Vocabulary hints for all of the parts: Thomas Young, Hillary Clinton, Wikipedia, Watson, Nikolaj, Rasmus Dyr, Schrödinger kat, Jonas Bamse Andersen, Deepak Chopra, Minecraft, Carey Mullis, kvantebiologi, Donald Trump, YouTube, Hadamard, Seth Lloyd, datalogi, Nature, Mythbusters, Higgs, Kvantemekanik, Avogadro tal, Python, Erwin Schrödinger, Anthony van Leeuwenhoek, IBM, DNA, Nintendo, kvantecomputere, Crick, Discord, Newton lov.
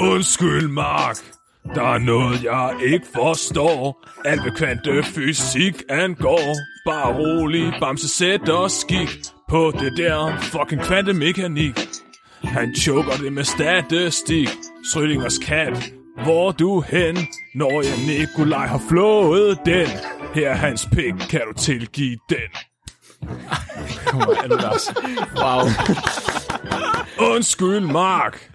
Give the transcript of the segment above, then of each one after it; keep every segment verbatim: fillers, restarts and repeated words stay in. Undskyld, Mark. Der er noget, jeg ikke forstår. Alt hvad kvantefysik angår. Bare rolig, Bamse sætter skik på det der fucking kvantemekanik. Han choker det med statistik. Schrödingers kat. Hvor er du hen, når jeg Nikolaj har flået den? Her er hans pik, kan du tilgive den? Wow. Undskyld, Mark.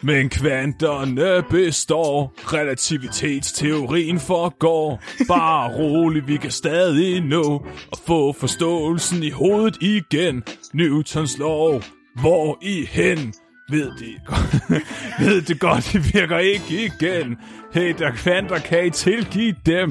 Men kvanterne består, relativitetsteorien forgår. Bare rolig, vi kan stadig nå at få forståelsen i hovedet igen. Newtons lov, hvor I hen? Ved det godt, ved det godt, det virker ikke igen. Hey, der kvanter, kan I tilgive dem?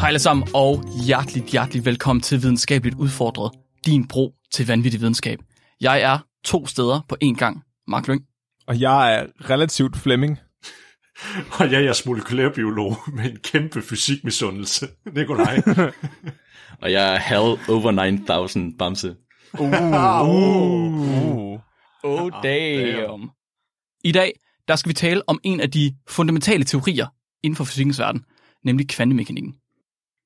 Hej alle sammen, og hjerteligt, hjerteligt velkommen til Videnskabeligt Udfordret. Din bro til vanvittig videnskab. Jeg er to steder på én gang, Mark Lønge. Og jeg er relativt Flemming. Og jeg er jeres molekylærbiolog med en kæmpe fysikmisundelse. Nikolaj. Og jeg er hell over nine thousand, Bamse. Oh, oh, oh damn. I dag, der skal vi tale om en af de fundamentale teorier inden for fysikkens verden, nemlig kvantemekanikken.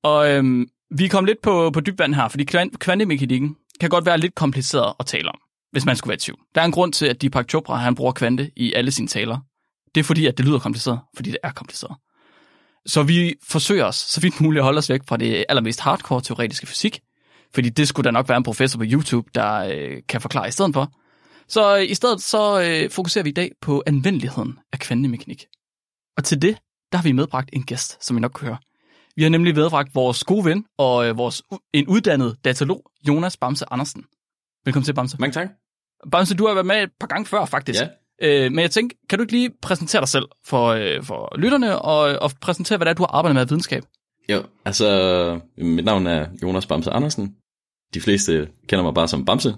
Og øhm, vi er kommet lidt på, på dyb vand her, fordi kvantemekanikken kan godt være lidt kompliceret at tale om, hvis man skulle være i tvivl. Der er en grund til, at Deepak Chopra han bruger kvante i alle sine taler. Det er fordi, at det lyder kompliceret, fordi det er kompliceret. Så vi forsøger os, så vidt muligt at holde os væk fra det allermest hardcore teoretiske fysik, fordi det skulle der nok være en professor på YouTube, der øh, kan forklare i stedet for. Så øh, i stedet så øh, fokuserer vi i dag på anvendeligheden af kvantemekanik. Og til det, der har vi medbragt en gæst, som I nok kan høre. Vi har nemlig medbragt vores gode ven og øh, vores u- en uddannet datalog, Jonas Bamse Andersen. Velkommen til, Bamse. Mange tak. Bamse, du har været med et par gange før, faktisk. Ja. Øh, men jeg tænker, kan du ikke lige præsentere dig selv for, øh, for lytterne, og, og præsentere, hvad det er, du har arbejdet med af videnskab? Jo, altså, mit navn er Jonas Bamse Andersen. De fleste kender mig bare som Bamse.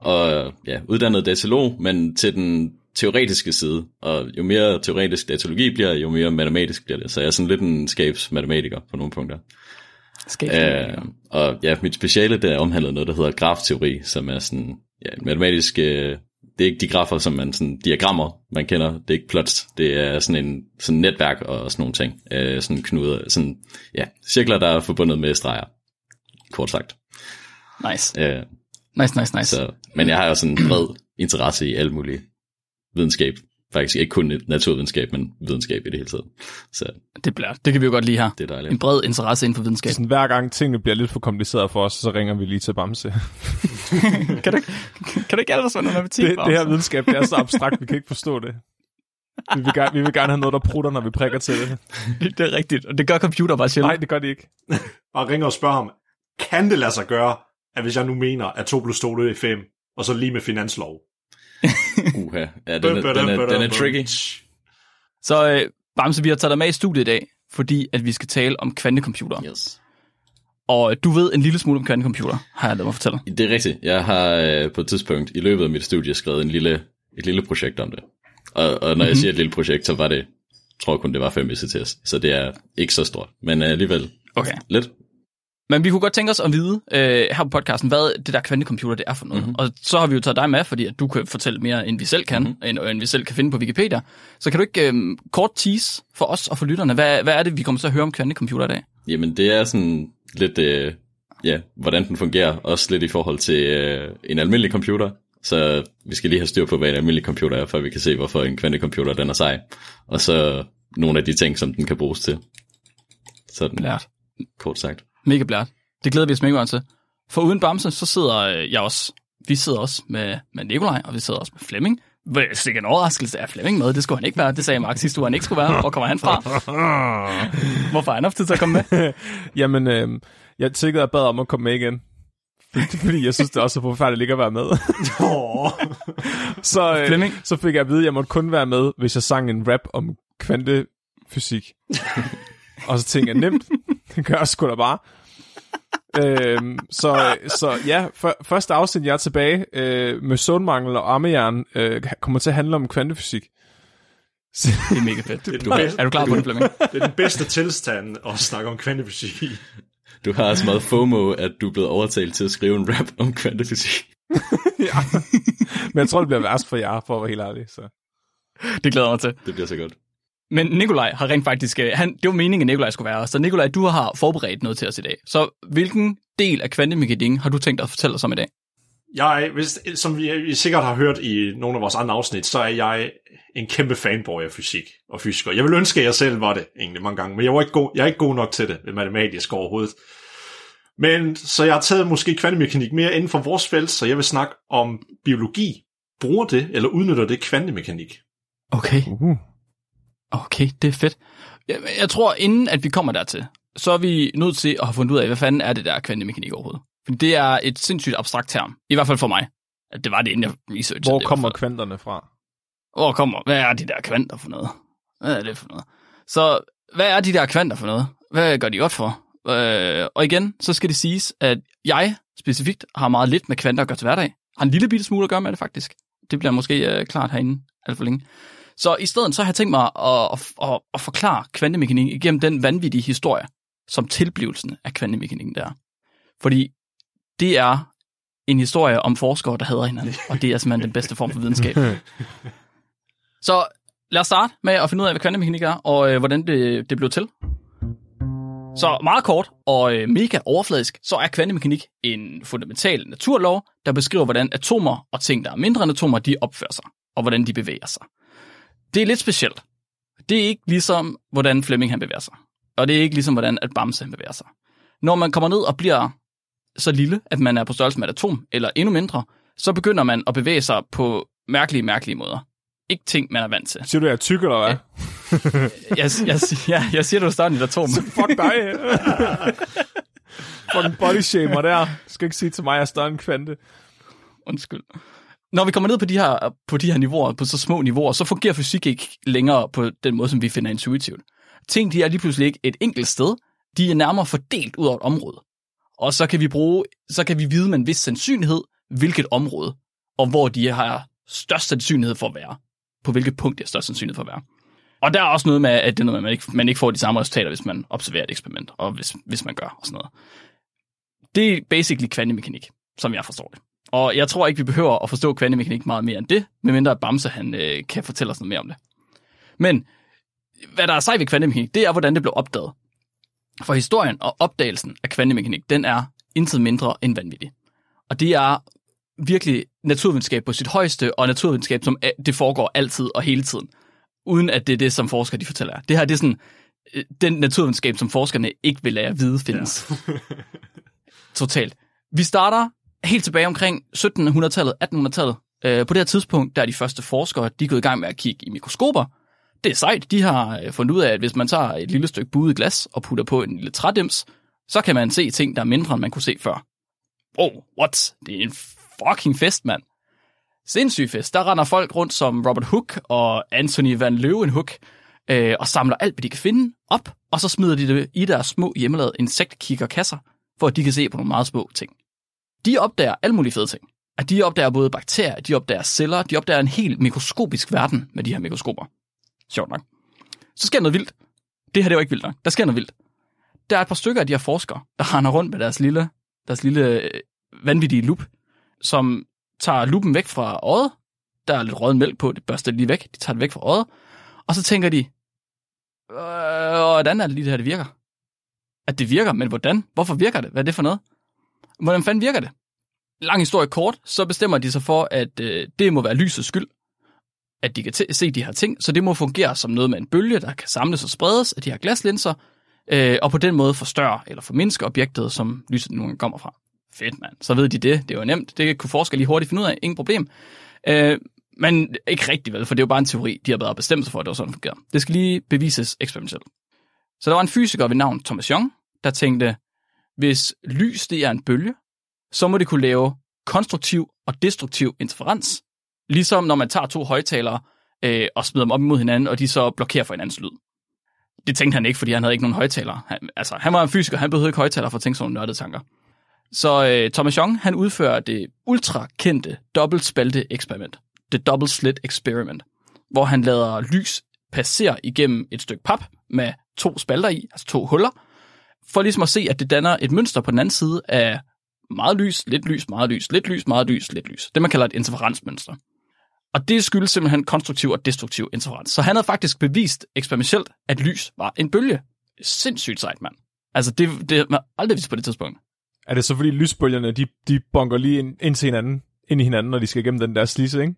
Og ja, uddannet datalog, men til den teoretiske side. Og jo mere teoretisk datalogi bliver, jo mere matematisk bliver det. Så jeg er sådan lidt en skabsmatematiker på nogle punkter. Æh, og ja, mit speciale der omhandler noget, der hedder grafteori, som er sådan ja, matematisk. Øh, det er ikke de grafer, som man sådan diagrammer, man kender. Det er ikke plots. Det er sådan en sådan netværk og sådan nogle ting. Æh, sådan knuder, sådan ja, cirkler, der er forbundet med streger. Kort sagt. Nice. Æh, nice, nice, nice. Så, men jeg har jo sådan en bred interesse i alt muligt videnskab. Faktisk ikke kun naturvidenskab, men videnskab i det hele taget. Så det bliver, det kan vi jo godt lide her. Det er dejligt. En bred interesse inden for videnskab. Sådan, hver gang tingene bliver lidt for komplicerede for os, så ringer vi lige til Bamse. kan, du, kan du ikke aldrig sådan noget matematik? Det, det her videnskab, det er så abstrakt, vi kan ikke forstå det. Vi vil, gerne, vi vil gerne have noget, der prutter, når vi prikker til det. Det er rigtigt, og det gør computer bare sjældent. Nej, det gør det ikke. Bare ringer og spørger ham, kan det lade sig gøre, at hvis jeg nu mener, at to plus to er fem, og så lige med finanslov? Uha, ja, den, er, den, er, den er tricky. Så øh, Bamse, vi har taget dig med i studiet i dag, fordi at vi skal tale om kvantecomputere. Yes. Og øh, du ved en lille smule om kvantecomputere, har jeg lavet mig fortælle. Det er rigtigt. Jeg har øh, på et tidspunkt i løbet af mit studie skrevet en lille, et lille projekt om det. Og, og når mm-hmm. jeg siger et lille projekt, så var det, tror jeg kun det var fem E C T S, så det er ikke så stort, men øh, alligevel okay. Lidt. Men vi kunne godt tænke os at vide øh, her på podcasten, hvad det der kvantecomputer det er for noget. Mm-hmm. Og så har vi jo taget dig med, fordi at du kan fortælle mere, end vi selv kan, mm-hmm. end, end vi selv kan finde på Wikipedia. Så kan du ikke øh, kort tease for os og for lytterne, hvad, hvad er det, vi kommer til at høre om kvantecomputer i dag? Jamen det er sådan lidt, øh, ja, hvordan den fungerer, også lidt i forhold til øh, en almindelig computer. Så vi skal lige have styr på, hvad en almindelig computer er, før vi kan se, hvorfor en kvantecomputer den er sej. Og så nogle af de ting, som den kan bruges til. Sådan, lært. Kort sagt. Mega blært. Det glæder vi os mega til. For uden Bamse, så sidder jeg også. Vi sidder også med, med Nikolaj, og vi sidder også med Flemming. Sikke en overraskelse, er Flemming med? Det skulle han ikke være. Det sagde Max sidste uge, han ikke skulle være. Hvor kommer han fra? Hvorfor er han ofte til at komme med? Jamen, øh, jeg tænkte, at jeg bad om at komme med igen. Fordi jeg synes, det også er forfærdeligt ikke at være med. så, øh, så fik jeg at vide, at jeg måtte kun være med, hvis jeg sang en rap om kvantefysik. Og så tænkte jeg, nemt. Det gør jeg sgu da bare. øhm, så, så ja, for, første afsnit, jeg er tilbage øh, med søvnmangel og armejern, øh, kommer til at handle om kvantefysik. Det er mega fedt. Det er, du, bedste, er du klar på det, Flemming? Det er den bedste tilstand at snakke om kvantefysik. Du har også meget FOMO, at du er blevet overtalt til at skrive en rap om kvantefysik. Ja. Men jeg tror, det bliver værst for jer, for at være helt ærlig. Så. Det glæder mig til. Det bliver så godt. Men Nikolaj har rent faktisk... Han, det var meningen, at Nikolaj skulle være. Så Nikolaj, du har forberedt noget til os i dag. Så hvilken del af kvantemekanikken har du tænkt dig at fortælle os om i dag? Jeg, hvis, som vi sikkert har hørt i nogle af vores andre afsnit, så er jeg en kæmpe fanboy af fysik og fysikere. Jeg vil ønske, at jeg selv var det egentlig mange gange, men jeg, var ikke god, jeg er ikke god nok til det med matematisk overhovedet. Men så jeg har taget måske kvantemekanik mere inden for vores felt, så jeg vil snakke om biologi. Bruger det eller udnytter det kvantemekanik? Okay. Uh. Okay, det er fedt. Jeg, jeg tror, inden at vi kommer dertil, så er vi nødt til at have fundet ud af, hvad fanden er det der kvantemekanik overhovedet? For det er et sindssygt abstrakt term, i hvert fald for mig. Det var det, inden jeg researchede. Hvor kommer kvanterne fra? Hvor kommer... Hvad er de der kvanter for noget? Hvad er det for noget? Så hvad er de der kvanter for noget? Hvad gør de godt for? Øh, og igen, så skal det siges, at jeg specifikt har meget lidt med kvanter at gøre til hverdag. Har en lille bitte smule at gøre med det, faktisk. Det bliver måske øh, klart herinde alt for længe. Så i stedet så har jeg tænkt mig at, at, at, at forklare kvantemekanikken igennem den vanvittige historie, som tilblivelsen af kvantemekanikken der. Fordi det er en historie om forskere, der hader hinanden, og det er simpelthen den bedste form for videnskab. Så lad os starte med at finde ud af, hvad kvantemekanik er, og øh, hvordan det, det blev til. Så meget kort og øh, mega overfladisk, så er kvantemekanik en fundamental naturlov, der beskriver, hvordan atomer og ting, der er mindre end atomer, de opfører sig, og hvordan de bevæger sig. Det er lidt specielt. Det er ikke ligesom, hvordan Flemming han bevæger sig. Og det er ikke ligesom, hvordan at Bamse han bevæger sig. Når man kommer ned og bliver så lille, at man er på størrelse med et atom, eller endnu mindre, så begynder man at bevæge sig på mærkelige, mærkelige måder. Ikke ting, man er vant til. Siger du, jeg er tyk, eller hvad? jeg, jeg, jeg, jeg siger, du er større end et atom. Så fuck dig. Fucking bodyshamer der. Jeg skal ikke sige til mig, jeg er større end kvante. Undskyld. Når vi kommer ned på de her, på de her niveauer, på så små niveauer, så fungerer fysik ikke længere på den måde, som vi finder intuitivt. Ting, de er lige pludselig ikke et enkelt sted. De er nærmere fordelt ud over et område. Og så kan vi bruge, så kan vi vide med en vis sandsynlighed, hvilket område, og hvor de har størst sandsynlighed for at være. På hvilket punkt de har størst sandsynlighed for at være. Og der er også noget med, at det er noget, man, ikke, man ikke får de samme resultater, hvis man observerer et eksperiment, og hvis, hvis man gør, og sådan noget. Det er basically kvantemekanik, som jeg forstår det. Og jeg tror ikke, vi behøver at forstå kvantemekanik meget mere end det, medmindre at Bamse han, øh, kan fortælle os noget mere om det. Men hvad der er sej ved kvantemekanik, det er, hvordan det blev opdaget. For historien og opdagelsen af kvantemekanik, den er intet mindre end vanvittig. Og det er virkelig naturvidenskab på sit højeste, og naturvidenskab, som det foregår altid og hele tiden, uden at det er det, som forskere de fortæller. Det her det er sådan, den naturvidenskab, som forskerne ikke vil lade at vide findes. Ja. Totalt. Vi starter helt tilbage omkring sytten hundrede-tallet, atten hundrede-tallet. Øh, på det her tidspunkt, der er de første forskere, de er gået i gang med at kigge i mikroskoper. Det er sejt. De har fundet ud af, at hvis man tager et lille stykke buet glas og putter på en lille trædims, så kan man se ting, der er mindre, end man kunne se før. Oh, what? Det er en fucking fest, mand. Sindssyg fest. Der render folk rundt som Robert Hooke og Anthony van Leeuwenhoek øh, og samler alt, hvad de kan finde op, og så smider de det i deres små hjemmelavede insektkikkerkasser, for at de kan se på nogle meget små ting. De opdager alle mulige fede ting. At de opdager både bakterier, de opdager celler, de opdager en helt mikroskopisk verden med de her mikroskoper. Sjovt nok. Så sker noget vildt. Det her det er jo ikke vildt nok. Der sker noget vildt. Der er et par stykker af de her forskere, der render rundt med deres lille, deres lille vanvittige lup, som tager lupen væk fra øjet. Der er lidt rødden mælk på, det børster lige væk. De tager det væk fra øjet. Og så tænker de, hvordan er det lige det her, det virker? At det virker, men hvordan? Hvorfor virker det? Hvad er det for noget? Hvordan fanden virker det? Lang historie kort, så bestemmer de sig for, at øh, det må være lysets skyld, at de kan t- se de her ting, så det må fungere som noget med en bølge, der kan samles og spredes af de her glaslinser, øh, og på den måde forstørre eller forminske objektet, som lyset nogle gange kommer fra. Fedt, mand. Så ved de det. Det er jo nemt. Det kunne forskere lige hurtigt finde ud af. Ingen problem. Øh, Men ikke rigtigt vel, for det er jo bare en teori, de har bedre bestemt sig for, at det var sådan, det fungerer. Det skal lige bevises eksperimentelt. Så der var en fysiker ved navn Thomas Young, der tænkte, hvis lys det er en bølge, så må det kunne lave konstruktiv og destruktiv interferens. Ligesom når man tager to højtalere øh, og smider dem op imod hinanden, og de så blokerer for hinandens lyd. Det tænkte han ikke, fordi han havde ikke nogen højtalere. Han, altså, han var en fysiker, han behøvede ikke højtalere for at tænke sådan nogle nørdede tanker. Så øh, Thomas Young, han udfører det ultrakendte dobbeltspalte eksperiment. The Double Slit Experiment, hvor han lader lys passere igennem et stykke pap med to spalter i, altså to huller, for ligesom at se, at det danner et mønster på den anden side af meget lys, lidt lys, meget lys, lidt lys, meget lys, lidt lys. Det man kalder et interferensmønster. Og det skyldes simpelthen konstruktiv og destruktiv interferens. Så han havde faktisk bevist eksperimentelt, at lys var en bølge. Sindssygt sejt, mand. Altså det, det man aldrig vidste på det tidspunkt. Er det så fordi lysbølgerne, de, de bonker lige ind, ind til hinanden, ind i hinanden, når de skal igennem den der slise, ikke?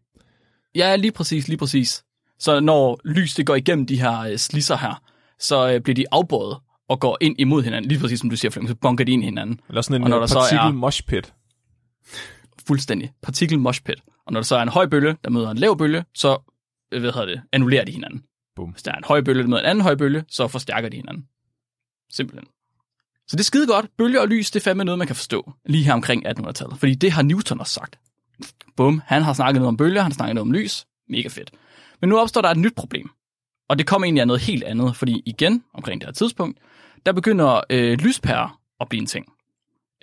Ja, lige præcis, lige præcis. Så når lys det går igennem de her slisser her, så bliver de afbøjet og går ind imod hinanden. Lige præcis som du siger, Flemming, så bunker de ind i hinanden. Eller sådan en partikel moshpit. Fuldstændig. Partikel moshpit. Og når der så er en høj bølge, der møder en lav bølge, så hvad hedder det, annullerer de hinanden. Boom. Hvis der er en høj bølge, der møder en anden høj bølge, så forstærker de hinanden. Simpelthen. Så det er skide godt. Bølger og lys, det er fandme noget, man kan forstå. Lige her omkring attenhundredetallet. Fordi det har Newton også sagt. Bum, han har snakket noget om bølger, han har snakket noget om lys. Mega fedt. Men nu opstår der et nyt problem. Og det kommer egentlig af noget helt andet, fordi igen, omkring det her tidspunkt, der begynder øh, lyspærer at blive en ting.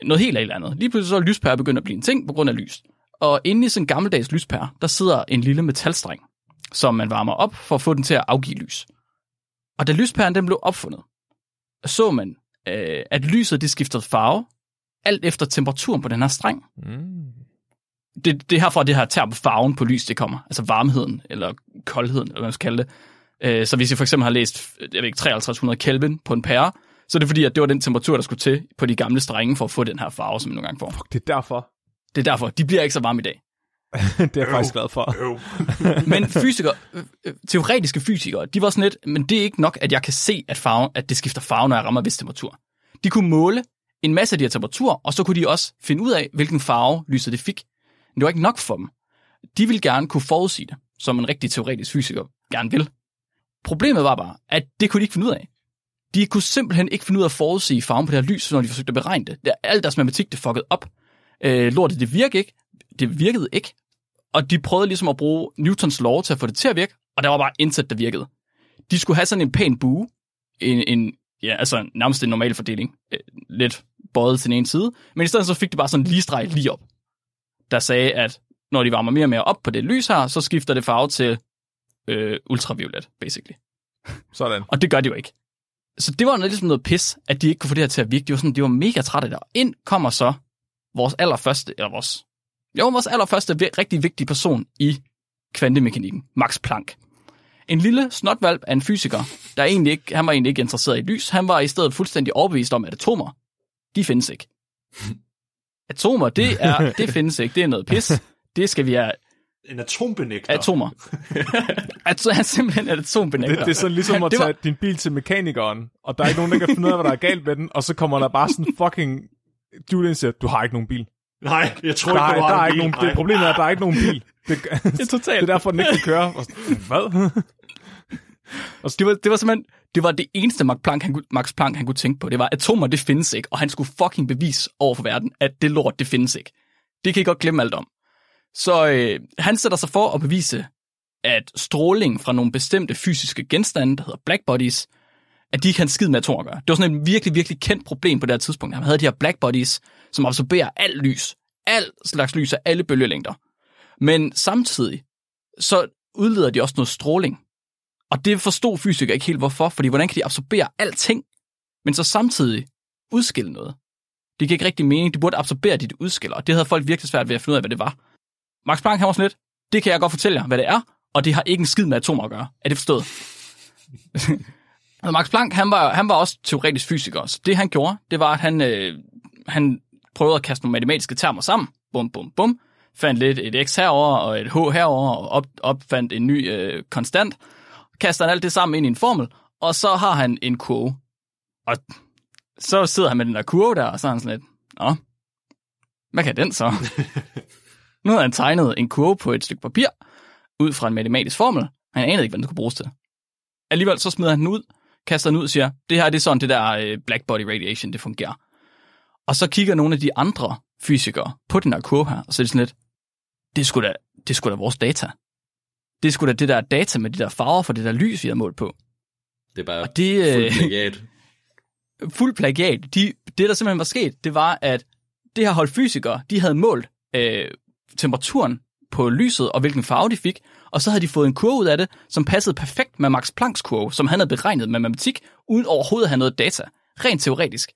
Noget helt eller andet. Lige pludselig så er lyspærer begyndt at blive en ting på grund af lys. Og inde i sådan en gammeldags lyspære, der sidder en lille metalstreng, som man varmer op for at få den til at afgive lys. Og da lyspæren den blev opfundet, så man, øh, at lyset det skiftede farve, alt efter temperaturen på den her streng. Mm. Det, det er herfra, det her term farven på lys, det kommer. Altså varmheden, eller koldheden, eller hvad man skal kalde det. Så hvis I for eksempel har læst jeg ved ikke, femoghalvtreds hundrede Kelvin på en pære, så er det fordi, at det var den temperatur, der skulle til på de gamle strenge, for at få den her farve, som man nogle gange får. Fuck, det er derfor. Det er derfor. De bliver ikke så varme i dag. Det er jeg faktisk glad for. Men fysikere, teoretiske fysikere, de var sådan lidt, men det er ikke nok, at jeg kan se, at, farven, at det skifter farve, når jeg rammer vis temperatur. De kunne måle en masse af de her temperaturer, og så kunne de også finde ud af, hvilken farve lyset det fik. Men det var ikke nok for dem. De ville gerne kunne forudsige det, som en rigtig teoretisk fysiker gerne vil. Problemet var bare, at det kunne de ikke finde ud af. De kunne simpelthen ikke finde ud af at forudsige farven på det her lys, når de forsøgte at beregne det. Alt deres matematik, det fuckede op. Øh, lortet, det virkede ikke. Det virkede ikke. Og de prøvede ligesom at bruge Newtons lov til at få det til at virke, og der var bare intet, der virkede. De skulle have sådan en pæn bue, en, en, ja, altså nærmest en normal fordeling, lidt bøjet til den ene side, men i stedet så fik det bare sådan en lige streg lige op, der sagde, at når de varmer mere og mere op på det lys her, så skifter det farve til øh, ultraviolet, basically. Sådan. Og det gør de jo ikke. Så det var ligesom noget pis, at de ikke kunne få det her til at virke. De var, sådan, de var mega trætte der. Ind kommer så vores allerførste, eller vores, jo, vores allerførste rigtig vigtige person i kvantemekanikken, Max Planck. En lille snotvalp af en fysiker, der egentlig ikke, han var egentlig ikke interesseret i lys. Han var i stedet fuldstændig overbevist om, at atomer, de findes ikke. Atomer, det er det findes ikke. Det er noget pis. Det skal vi have. En atombenægter. Atomer. Altså han simpelthen en atombenægter. Det, det er sådan ligesom at var... tage din bil til mekanikeren, og der er ikke nogen, der kan finde ud af, hvad der er galt med den, og så kommer der bare sådan fucking Julian siger, du har ikke nogen bil. Nej, jeg tror der, ikke, du har der er ikke nogen bil. Det problemet er, at der er ikke nogen bil. Det, det er totalt. Det er derfor, den ikke kan køre. Og sådan, hvad? Og så, det, var, det var simpelthen... Det var det eneste, Max Planck, han, Max Planck han kunne tænke på. Det var, at atomer, det findes ikke, og han skulle fucking bevise over for verden, at det lort, det findes ikke. Det kan I godt glemme alt om. Så øh, han sætter sig for at bevise, at stråling fra nogle bestemte fysiske genstande, der hedder blackbodies, at de ikke har en skid med atomer at gøre. Det var sådan et virkelig, virkelig kendt problem på det her tidspunkt. Han havde de her blackbodies, som absorberer alt lys, alt slags lys af alle bølgelængder. Men samtidig, så udleder de også noget stråling. Og det forstod fysikere ikke helt hvorfor, fordi hvordan kan de absorbere alting, men så samtidig udskille noget? Det gik ikke rigtig mening, de burde absorbere de, de udskiller, og det havde folk virkelig svært ved at finde ud af, hvad det var. Max Planck havde også lidt, det kan jeg godt fortælle jer, hvad det er, og det har ikke en skid med atomer at gøre. Er det forstået? Max Planck, han var, han var også teoretisk fysiker, så det han gjorde, det var, at han, øh, han prøvede at kaste nogle matematiske termer sammen. Bum, bum, bum. Fandt lidt et x herover og et h herover og op, opfandt en ny øh, konstant. Kaster han alt det sammen ind i en formel, og så har han en kurve. Og så sidder han med den der kurve der, og så er han sådan lidt, nå, hvad kan den så? Nu har han tegnet en kurve på et stykke papir, ud fra en matematisk formel. Han anede ikke, hvad den skulle bruges til. Alligevel så smider han den ud, kaster den ud og siger, det her det er sådan, det der black body radiation, det fungerer. Og så kigger nogle af de andre fysikere på den her kurve her, og så er det sådan lidt, det er sgu da, det er sgu da vores data. Det er sgu da det der data med de der farver for det der lys, vi har målt på. Det er bare det, fuld plagiat. fuld plagiat. De, det, der simpelthen var sket, det var, at det her hold fysikere, de havde målt øh, temperaturen på lyset og hvilken farve de fik, og så havde de fået en kurve ud af det, som passede perfekt med Max Plancks kurve, som han havde beregnet med matematik, uden overhovedet at have noget data. Rent teoretisk.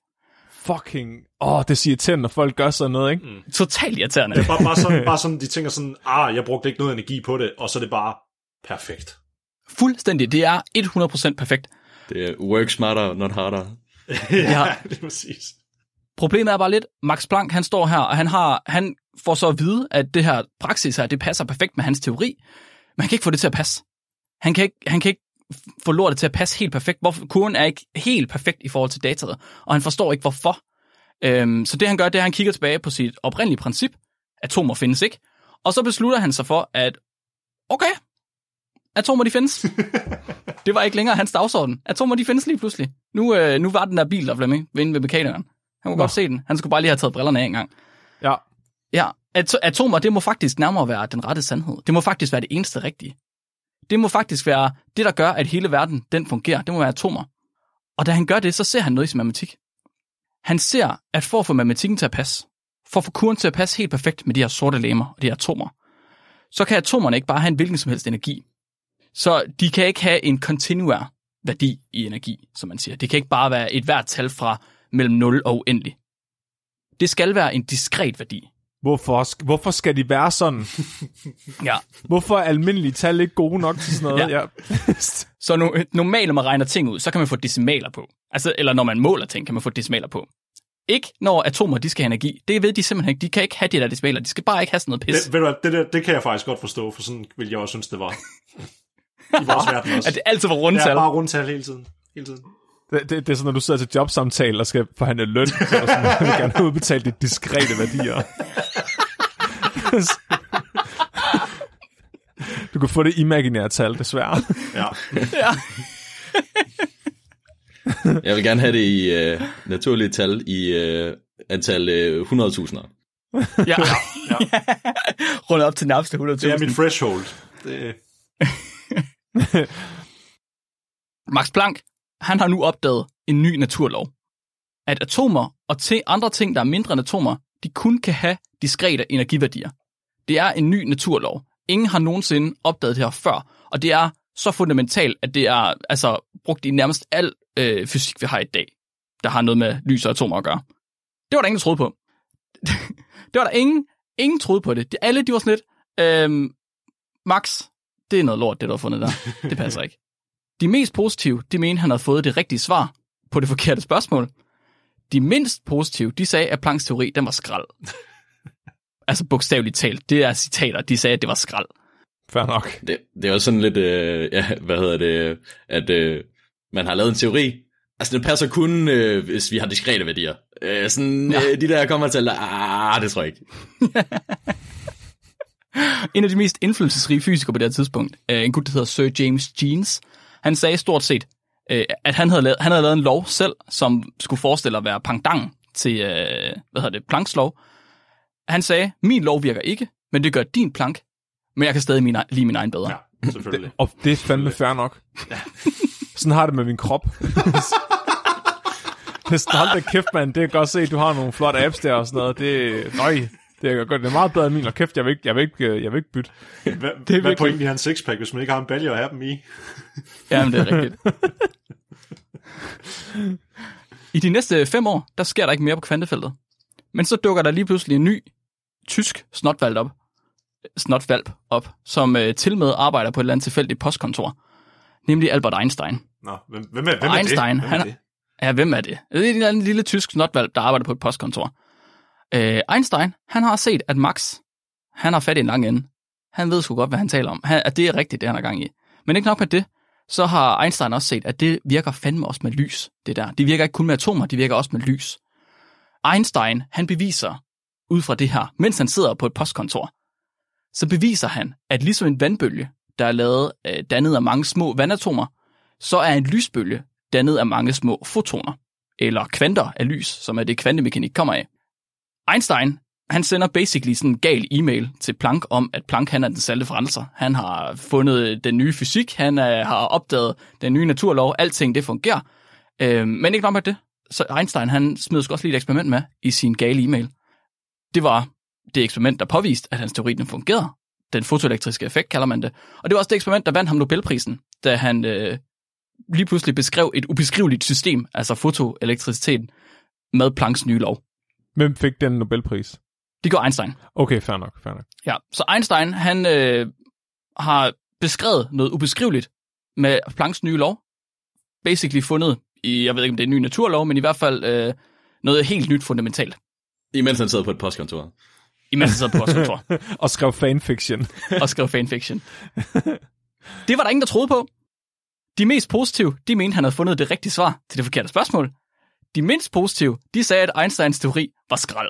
Fucking... Åh, oh, det siger irriterende, når folk gør sådan noget, ikke? Mm. Totalt irriterende. Det er bare, bare, sådan, bare sådan, de tænker sådan, ah, jeg brugte ikke noget energi på det, og så er det bare perfekt. Fuldstændig. Det er hundrede procent perfekt. Det er work smarter, not harder. Ja, det er præcis. Problemet er bare lidt, Max Planck, han står her, og han, har, han får så at vide, at det her praksis her, det passer perfekt med hans teori, men han kan ikke få det til at passe. Han kan ikke, han kan ikke få lortet til at passe helt perfekt. Hvorfor? Kurven er ikke helt perfekt i forhold til dataet, og han forstår ikke, hvorfor. Øhm, så det han gør, det er, at han kigger tilbage på sit oprindelige princip, atomer findes ikke, og så beslutter han sig for, at okay, atomer de findes. Det var ikke længere hans dagsorden. Atomer de findes lige pludselig. Nu, øh, nu var den der bil, der Flemming, inde ved mekanikeren. Han kunne Nå. godt se den. Han skulle bare lige have taget brillerne af en gang. Ja. Ja, at- atomer, det må faktisk nærmere være den rette sandhed. Det må faktisk være det eneste rigtige. Det må faktisk være det, der gør, at hele verden, den fungerer. Det må være atomer. Og da han gør det, så ser han noget i sin matematik. Han ser, at for at få matematikken til at passe, for at få kurven til at passe helt perfekt med de her sorte legemer og de her atomer, så kan atomerne ikke bare have en hvilken som helst energi. Så de kan ikke have en kontinuer værdi i energi, som man siger. Det kan ikke bare være et hvert tal fra mellem nul og uendelig. Det skal være en diskret værdi. Hvorfor, hvorfor skal de være sådan? Ja. Hvorfor er almindelige tal ikke gode nok til sådan noget? Ja. Ja. Så no, normalt, når man regner ting ud, så kan man få decimaler på. Altså, eller når man måler ting, kan man få decimaler på. Ikke når atomer, de skal have energi. Det ved de simpelthen ikke. De kan ikke have de der decimaler. De skal bare ikke have sådan noget pis. Det, ved du, det, det, det kan jeg faktisk godt forstå, for sådan vil jeg også synes, det var. I vores verden også. At det altid var rundtal? Ja, bare rundtal hele tiden. Hele tiden. Det, det, det er sådan, når du sidder til jobsamtale og skal forhandle løn, så er sådan, at du gerne vil udbetale de diskrete værdier. Du kan få det imaginære tal, desværre. Ja. Ja. Jeg vil gerne have det i uh, naturlige tal i uh, antal hundredtusinder. Uh, ja. Ja. Ja. Rundet op til nærmeste hundrede tusind. Det er mit threshold. Det... Max Planck, han har nu opdaget en ny naturlov. At atomer og t- andre ting, der er mindre end atomer, de kun kan have diskrete energiværdier. Det er en ny naturlov. Ingen har nogensinde opdaget det her før, og det er så fundamentalt, at det er altså brugt i nærmest al øh, fysik, vi har i dag, der har noget med lys og atomer at gøre. Det var der ingen, der troede på. Det var der ingen, ingen troede på det. De, alle, de var sådan lidt, øh, Max, det er noget lort, det du har fundet der. Det passer ikke. De mest positive, de mente, han havde fået det rigtige svar på det forkerte spørgsmål. De mindst positive, de sagde, at Plancks teori, den var skrald. Altså bogstaveligt talt. Det er citater, de sagde, at det var skrald. Fair nok. Det, det er også sådan lidt, øh, ja, hvad hedder det, at øh, man har lavet en teori. Altså, den passer kun, øh, hvis vi har diskrete værdier. Øh, sådan, øh, de der kommer til, ah, det tror jeg ikke. En af de mest indflydelsesrige fysikere på det her tidspunkt, en gut, der hedder Sir James Jeans, han sagde stort set, at han havde lavet, han havde lavet en lov selv, som skulle forestille at være pendant til hvad hedder det, Plancks lov. Han sagde, min lov virker ikke, men det gør din Planck, men jeg kan stadig min, lide min egen bedre. Ja, selvfølgelig. Det, og det er fandme fair nok. Ja. Sådan har det med min krop. Det er stolt af kæft, mand. Det kan godt se, du har nogle flotte apps der og sådan noget. Det nøj. Det er meget bedre end min, og kæft, jeg vil ikke, jeg vil ikke, jeg vil ikke bytte. Hvad, det er hvad pointen i hans sixpack, hvis man ikke har en balje at have dem i? Jamen, det er rigtigt. I de næste fem år, der sker der ikke mere på kvantefeltet. Men så dukker der lige pludselig en ny tysk snotvalp op, snotvalp op som øh, til med arbejder på et eller andet tilfældigt postkontor. Nemlig Albert Einstein. Nå, hvem, hvem, er, hvem er Einstein, det? Hvem er det? Han, ja, hvem er det? Det er en eller anden lille tysk snotvalp, der arbejder på et postkontor. Øh, Einstein, han har set, at Max, han har fat i en lang ende. Han ved sgu godt, hvad han taler om. Han, at det er rigtigt, det han er gang i. Men ikke nok med det, så har Einstein også set, at det virker fandme også med lys, det der. Det virker ikke kun med atomer, det virker også med lys. Einstein, han beviser ud fra det her, mens han sidder på et postkontor. så beviser han, at ligesom en vandbølge, der er lavet, dannet af mange små vandatomer, så er en lysbølge dannet af mange små fotoner, eller kvanter af lys, som er det kvantemekanik kommer af. Einstein, han sender basically sådan en gal e-mail til Planck om, at Planck han er den salte frelser. Han har fundet den nye fysik, han er, har opdaget den nye naturlov, alting det fungerer. Øh, men ikke nok med det. Så Einstein, han smed også lige et eksperiment med i sin gale e-mail. Det var det eksperiment, der påviste, at hans teori den fungerede. Den fotoelektriske effekt kalder man det. Og det var også det eksperiment, der vandt ham Nobelprisen, da han øh, lige pludselig beskrev et ubeskriveligt system, altså fotoelektriciteten, med Plancks nye lov. Hvem fik den Nobelpris? Det gjorde Einstein. Okay, fair nok, fair nok. Ja, så Einstein, han øh, har beskrevet noget ubeskriveligt med Plancks nye lov. Basically fundet i, jeg ved ikke om det er en ny naturlov, men i hvert fald øh, noget helt nyt fundamentalt. Imens han sad på et postkontor. Imens han sad på et postkontor. Og skrev fanfiction. Og skrev fanfiction. Det var der ingen, der troede på. De mest positive, de mente, han havde fundet det rigtige svar til det forkerte spørgsmål. De mindst positive, de sagde, at Einsteins teori var skrald.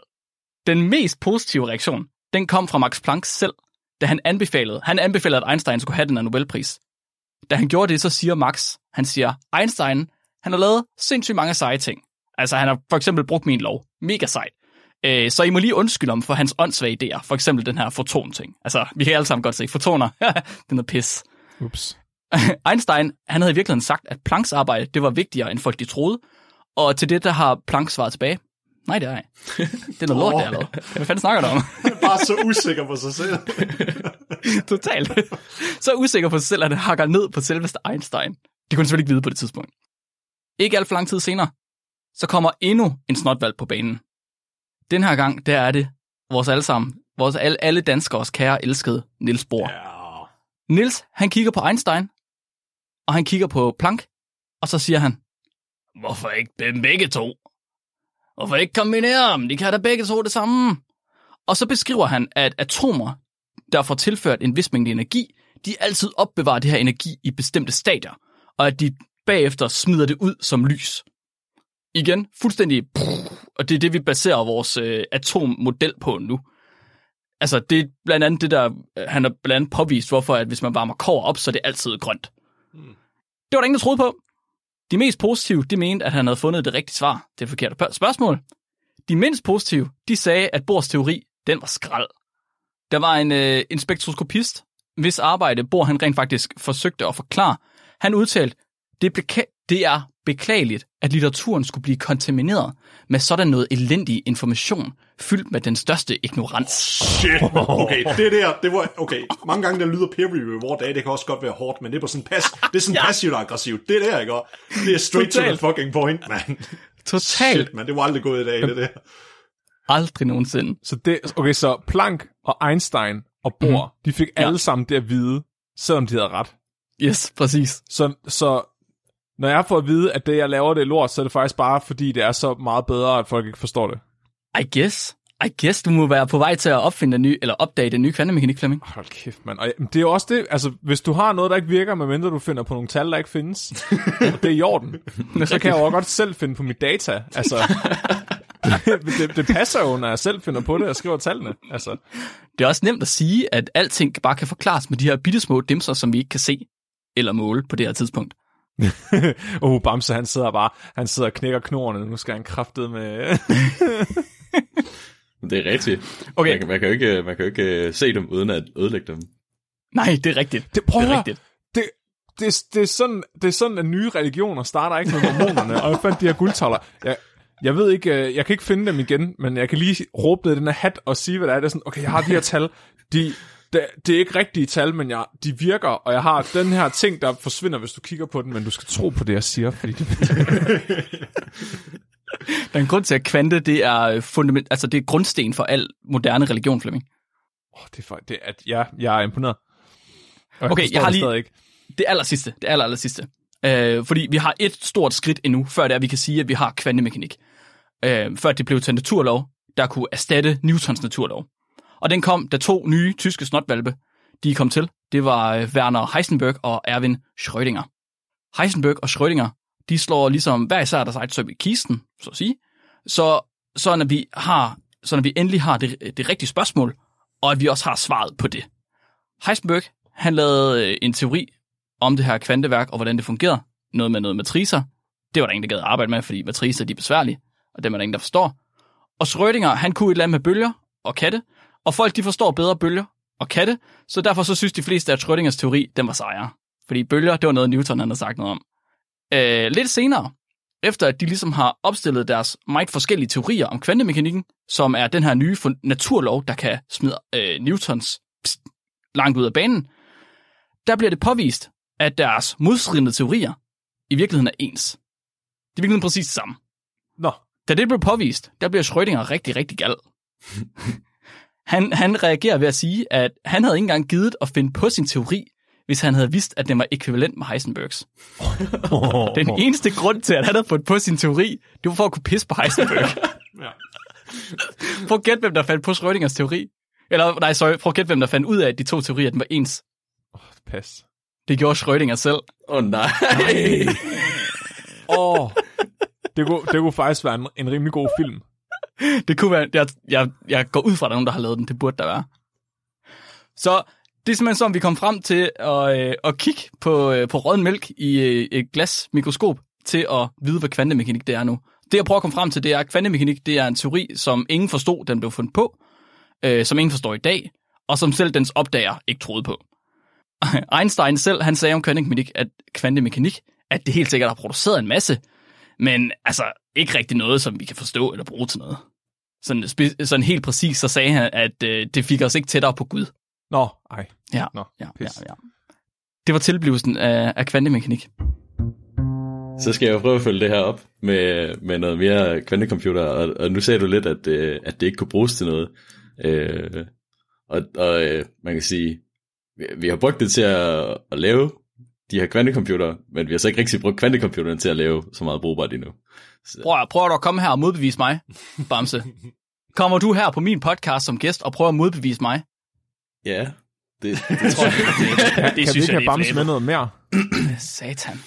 Den mest positive reaktion, den kom fra Max Planck selv, da han anbefalede, han anbefalede, at Einstein skulle have den her Nobelpris. Da han gjorde det, så siger Max, han siger, Einstein, han har lavet sindssygt mange seje ting. Altså, han har for eksempel brugt min lov. Mega sejt. Øh, så I må lige undskylde om for hans åndssvage idéer. For eksempel den her foton-ting. Altså, vi kan alle sammen godt se fotoner. Den er pis. Ups. Einstein, han havde i virkeligheden sagt, at Plancks arbejde, det var vigtigere, end folk de troede. Og til det, der har Planck svaret tilbage. Nej, det er jeg. Det er noget lort, oh. Det er lavet. Hvad fanden snakker du om? Bare så usikker på sig selv. Totalt. Så usikker på sig selv, at det hakker ned på selveste Einstein. Det kunne selvfølgelig ikke vide på det tidspunkt. Ikke alt for lang tid senere, så kommer endnu en snotvalg på banen. Den her gang, der er det vores allesammen, vores alle, alle danskers kære elskede Niels Bohr. Yeah. Niels, han kigger på Einstein, og han kigger på Planck, og så siger han, hvorfor ikke dem begge to? Hvorfor ikke kombinere dem? De kan da begge to det samme. Og så beskriver han, at atomer, der får tilført en vis mængde energi, de altid opbevarer det her energi i bestemte stadier, og at de bagefter smider det ud som lys. Igen, fuldstændig, og det er det, vi baserer vores øh, atommodel på nu. Altså, det er blandt andet det, der han har blandt andet påvist, hvorfor at hvis man varmer kobber op, så er det altid grønt. Hmm. Det var der ingen, der troede på. De mest positive, de mente, at han havde fundet det rigtige svar til det forkerte spørgsmål. De mindst positive, de sagde, at Bohrs teori, den var skrald. Der var en, øh, en spektroskopist, hvis arbejde Bohr han rent faktisk forsøgte at forklare. Han udtalte, det blev Det er beklageligt, at litteraturen skulle blive kontamineret med sådan noget elendig information, fyldt med den største ignorans. Oh, shit! Okay, det der, det var, okay, mange gange der lyder peer review i vores dag, det kan også godt være hårdt, men det er på sådan pas, det er sådan ja. Passivt aggressivt. Det der, ikke? Det er straight Total. To the fucking point, man. Totalt. Shit, man, det var aldrig gået i dag, det der. Aldrig nogensinde. Så det, okay, så Planck og Einstein og Bohr, mm. de fik ja. Alle sammen det at vide, selvom de havde ret. Yes, præcis. Så, så når jeg får at vide, at det, jeg laver, det er lort, så er det faktisk bare, fordi det er så meget bedre, at folk ikke forstår det. I guess. I guess, du må være på vej til at opfinde den nye, eller opdage den nye kvantemekanik, Flemming. Hold kæft, mand. Og det er jo også det, altså, hvis du har noget, der ikke virker, medmindre du finder på nogle tal, der ikke findes, det er i orden. Så kan jeg jo også godt selv finde på mit data. Altså, det, det, det passer jo, når jeg selv finder på det og skriver tallene. Altså. Det er også nemt at sige, at alting bare kan forklares med de her bittesmå dimser, som vi ikke kan se eller måle på det her tidspunkt. Åh, oh, Bamse, han sidder bare, han sidder og knækker knorene, nu skal han kraftede med... Det er rigtigt. Okay. Man, kan, man, kan jo ikke, man kan jo ikke se dem, uden at ødelægge dem. Nej, det er rigtigt. Det, prøv, det er rigtigt. Det, det, det, er sådan, det er sådan, at nye religioner starter ikke med hormonerne, og jeg fandt de her guldtavler. Jeg, jeg ved ikke, jeg kan ikke finde dem igen, men jeg kan lige råbe ned i den her hat og sige, hvad der er. Det er sådan, okay, jeg har de her tal, de... Det, det er ikke rigtige tal, men jeg, de virker, og jeg har den her ting, der forsvinder, hvis du kigger på den, men du skal tro på det, jeg siger. Fordi det... Der er en grund til, at kvante, det er fundament, altså det er grundsten for al moderne religion, Flemming. Åh, oh, det er for, det er, ja, jeg er imponeret. Og okay, jeg, jeg har lige ikke. det aller sidste, det aller, aller sidste. Øh, fordi vi har et stort skridt endnu, før det er, vi kan sige, at vi har kvantemekanik. Øh, før det blev til naturlov, der kunne erstatte Newtons naturlov. Og den kom, da to nye tyske snotvalpe, de kom til. Det var Werner Heisenberg og Erwin Schrödinger. Heisenberg og Schrödinger, de slår ligesom hver især deres eget søm i kisten, så at sige. Så, så, når, vi har, så når vi endelig har det, det rigtige spørgsmål, og at vi også har svaret på det. Heisenberg, han lavede en teori om det her kvanteværk, og hvordan det fungerede. Noget med noget matricer. Det var der ingen, der gad at arbejde med, fordi matricer, de er besværlige, og dem er der ingen, der forstår. Og Schrödinger, han kunne et eller andet med bølger og katte, og folk, de forstår bedre bølger og katte, så derfor så synes de fleste, at Schrödingers teori, den var sejere. Fordi bølger, det var noget, Newton havde sagt noget om. Øh, lidt senere, efter at de ligesom har opstillet deres meget forskellige teorier om kvantemekanikken, som er den her nye naturlov, der kan smide øh, Newtons pst, langt ud af banen, der bliver det påvist, at deres modstridende teorier i virkeligheden er ens. Det er virkelig præcis det samme. Nå. Da det blev påvist, der bliver Schrödinger rigtig, rigtig gal. han, han reagerer ved at sige, at han havde ikke engang givet at finde på sin teori, hvis han havde vidst, at den var ekvivalent med Heisenbergs. Den eneste grund til, at han havde fået på sin teori, det var for at kunne pisse på Heisenberg. Ja. Prøv at gætte, hvem der fandt på Schrödingers teori. Eller, nej, sorry, prøv at gætte, hvem der fandt ud af, at de to teorier, den var ens. Åh, oh, pas. Det gjorde Schrödinger selv. Åh, oh, nej. Åh, oh, det, kunne, det kunne faktisk være en, en rimelig god film. Det kunne være, jeg, jeg, jeg går ud fra, at der er nogen, der har lavet den. Det burde der være. Så det er simpelthen sådan, vi kom frem til at, øh, at kigge på, øh, på rådden mælk i øh, et glasmikroskop til at vide, hvad kvantemekanik det er nu. Det, jeg prøver at komme frem til, det er, at kvantemekanik det er en teori, som ingen forstod, den blev fundet på, øh, som ingen forstår i dag, og som selv dens opdager ikke troede på. Einstein selv, han sagde om kvantemekanik, at kvantemekanik, at det helt sikkert har produceret en masse, men altså ikke rigtig noget, som vi kan forstå eller bruge til noget. Sådan, sådan helt præcis, så sagde han, at øh, det fik os ikke tættere på Gud. Nå, ej. Ja, Nå, ja, ja, ja. Det var tilblivelsen af, af kvantemekanik. Så skal jeg jo prøve at følge det her op med, med noget mere kvantecomputer, og, og nu sagde du lidt, at, at det ikke kunne bruges til noget. Øh, og og øh, man kan sige, vi, vi har brugt det til at, at lave de her kvantecomputere, men vi har så ikke rigtig brugt kvantecomputeren til at lave så meget brugbart endnu. Prøv, prøv at komme her og modbevise mig, Bamse. Kommer du her på min podcast som gæst og prøver at modbevise mig? Ja, det, det tror jeg. Det, det kan synes vi ikke have Bamse med noget mere? Satan.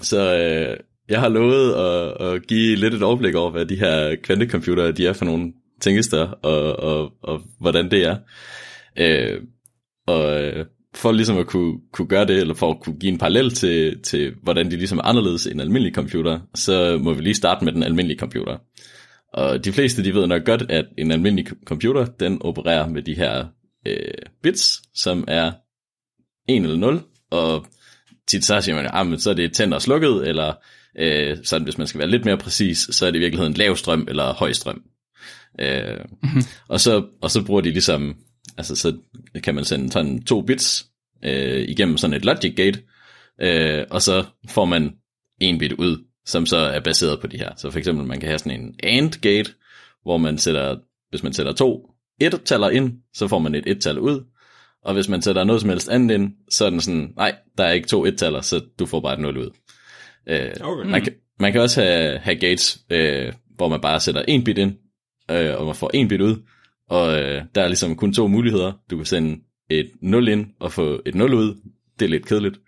Så øh, jeg har lovet at, at give lidt et overblik over, hvad de her kvantecomputere, de er for nogle tænkester, og, og, og hvordan det er. Øh, og for ligesom at kunne, kunne gøre det, eller for at kunne give en parallel til, til, hvordan de ligesom er anderledes end almindelige computere, så må vi lige starte med den almindelige computer. Og de fleste, de ved nok godt, at en almindelig computer, den opererer med de her bits, som er en eller nul, og tit så siger man, ah, men så er det tændt og slukket, eller øh, sådan, hvis man skal være lidt mere præcis, så er det i virkeligheden lav strøm eller høj strøm. Øh, mm-hmm. og, så, og så bruger de ligesom, altså så kan man sende sådan to bits øh, igennem sådan et logic gate, øh, og så får man en bit ud, som så er baseret på de her. Så for eksempel, man kan have sådan en AND gate, hvor man sætter, hvis man sætter to et-taller ind, så får man et et-tal ud, og hvis man sætter noget som helst andet ind, så er den sådan, nej, der er ikke to et-taller, så du får bare et nul ud. Øh, okay. man, kan, man kan også have, have gates, øh, hvor man bare sætter en bit ind, øh, og man får en bit ud, og øh, der er ligesom kun to muligheder. Du kan sende et nul ind og få et nul ud, det er lidt kedeligt,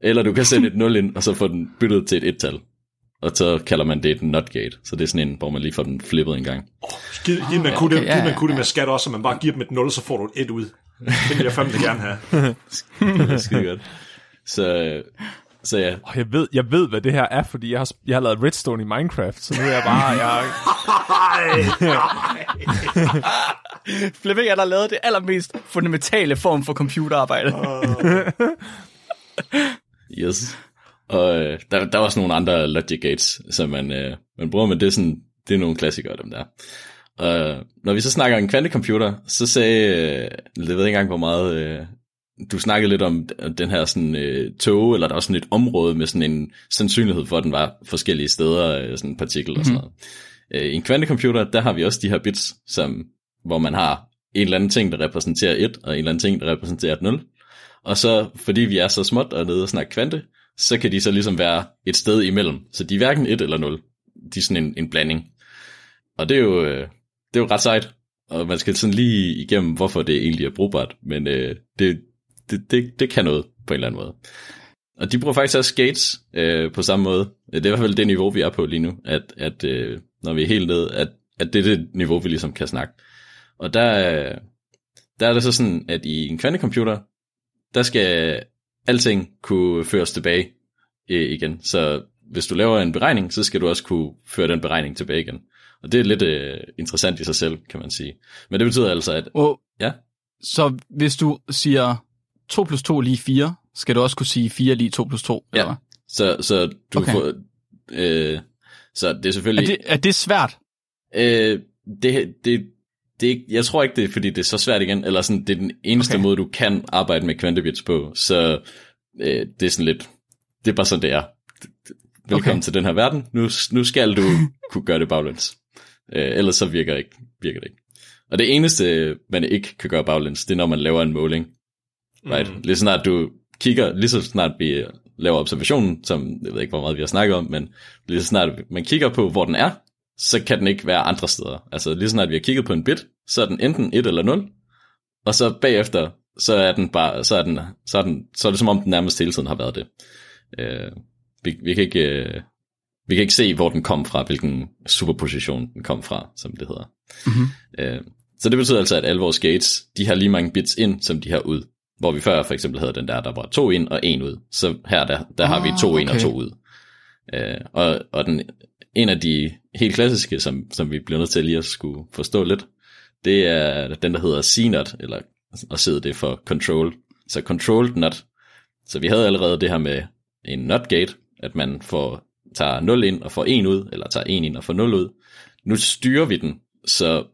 eller du kan sende et nul ind, og så få den byttet til et et-tal. Og så kalder man det et not gate. Så det er sådan en, hvor man lige får den flippet en gang. Oh, giv, giv man kunne okay, det, ja, ja. det med skat også, så man bare giver dem et nul, så får du et et ud. Det vil jeg fandme gerne have. Det er skide godt. Så, så ja. Oh, jeg, ved, jeg ved, hvad det her er, fordi jeg har, jeg har lavet redstone i Minecraft, så nu er jeg bare... Jeg... Flemming, der har lavet det allermest fundamentale form for computerarbejde. Yes. Og øh, der, der er også nogle andre logic gates, som man, øh, man bruger, men det er, sådan, det er nogle klassikere, dem der. Og når vi så snakker en kvantecomputer, så sagde, øh, jeg ved ikke engang hvor meget, øh, du snakkede lidt om den her sådan, øh, tåge, eller der er sådan et område med sådan en sandsynlighed for, at den var forskellige steder, øh, sådan en partikel mm. og sådan noget. Øh, I en kvantecomputer, der har vi også de her bits, som, hvor man har en eller anden ting, der repræsenterer et, og en eller anden ting, der repræsenterer et nul. Og så, fordi vi er så småt og nede og snakker kvante, så kan de så ligesom være et sted imellem. Så de er hverken et eller nul. De er sådan en, en blanding. Og det er, jo, det er jo ret sejt. Og man skal sådan lige igennem, hvorfor det egentlig er brugbart. Men øh, det, det, det, det kan noget på en eller anden måde. Og de bruger faktisk også gates øh, på samme måde. Det er i hvert fald det niveau, vi er på lige nu. At, at øh, når vi er helt nede, at, at det er det niveau, vi ligesom kan snakke. Og der, der er det så sådan, at i en kvantecomputer, der skal alting kunne føres tilbage øh, igen. Så hvis du laver en beregning, så skal du også kunne føre den beregning tilbage igen. Og det er lidt øh, interessant i sig selv, kan man sige. Men det betyder altså, at... Oh, ja. Så hvis du siger to plus to lige fire, skal du også kunne sige fire lige to plus to? Ja, eller? Så, så du okay. får... Øh, så det er selvfølgelig... Er det, er det svært? Øh, det, det, det, jeg tror ikke, det er, fordi det er så svært igen. Eller sådan, det er den eneste okay. måde, du kan arbejde med kvantebits på. Så øh, det er sådan lidt... Det er bare sådan, det er. Velkommen okay. til den her verden. Nu, nu skal du kunne gøre det baglæns. Øh, ellers så virker, ikke, virker det ikke. Og det eneste, man ikke kan gøre baglæns, det er, når man laver en måling. Right? Mm. Lige snart du kigger, lige så snart vi laver observationen, som jeg ved ikke, hvor meget vi har snakket om, men lige så snart man kigger på, hvor den er, så kan den ikke være andre steder. Altså lige så snart vi har kigget på en bit, så er den enten et eller nul, og så bagefter, så er den bare, så er den, så er den, så er det som om den nærmest hele tiden har været det. Øh, Vi, vi, kan ikke, vi kan ikke se, hvor den kom fra, hvilken superposition den kom fra, som det hedder. Mm-hmm. Så det betyder altså, at alle vores gates, de har lige mange bits ind, som de har ud. Hvor vi før for eksempel havde den der, der var to ind og en ud. Så her der, der ah, har vi to okay. ind og to ud. Og, og den, en af de helt klassiske, som, som vi bliver nødt til lige at skulle forstå lidt, det er den, der hedder C-not, eller og sidder det for control. Så controlled not. Så vi havde allerede det her med en not gate, at man får, tager nul ind og får en ud, eller tager en ind og får nul ud. Nu styrer vi den, så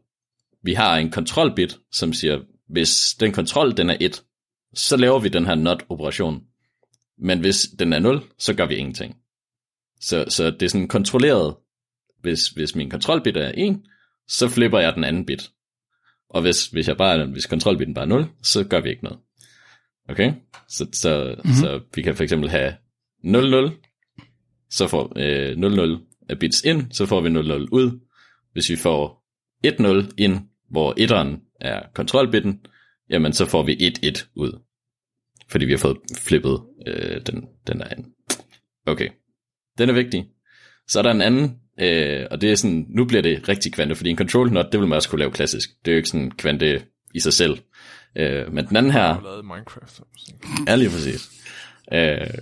vi har en kontrolbit, som siger, hvis den kontrol den er et, så laver vi den her not-operation. Men hvis den er nul, så gør vi ingenting. Så, så det er sådan kontrolleret. Hvis, hvis min kontrolbit er en, så flipper jeg den anden bit. Og hvis, hvis, jeg bare, hvis kontrolbiten bare er nul, så gør vi ikke noget. Okay? Så, så, mm-hmm. så vi kan for eksempel have nul nul, så får øh, nul nul af bits ind, så får vi nul nul ud. Hvis vi får et nul ind, hvor etteren er kontrolbitten, jamen så får vi et et ud. Fordi vi har fået flippet øh, den, den der anden. Okay, den er vigtig. Så er der en anden, øh, og det er sådan, nu bliver det rigtig kvante, fordi en control not, det vil man også kunne lave klassisk. Det er jo ikke sådan kvante i sig selv. Øh, men den anden her... Jeg har lavet Minecraft. Ja, lige præcis. Øh,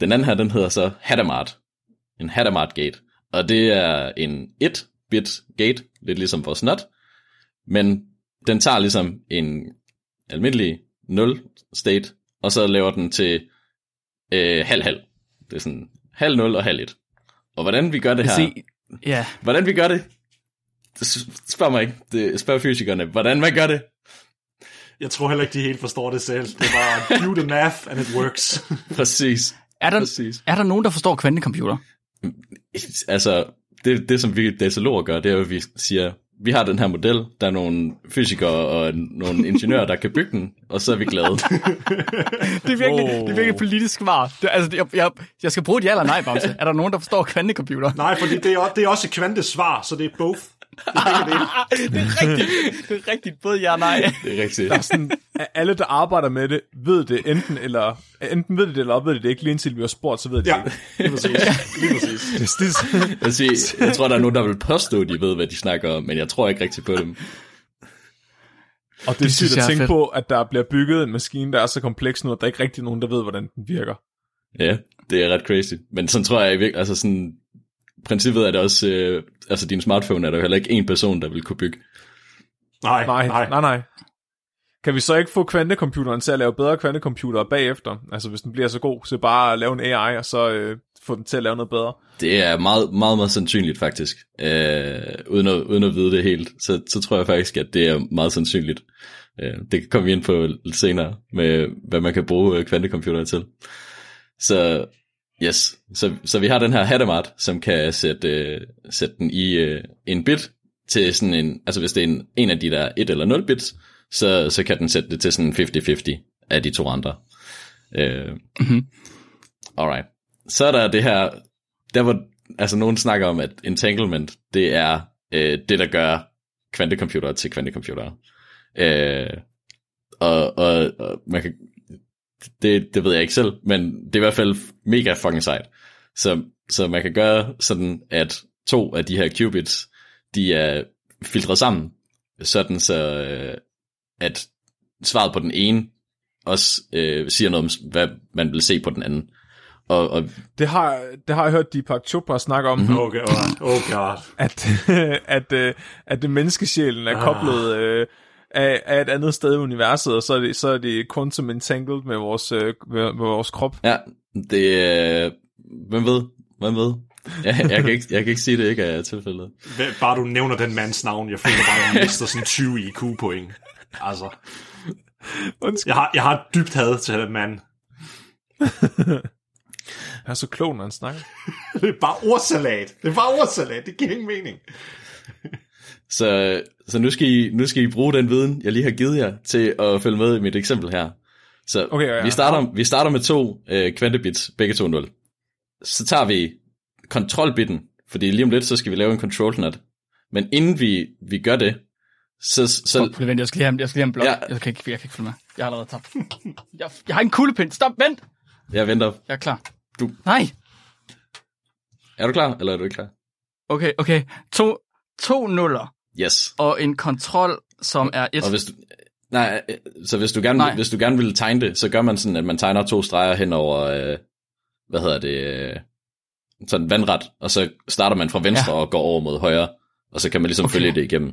Den anden her, den hedder så Hadamard. En Hadamard gate. Og det er en et-bit gate, lidt ligesom vores not. Men den tager ligesom en almindelig nul state, og så laver den til øh, halv-halv. Det er sådan halv nul og halv et. Og hvordan vi gør det her... Yeah. Hvordan vi gør det? Spørg mig ikke. Det, spørg fysikerne. Hvordan man gør det? Jeg tror heller ikke, de helt forstår det selv. Det var do the math, and it works. Præcis. Er der, er der nogen, der forstår kvantecomputer? Altså, det, det som vi dataloger gør, det er at vi siger, vi har den her model, der er nogle fysikere og nogle ingeniører, der kan bygge den, og så er vi glade. Det er virkelig, oh. det er virkelig politisk svar. Det, altså, jeg, jeg, jeg skal bruge et ja eller nej, Bamse. Er der nogen, der forstår kvantecomputer? Nej, for det er, det er også et kvantesvar, så det er both. Det er, det. det er rigtigt, det er rigtigt, både ja og nej. Det er rigtigt. Der er sådan, at alle, der arbejder med det, ved det enten, eller enten ved det det, eller ved det det ikke. Lige indtil vi bliver spurgt, så ved det ja. Ikke. Lige præcis. Lige præcis. Altså, jeg tror, der er nogen, der vil påstå, de ved, hvad de snakker om, men jeg tror ikke rigtigt på dem. Og det, det er sygt at tænke på, at der bliver bygget en maskine, der er så kompleks nu, at der ikke rigtig nogen, der ved, hvordan den virker. Ja, det er ret crazy. Men sådan tror jeg, altså sådan... Princippet er det også, øh, altså din smartphone er der heller ikke en person, der vil kunne bygge. Nej, nej, nej, nej. Kan vi så ikke få kvantecomputeren til at lave bedre kvantecomputere bagefter? Altså hvis den bliver så god, så bare lave en A I, og så øh, få den til at lave noget bedre? Det er meget, meget, meget sandsynligt faktisk. Øh, uden, at, uden at vide det helt, så, så tror jeg faktisk, at det er meget sandsynligt. Øh, det kan komme vi ind på lidt senere, med hvad man kan bruge kvantecomputere til. Så... Yes, så, så vi har den her Hadamard, som kan sætte, øh, sætte den i øh, en bit til sådan en, altså hvis det er en, en af de der et eller nul bits, så, så kan den sætte det til sådan halvtreds halvtreds af de to andre. Øh. Mm-hmm. Alright. Så er der det her, der hvor, altså nogen snakker om, at entanglement, det er øh, det, der gør kvantecomputere til kvantecomputere. Øh, og, og, og man kan... Det, det ved jeg ikke selv, men det er i hvert fald mega fucking sejt. Så, så man kan gøre sådan, at to af de her qubits, de er filtreret sammen, sådan så, at svaret på den ene også øh, siger noget om, hvad man vil se på den anden. Og, og... Det, har, det har jeg hørt Deepak Chopra snakke om. Mm-hmm. Okay, oh, oh God. At, at, at, at menneskesjælen er koblet øh, af, af et andet sted i universet, og så er det, så er det quantum entangled med vores, øh, med, med vores krop. Ja, det øh, hvem ved? Hvem ved? Jeg, jeg, kan ikke, jeg kan ikke sige, det ikke er tilfældet. Bare du nævner den mands navn, jeg føler bare, jeg mister sådan tyve I Q-point. Altså, jeg har, jeg har et dybt had til den mand. Han er så klog, når han snakker. Det er bare ordsalat. Det er bare ordsalat. Det giver ingen mening. så så nu, skal I, nu skal I bruge den viden, jeg lige har givet jer, til at følge med i mit eksempel her. Så okay, ja, ja. Vi, starter, vi starter med to øh, kvantebits, begge to nul. Så tager vi kontrolbitten, fordi lige om lidt, så skal vi lave en control nut. Men inden vi, vi gør det, så... så... Oh, vent, jeg skal lige have, jeg skal lige have en blok. Ja. Jeg kan ikke, jeg kan ikke følge med. Jeg har allerede tabt. jeg, jeg har en kuglepind. Stop, vent! Jeg venter. Jeg er klar. Du. Nej. Er du klar, eller er du ikke klar? Okay, okay. To, to nuller. Yes. Og en kontrol, som er et... Og hvis du, nej, så hvis du gerne, nej. hvis du gerne vil tegne det, så gør man sådan, at man tegner to streger hen over, øh, hvad hedder det, øh, sådan vandret, og så starter man fra venstre ja. og går over mod højre, og så kan man ligesom okay. følge det igennem.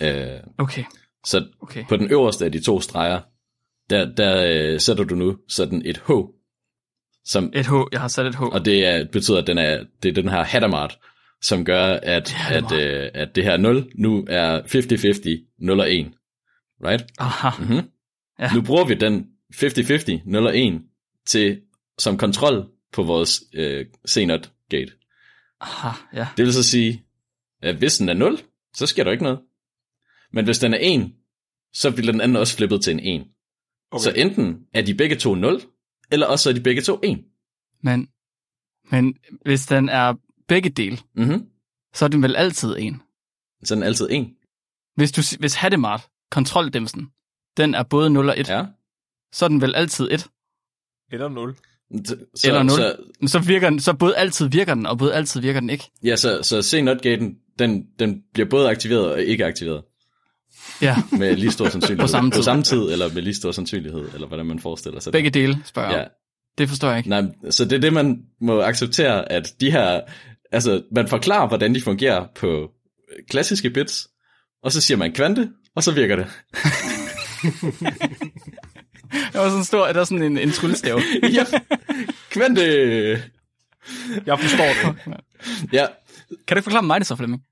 Øh, okay. Så okay. på den øverste af de to streger, der, der øh, sætter du nu sådan et H. Som, et H, jeg har sat et H. Og det er, betyder, at den er, det er den her Hadamard, som gør, at, at, øh, at det her nul nu er halvtreds halvtreds, nul og en. Right? Aha. Mm-hmm. Ja. Nu bruger vi den halvtreds halvtreds, nul og en til, som kontrol på vores øh, C-not gate. Aha, ja. Det vil så sige, at hvis den er nul, så sker der ikke noget. Men hvis den er en, så bliver den anden også flippet til en en. Okay. Så enten er de begge to nul, eller også er de begge to en. Men, men hvis den er begge del, mm-hmm. så er den vel altid en? Så er den altid en. Hvis, du, hvis Hademart, kontroldæmsen, den er både nul og et, ja. så er den vel altid et? Eller nul. Så, eller nul. Så, så, virker den, så både altid virker den, og både altid virker den ikke. Ja, så, så C-not-gaten, den, den bliver både aktiveret og ikke aktiveret. Ja. Med lige stor sandsynlighed. På samme tid. På samme tid, eller med lige stor sandsynlighed, eller hvordan man forestiller sig. Begge dele, spørger jeg. Ja. Det forstår jeg ikke. Nej, så det er det, man må acceptere, at de her, altså man forklarer, hvordan de fungerer på klassiske bits, og så siger man kvante, og så virker det. Der var sådan stor, er der sådan en, en tryllestav? Ja, kvante! Jeg forstår det. Ja. Kan du forklare mig det så, Flemming?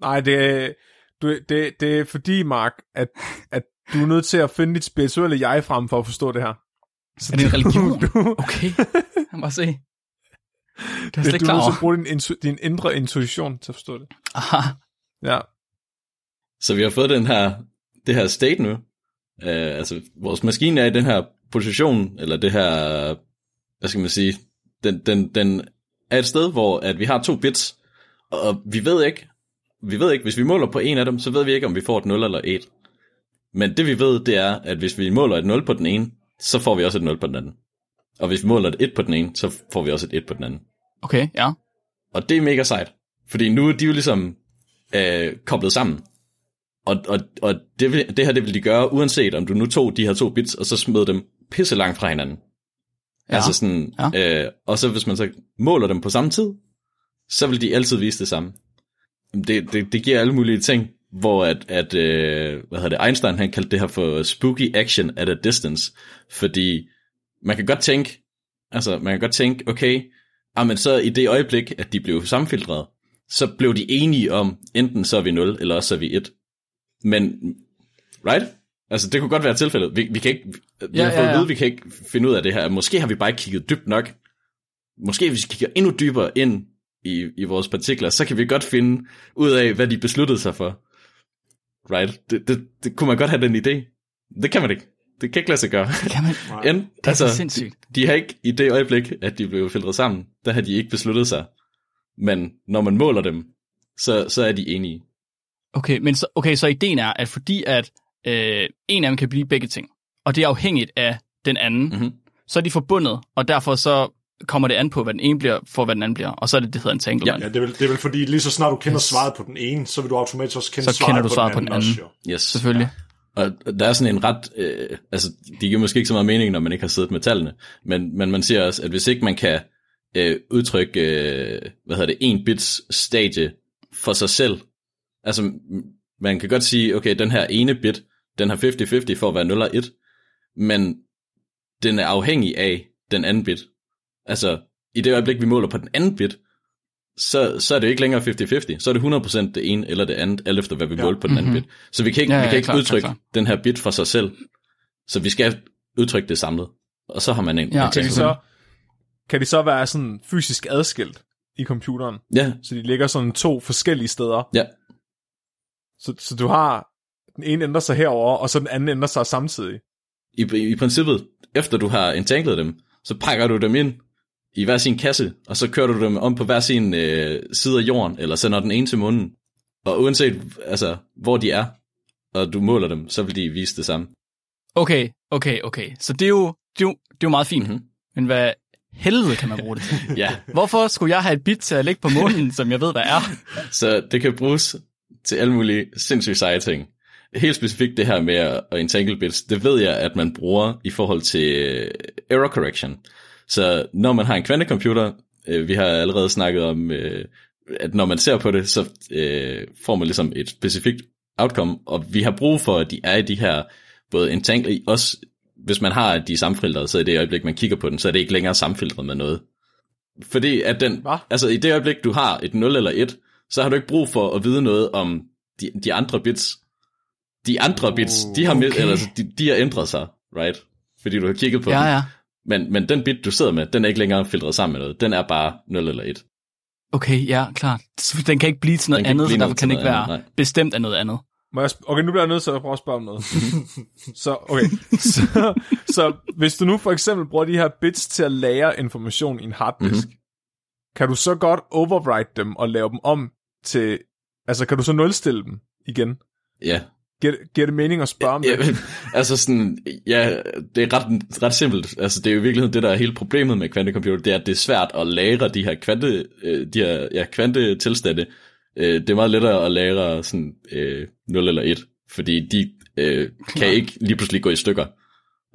Nej, det... Du, det, det er fordi, Mark, at, at du er nødt til at finde dit spirituelle jeg frem for at forstå det her. Så er det en du, religion? Du, okay, lad mig se. Det er slet ikke klar over. Du er nødt til at bruge din, intu, din indre intuition til at forstå det. Aha. Ja. Så vi har fået den her, det her state nu. Uh, altså, vores maskine er i den her position, eller det her, hvad skal man sige, den, den, den er et sted, hvor at vi har to bits, og vi ved ikke, Vi ved ikke, hvis vi måler på en af dem, så ved vi ikke, om vi får et nul eller et. Men det vi ved, det er, at hvis vi måler et nul på den ene, så får vi også et nul på den anden. Og hvis vi måler et et på den ene, så får vi også et et på den anden. Okay, ja. Og det er mega sejt, fordi nu er de jo ligesom øh, koblet sammen. Og, og, og det, vil, det her, det vil de gøre, uanset om du nu tog de her to bits, og så smed dem pisse langt fra hinanden. Ja. Altså sådan, ja. øh, og så hvis man så måler dem på samme tid, så vil de altid vise det samme. Det, det, det giver alle mulige ting, hvor at, at øh, hvad hedder det, Einstein han kaldte det her for spooky action at a distance, fordi man kan godt tænke, altså man kan godt tænke, okay, ah, men så i det øjeblik, at de blev sammenfiltret, så blev de enige om, enten så er vi nul, eller også så er vi et. Men, right? Altså det kunne godt være tilfældet. Vi, vi kan ikke, vi ja, har fået ja, ja. at vide, vi kan ikke finde ud af det her. Måske har vi bare ikke kigget dybt nok. Måske hvis vi kigger endnu dybere ind, I, i vores partikler, så kan vi godt finde ud af, hvad de besluttede sig for. Right? Det, det, det kunne man godt have den idé. Det kan man ikke. Det kan ikke lade sig gøre. Det kan man. End, det er altså, sindssygt. De, de har ikke i det øjeblik, at de blev filtreret sammen, der har de ikke besluttet sig. Men når man måler dem, så, så er de enige. Okay, men så, okay, så ideen er, at fordi at øh, en af dem kan blive begge ting, og det er afhængigt af den anden, mm-hmm. så er de forbundet, og derfor så kommer det an på, hvad den ene bliver, for hvad den anden bliver. Og så er det, det hedder entanglement. Ja, det er, vel, det er vel fordi, lige så snart du kender yes. svaret på den ene, så vil du automatisk også kende så svaret, kender du svaret på den anden. På den anden. Yes. Selvfølgelig. Ja. Og der er sådan en ret, øh, altså det giver måske ikke så meget mening, når man ikke har siddet med tallene, men, men man siger også, at hvis ikke man kan øh, udtrykke, øh, hvad hedder det, en bits stadie for sig selv, altså man kan godt sige, okay, den her ene bit, den har halvtreds halvtreds for at være nul og et, men den er afhængig af den anden bit. Altså i det øjeblik, vi måler på den anden bit, Så, så er det ikke længere halvtreds halvtreds, så er det hundrede procent det ene eller det andet, alt efter hvad vi ja. måler på den anden mm-hmm. bit. Så vi kan ikke, ja, ja, vi kan ikke klar, udtrykke klar, klar. den her bit for sig selv, så vi skal udtrykke det samlet, og så har man en. Ja, kan, de så, kan de så være sådan fysisk adskilt i computeren, ja. så de ligger sådan to forskellige steder, ja. så, så du har, den ene ændrer sig herover og så den anden ændrer sig samtidig. I, i, i princippet, efter du har entanglet dem, så pakker du dem ind i hver sin kasse, og så kører du dem om på hver sin øh, side af jorden, eller sender den ene til månen. Og uanset altså, hvor de er, og du måler dem, så vil de vise det samme. Okay, okay, okay. Så det er jo, det er jo, det er jo meget fint. Mm-hmm. Men hvad helvede kan man bruge det til? Ja. Hvorfor skulle jeg have et bit til at lægge på månen, som jeg ved, hvad er? Så det kan bruges til alle mulige sindssygt seje ting. Helt specifikt det her med at entangle bits, det ved jeg, at man bruger i forhold til error correction. Så når man har en kvantecomputer, øh, vi har allerede snakket om, øh, at når man ser på det, så øh, får man ligesom et specifikt outcome, og vi har brug for, at de er i de her, både entangled, også hvis man har de sammenfiltrede, så i det øjeblik, man kigger på den, så er det ikke længere sammenfiltret med noget. Fordi at den, hva? Altså i det øjeblik, du har et nul eller et, så har du ikke brug for at vide noget om de, de andre bits. De andre bits, oh, de, har, okay. altså, de, de har ændret sig, right? Fordi du har kigget på ja, dem. Ja. Men, men den bit, du sidder med, den er ikke længere filtreret sammen med noget. Den er bare nul eller et. Okay, ja, klart. Den kan ikke blive til noget andet, så derfor kan den ikke være andet, bestemt af noget andet. Jeg sp- okay, nu bliver jeg nødt til at prøve at spørge om noget. så, okay. så, så hvis du nu for eksempel bruger de her bits til at lagre information i en harddisk, mm-hmm. kan du så godt overwrite dem og lave dem om til... Altså, kan du så nulstille dem igen? Ja. Giver, giver det mening at spørge om det? Ja, altså sådan, ja, det er ret, ret simpelt. Altså det er jo i virkeligheden det, der er hele problemet med kvantecomputer, det er, at det er svært at lagre de her, kvante, de her ja, kvantetilstande. Det er meget lettere at lagre sådan øh, nul eller et, fordi de øh, kan ikke lige pludselig gå i stykker.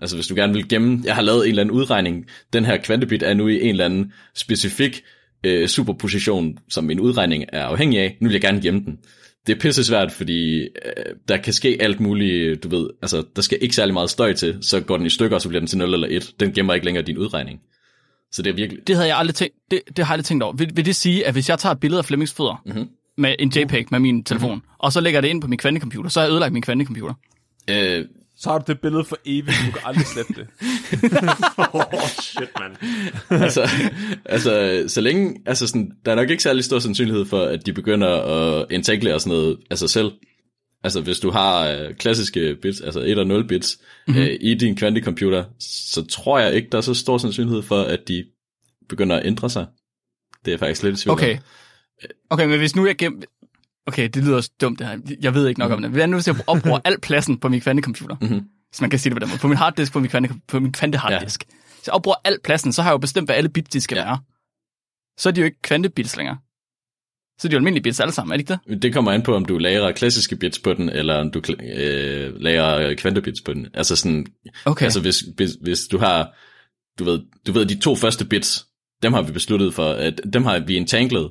Altså hvis du gerne vil gemme, jeg har lavet en eller anden udregning, den her kvantebit er nu i en eller anden specifik øh, superposition, som min udregning er afhængig af, nu vil jeg gerne gemme den. Det er pisse svært, fordi øh, der kan ske alt muligt, du ved, altså der skal ikke særlig meget støj til, så går den i stykker, og så bliver den til nul eller et. Den gemmer ikke længere din udregning. Så det er virkelig... Det havde jeg aldrig tænkt, det, det har jeg aldrig tænkt over. Vil, vil det sige, at hvis jeg tager et billede af Flemmings fødder mm-hmm. med en JPEG med min telefon, mm-hmm. og så lægger det ind på min kvantecomputer, så har jeg ødelagt min kvantecomputer? Øh... Så har du det billede for evigt, du kan aldrig slette det. oh, shit, man. altså, altså, så længe, altså sådan, der er nok ikke særlig stor sandsynlighed for, at de begynder at entangle og sådan noget af sig selv. Altså, hvis du har øh, klassiske bits, altså et og nul bits, mm-hmm. øh, i din kvantecomputer, så tror jeg ikke, der er så stor sandsynlighed for, at de begynder at ændre sig. Det er faktisk lidt svært. Okay. Okay, men hvis nu jeg gem... Okay, det lyder også dumt det her. Jeg ved ikke nok om det. Hvad er det nu, hvis jeg opbruger al pladsen på min kvantecomputer? Mm-hmm. Så man kan sige det på den måde. På min harddisk, på min, kvante, på min kvanteharddisk. Ja. Hvis jeg opbruger al pladsen, så har jeg jo bestemt, hvad alle bits de skal ja. være. Så er de jo ikke kvantebits længere. Så er de jo almindelige bits alle sammen, er det ikke det? Det kommer an på, om du lagrer klassiske bits på den, eller om du øh, lagrer kvantebits på den. Altså sådan, okay. altså hvis, hvis, hvis du har, du ved, du ved, de to første bits, dem har vi besluttet for, at dem har vi entangled,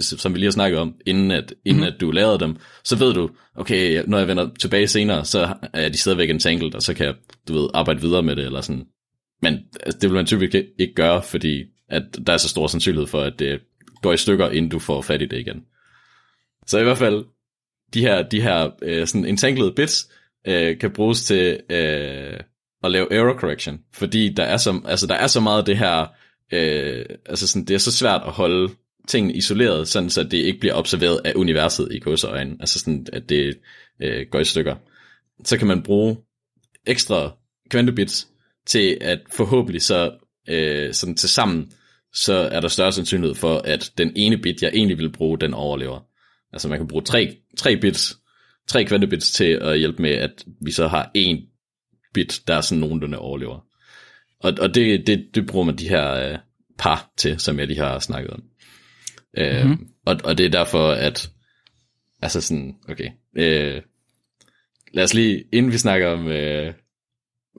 som vi lige har snakket om, inden at, inden mm-hmm. at du lavede dem, så ved du, okay, når jeg vender tilbage senere, så er de stadigvæk entangled, og så kan jeg, du ved, arbejde videre med det, eller sådan. Men altså, det vil man typisk ikke gøre, fordi at der er så stor sandsynlighed for, at det går i stykker, inden du får fat i det igen. Så i hvert fald, de her, de her øh, sådan entangled bits, øh, kan bruges til øh, at lave error correction, fordi der er så, altså, der er så meget det her, øh, altså sådan, det er så svært at holde tingene isoleret, sådan så det ikke bliver observeret af universet i gåseøjne, altså sådan, at det øh, går i stykker. Så kan man bruge ekstra kvantebits til at forhåbentlig så øh, sådan til sammen, så er der større sandsynlighed for, at den ene bit, jeg egentlig ville bruge, den overlever. Altså man kan bruge tre, tre bits, tre kvantebits til at hjælpe med, at vi så har en bit, der er sådan nogenlunde overlever. Og, og det, det, det bruger man de her øh, par til, som jeg lige har snakket om. Mm-hmm. Øh, og, og det er derfor, at altså sådan, okay, øh, lad os lige, inden vi snakker om, øh,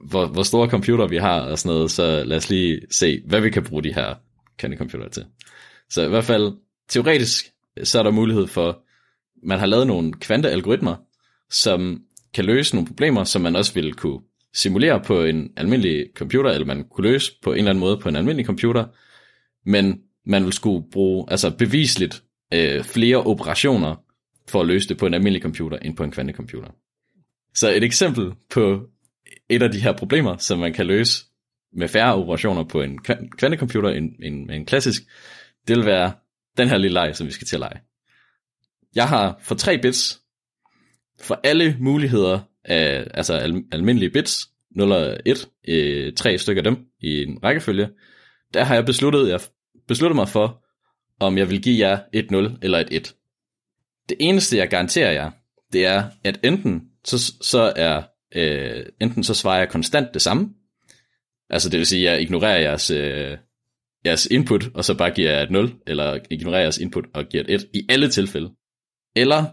hvor, hvor store computer vi har og sådan noget, så lad os lige se, hvad vi kan bruge de her kernecomputere til. Så i hvert fald, teoretisk, så er der mulighed for, man har lavet nogle kvantealgoritmer, som kan løse nogle problemer, som man også ville kunne simulere på en almindelig computer, eller man kunne løse på en eller anden måde på en almindelig computer, men man ville skulle bruge altså bevisligt øh, flere operationer for at løse det på en almindelig computer, end på en kvantecomputer. Så et eksempel på et af de her problemer, som man kan løse med færre operationer på en kvantecomputer end en, en klassisk, det vil være den her lille leg, som vi skal til at lege. Jeg har for tre bits, for alle muligheder af altså al, almindelige bits, nul og et, øh, tre stykker dem i en rækkefølge, der har jeg besluttet, jeg besluttede mig for, om jeg vil give jer et nul eller et et. Det eneste, jeg garanterer jer, det er, at enten så, så er øh, enten så svarer jeg konstant det samme, altså det vil sige, at jeg ignorerer jeres, øh, jeres input, og så bare giver jeg et nul, eller ignorerer jeres input og giver et et, i alle tilfælde. Eller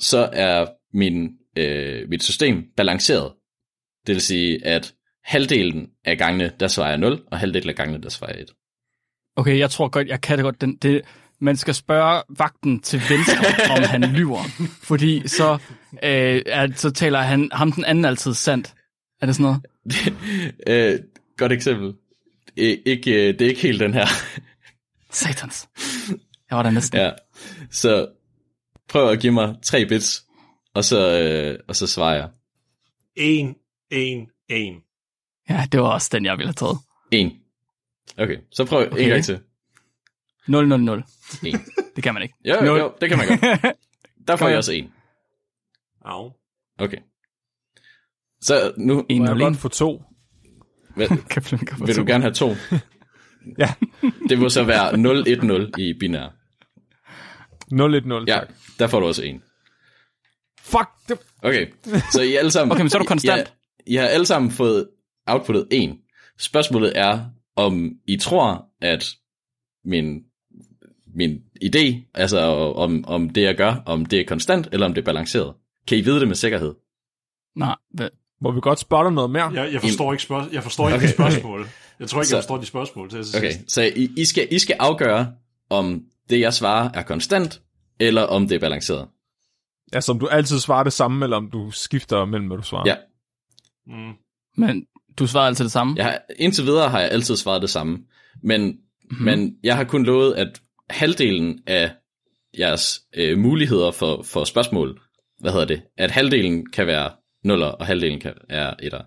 så er min, øh, mit system balanceret, det vil sige, at halvdelen af gangene, der svarer jeg nul, og halvdelen af gangene, der svarer jeg et. Okay, jeg tror godt, jeg kan det godt. Den, det, man skal spørge vagten til venstre, om han lyver. Fordi så, øh, er, så taler han, ham den anden altid sandt. Er det sådan noget? øh, godt eksempel. I, ikke, det er ikke helt den her. Satans. Jeg var der næsten. Ja. Så prøv at give mig tre bits, og så, øh, og så svarer jeg. En, en, en. Ja, det var også den, jeg ville have taget. En. Okay, så prøv okay. en gang til. nul, nul, nul. en. Det kan man ikke. Jo, jo, jo, det kan man godt. Der får jeg også en. Au. Okay. Så nu... en, må jeg godt få to? Vil, vil du gerne have to? Ja. Det må så være nul, et, nul i binær. nul, et, nul, ja, tak. Der får du også en. Fuck! Det... Okay, så I alle sammen... Okay, men så er du konstant. I, I har alle sammen fået outputtet en. Spørgsmålet er... om I tror, at min, min idé, altså om, om det, jeg gør, om det er konstant, eller om det er balanceret. Kan I vide det med sikkerhed? Nej. Det... Må vi godt spørge dig noget mere? Jeg, jeg forstår ikke, spørg... jeg forstår ikke okay. de spørgsmål. Jeg tror ikke, så... jeg forstår de spørgsmål. Til okay, så I, I, skal, I skal afgøre, om det, jeg svarer, er konstant, eller om det er balanceret. Altså om du altid svarer det samme, eller om du skifter mellem, hvad du svarer. Ja. Mm. Men... du svarer altid det samme? Jeg har, indtil videre har jeg altid svaret det samme, men, mm-hmm. men jeg har kun lovet, at halvdelen af jeres øh, muligheder for, for spørgsmål, hvad hedder det, at halvdelen kan være nuller, og halvdelen kan være etter.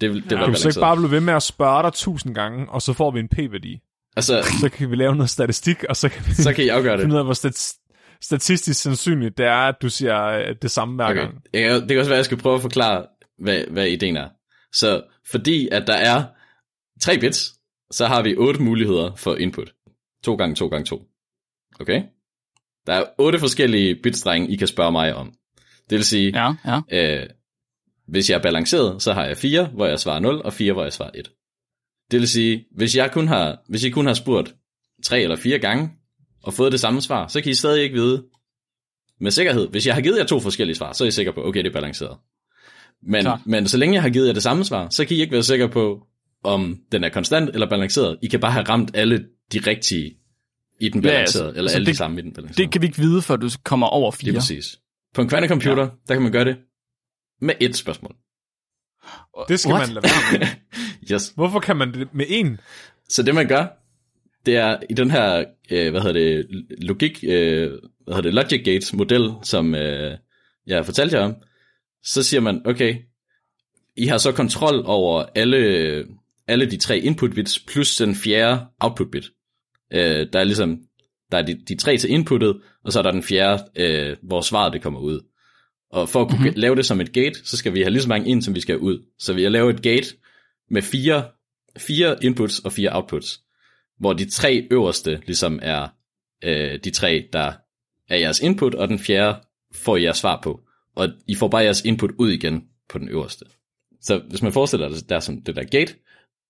Det, det ja. Var du kan ikke bare blive ved med at spørge dig tusind gange, og så får vi en p-værdi. Altså, så kan vi lave noget statistik, og så kan vi så kan I afgøre det. Finde ud af, hvor stat- statistisk sandsynligt det er, at du siger det samme hver okay. gang. Det kan også være, at jeg skal prøve at forklare, hvad, hvad ideen er. Så fordi at der er tre bits, så har vi otte muligheder for input. to gange to gange to. Okay? Der er otte forskellige bitstrenge, I kan spørge mig om. Det vil sige, ja, ja. Øh, hvis jeg er balanceret, så har jeg fire, hvor jeg svarer nul, og fire, hvor jeg svarer et. Det vil sige, hvis jeg kun har, hvis I kun har spurgt tre eller fire gange, og fået det samme svar, så kan I stadig ikke vide med sikkerhed. Hvis jeg har givet jer to forskellige svar, så er I sikre på, okay, det er balanceret. Men, men så længe jeg har givet jer det samme svar, så kan I ikke være sikre på, om den er konstant eller balanceret. I kan bare have ramt alle de rigtige i den balancerede, ja, altså, eller alle det, de samme i den balancerede. Det kan vi ikke vide, før du kommer over fire. Det er præcis. På en kvantecomputer, ja. Der kan man gøre det med et spørgsmål. Det skal What? Man lade være med. Yes. Hvorfor kan man det med en? Så det man gør, det er i den her, øh, hvad hedder det, logik, øh, hvad hedder det, logic gate model, som øh, jeg fortalte jer om, så siger man, okay, I har så kontrol over alle, alle de tre input bits, plus den fjerde output bit. Øh, der er ligesom, der er de, de tre til inputtet, og så er der den fjerde, øh, hvor svaret det kommer ud. Og for at kunne mm-hmm. lave det som et gate, så skal vi have lige så mange ind, som vi skal have ud. Så vi har lavet et gate med fire, fire inputs og fire outputs, hvor de tre øverste ligesom er øh, de tre, der er jeres input, og den fjerde får I jeres svar på. Og I får bare jeres input ud igen på den øverste. Så hvis man forestiller sig, der er som det der gate,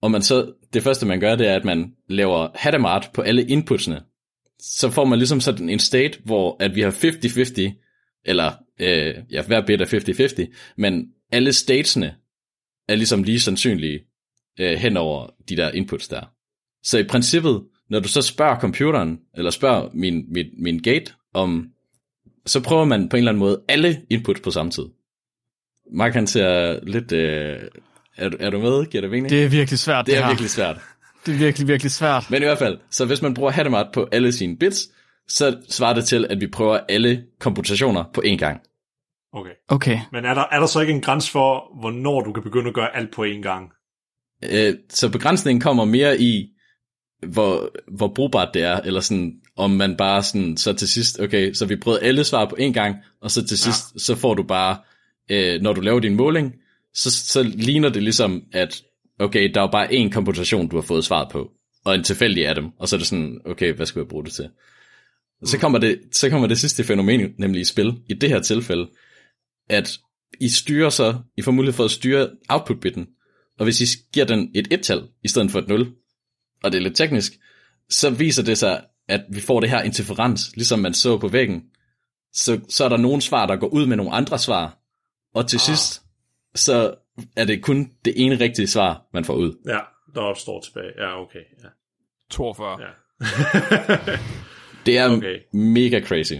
og man så, det første man gør, det er, at man laver Hadamard på alle inputsene, så får man ligesom sådan en state, hvor at vi har halvtreds halvtreds, eller øh, ja, hver bit er halvtreds halvtreds, men alle statesne er ligesom lige sandsynlige øh, hen over de der inputs der. Så i princippet, når du så spørger computeren, eller spørger min, min, min gate om, så prøver man på en eller anden måde alle inputs på samme tid. Mark, han ser lidt... Øh, er, er du med? Giver det mening? Det er virkelig svært, det, det er virkelig svært. Det er virkelig, virkelig svært. Men i hvert fald, så hvis man bruger Hadamard på alle sine bits, så svarer det til, at vi prøver alle komputationer på én gang. Okay. okay. Men er der, er der så ikke en grænse for, hvornår du kan begynde at gøre alt på én gang? Øh, så begrænsningen kommer mere i, hvor, hvor brugbart det er, eller sådan, om man bare sådan, så til sidst, okay, så vi prøver alle svar på én gang, og så til sidst, ja. så får du bare, øh, når du laver din måling, så, så ligner det ligesom, at okay, der er jo bare én komputation, du har fået svaret på, og en tilfældig af dem, og så er det sådan, okay, hvad skal jeg bruge det til? Mm. Så, kommer det, så kommer det sidste fænomen nemlig i spil, i det her tilfælde, at I styrer så, I får mulighed for at styre output-bitten, og hvis I giver den et et-tal, i stedet for et nul, og det er lidt teknisk, så viser det sig, at vi får det her interferens, ligesom man så på væggen, så, så er der nogle svar, der går ud med nogle andre svar, og til ah. sidst, så er det kun det ene rigtige svar, man får ud. Ja, der opstår tilbage. Ja, okay. Ja. toogfyrre. Ja. Det er okay. Mega crazy.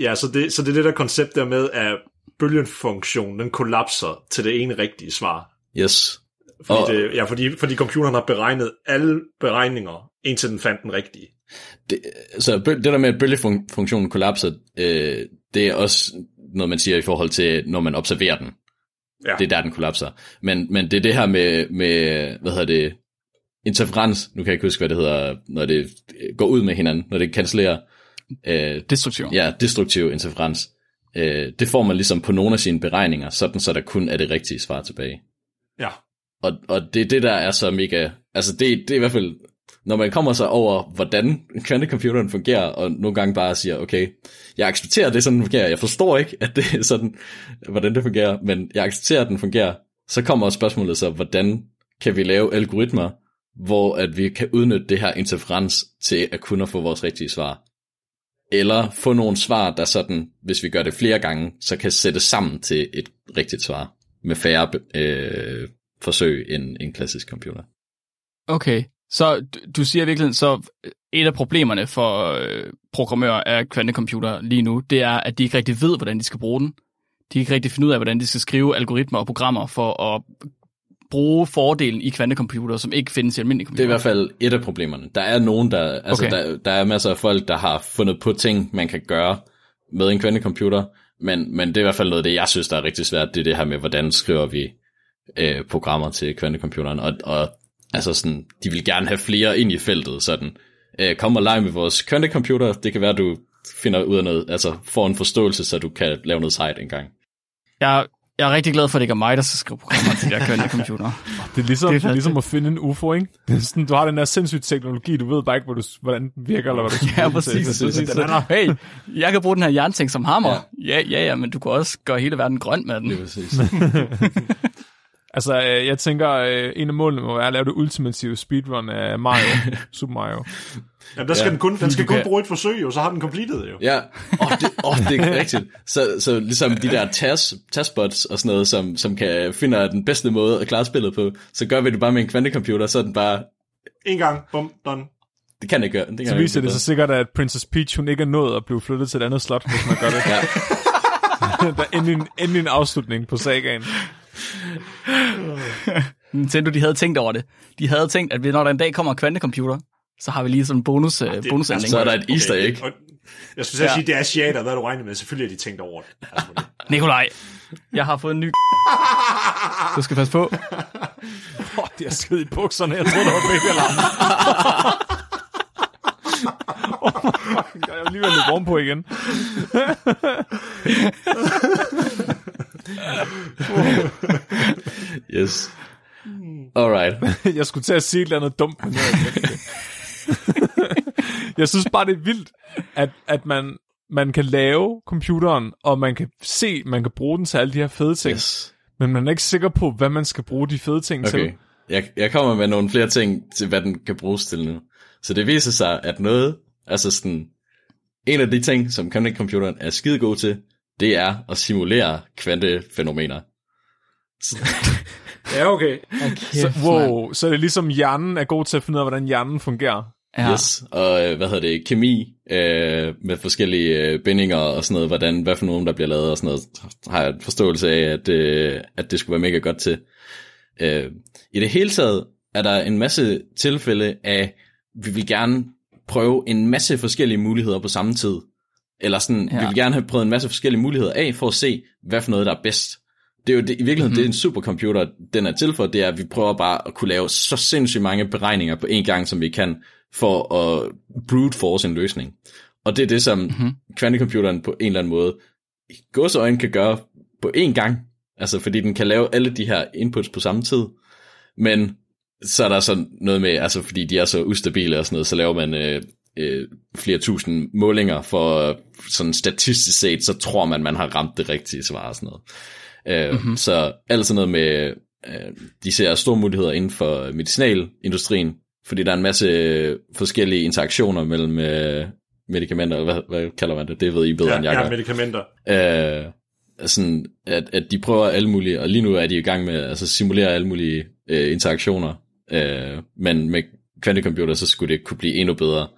Ja, så det, så det er det der koncept der med, at bølgenfunktionen, den kollapser til det ene rigtige svar. Yes. Fordi, og, det, ja, fordi, fordi computeren har beregnet alle beregninger, indtil den fandt den rigtige. Det, så det der med, at bølgefunktionen kollapser, øh, det er også noget, man siger i forhold til, når man observerer den. Ja. Det er der, den kollapser. Men, men det er det her med, med, hvad hedder det, interferens, nu kan jeg ikke huske, hvad det hedder, når det går ud med hinanden, når det cancellerer. Øh, destruktiv. Ja, destruktiv interferens. Øh, det får man ligesom på nogle af sine beregninger, sådan så der kun er det rigtige svar tilbage. Ja. Og, og det er det, der er så mega, altså det, det er i hvert fald, når man kommer så over, hvordan kvantecomputeren fungerer, og nogle gange bare siger, okay, jeg accepterer det, sådan den fungerer, jeg forstår ikke, at det er sådan, hvordan det fungerer, men jeg accepterer, at den fungerer, så kommer også spørgsmålet så, hvordan kan vi lave algoritmer, hvor at vi kan udnytte det her interferens til at kunne få vores rigtige svar, eller få nogle svar, der sådan, hvis vi gør det flere gange, så kan sættes sammen til et rigtigt svar, med færre øh, forsøg end en klassisk computer. Okay. Så du siger virkelig, så et af problemerne for øh, programmører af kvantecomputer lige nu, det er, at de ikke rigtig ved, hvordan de skal bruge den. De kan ikke rigtig finde ud af, hvordan de skal skrive algoritmer og programmer for at bruge fordelen i kvantecomputer, som ikke findes i almindelige computer. Det er i hvert fald et af problemerne. Der er nogen, der, altså okay. der, der er masser af folk, der har fundet på ting, man kan gøre med en kvantecomputer, men, men det er i hvert fald noget, det jeg synes, der er rigtig svært, det er det her med, hvordan skriver vi øh, programmer til kvantecomputeren, og, og altså sådan, de vil gerne have flere ind i feltet, sådan, øh, kom og lege med vores kvantecomputer, det kan være, du finder ud af noget, altså får en forståelse, så du kan lave noget sejt engang. Jeg, jeg er rigtig glad for, at det ikke er mig, der skal skrive programmer til de der kvantecomputere. Det er ligesom, det er ligesom at finde en U F O, ikke? Sådan, du har den der sindssyge teknologi, du ved bare ikke, hvor du, hvordan den virker, eller hvad du skal. Ja, præcis. Så, præcis. Den er, hey, jeg kan bruge den her jernting som hammer. Ja. ja, ja, ja, men du kan også gøre hele verden grøn med den. Det er præcis. Altså, jeg tænker, en af målene må være at lave det ultimative speedrun af Mario, Super Mario. Jamen, der skal ja. den kun, den skal kun kan... bruge et forsøg, og så har den completet jo. Ja, åh, det, åh, det er rigtigt. Så, så ligesom de der taskbots og sådan noget, som, som kan finde den bedste måde at klare spillet på, så gør vi det bare med en kvantecomputer, så den bare... En gang, bum, done. Det kan det gøre. Det kan så viser det så sikkert, at Princess Peach, hun ikke er nået at blive flyttet til et andet slot, hvis man gør det. Ja. Der er endelig en, endelig en afslutning på sagaen. Nintendo, de havde tænkt over det. De havde tænkt, at når der en dag kommer en kvantecomputer, så har vi lige sådan en bonus, ah, det, bonus altså, så er der et okay, easter egg. Jeg skulle ja. sige, det er asiater, hvad du regner med. Selvfølgelig har de tænkt over det. Altså, det. Nikolaj, jeg har fået en ny... Du skal passe på. Åh, oh, det er skidt i bukserne. Jeg troede, der var baby-alarm. Jeg er lige ved at løbe om på igen. Yes. Alright. Jeg skulle til at sige et eller andet dumt. Men jeg synes bare, det er vildt, at, at man, man kan lave computeren, og man kan se, man kan bruge den til alle de her fede ting. Yes. Men man er ikke sikker på, hvad man skal bruge de fede ting okay. til. Jeg, jeg kommer med nogle flere ting til, hvad den kan bruges til nu. Så det viser sig, at noget, altså sådan, en af de ting, som kvantecomputere er skide god til, det er at simulere kvantefænomener. Ja, okay. Okay så, wow, så det er ligesom hjernen er god til at finde ud af, hvordan hjernen fungerer. Ja. Yes, og hvad hedder det, kemi øh, med forskellige øh, bindinger og sådan noget, hvordan, hvad for nogen der bliver lavet og sådan noget, har jeg en forståelse af, at, øh, at det skulle være mega godt til. Øh, I det hele taget er der en masse tilfælde af, vi vil gerne prøve en masse forskellige muligheder på samme tid, eller sådan, ja. Vi vil gerne have prøvet en masse forskellige muligheder af, for at se, hvad for noget der er bedst. Det er jo det, i virkeligheden, mm-hmm. det er en supercomputer, den er til for, det er, at vi prøver bare at kunne lave så sindssygt mange beregninger på en gang, som vi kan, for at brute force en løsning. Og det er det, som mm-hmm. kvantecomputeren på en eller anden måde i godsøjne kan gøre på en gang, altså fordi den kan lave alle de her inputs på samme tid, men så er der sådan noget med, altså fordi de er så ustabile og sådan noget, så laver man øh, øh, flere tusind målinger for sådan statistisk set, så tror man, man har ramt det rigtige svar og sådan noget. Mm-hmm. Så alt sådan noget med, de ser store muligheder inden for medicinalindustrien, fordi der er en masse forskellige interaktioner mellem medicamenter, hvad, hvad kalder man det, det ved I bedre ja, end jeg gør. Ja, medicamenter. Øh, sådan, at, at de prøver alle mulige, og lige nu er de i gang med at altså simulere alle mulige øh, interaktioner, øh, men med kvantecomputer, så skulle det kunne blive endnu bedre.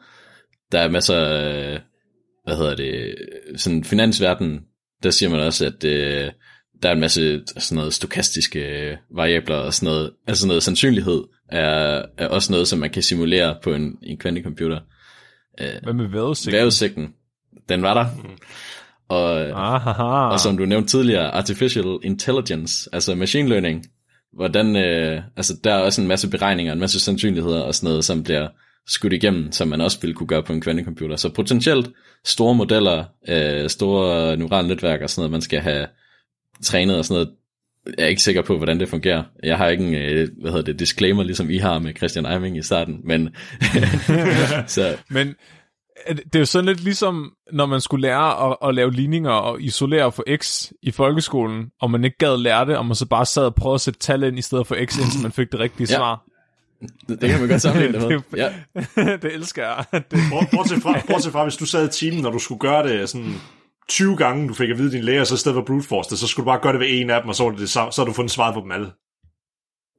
Der er masser af, øh, hvad hedder det, sådan finansverdenen, der siger man også, at øh, der er en masse sådan noget stokastiske variabler og sådan noget, altså noget sandsynlighed er, er også noget, som man kan simulere på en, en kvantecomputer. Hvad med vævesigten? Vævesigten, den var der. Mm. Og, og som du nævnte tidligere, artificial intelligence, altså machine learning, hvordan, øh, altså der er også en masse beregninger, en masse sandsynligheder og sådan noget, som bliver skudt igennem, som man også ville kunne gøre på en kvantecomputer. Så potentielt store modeller, øh, store neurale netværk og sådan noget, man skal have trænet og sådan noget. Jeg er ikke sikker på, hvordan det fungerer. Jeg har ikke en, hvad hedder det, disclaimer, ligesom I har med Christian Eiming i starten, men... så. Men det er jo sådan lidt ligesom, når man skulle lære at, at lave ligninger og isolere for x i folkeskolen, og man ikke gad lære det, og man så bare sad og prøvede at sætte tal ind i stedet for x, indtil man fik det rigtige ja. svar. Det kan man godt sammenligne det med. Ja. Det elsker jeg. Det... Bortset fra, bortset fra, hvis du sad i timen, når du skulle gøre det sådan... tyve gange, du fik at vide din læge, og så i stedet for brute force det, så skulle du bare gøre det ved en af dem, og så var det det samme, så har du fundet svaret på dem alle.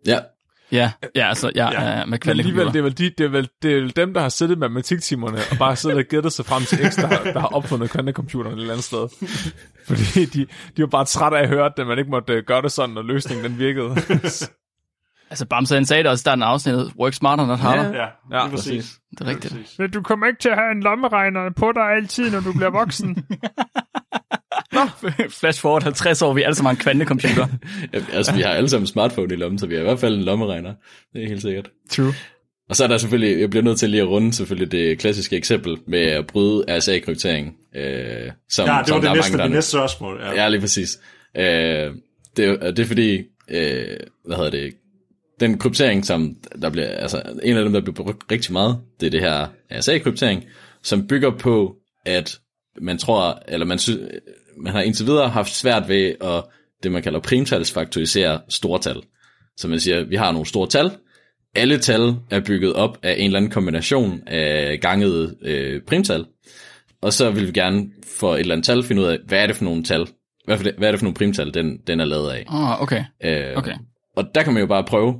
Ja. Ja, ja altså, ja, ja. ja med alligevel, det er, vel de, det, er vel, det er vel dem, der har siddet med matematiktimerne, og bare siddet og gættet sig frem til X, der har, der har opfundet kvantecomputeren et eller andet sted. Fordi de, de var bare trætte af at høre, at man ikke måtte gøre det sådan, og løsningen den virkede. Altså, Bamse han sagde det også i starten af afsnittet, work smarter, not harder. Ja, ja, det er ja, præcis. præcis. Det er rigtigt. Det er men du kommer ikke til at have en lommeregner på dig altid, når du bliver voksen. Flash forward halvtreds år, vi er alle sammen en kvantecomputer. Altså, vi har alle sammen smartphone i lommen, så vi har i hvert fald en lommeregner. Det er helt sikkert. True. Og så er der selvfølgelig, jeg bliver nødt til lige at runde selvfølgelig det klassiske eksempel med at bryde R S A-kryptering. Øh, som, ja, det som var det næste, det næste spørgsmål. Ja, ja lige præcis. Øh, det, det er fordi, øh, hvad hedder det, den kryptering, som der bliver, altså en af dem, der bliver brugt rigtig meget, det er det her R S A-kryptering, som bygger på, at man tror, eller man, sy- man har indtil videre haft svært ved at, det man kalder primtalsfaktorisere store tal. Så man siger, vi har nogle store tal, alle tal er bygget op af en eller anden kombination af gangede øh, primtal, og så vil vi gerne for et eller andet tal finde ud af, hvad er det for nogle tal, hvad er det, hvad er det for nogle primtal, den, den er lavet af. Ah, oh, okay. Øh, okay. Og der kan man jo bare prøve,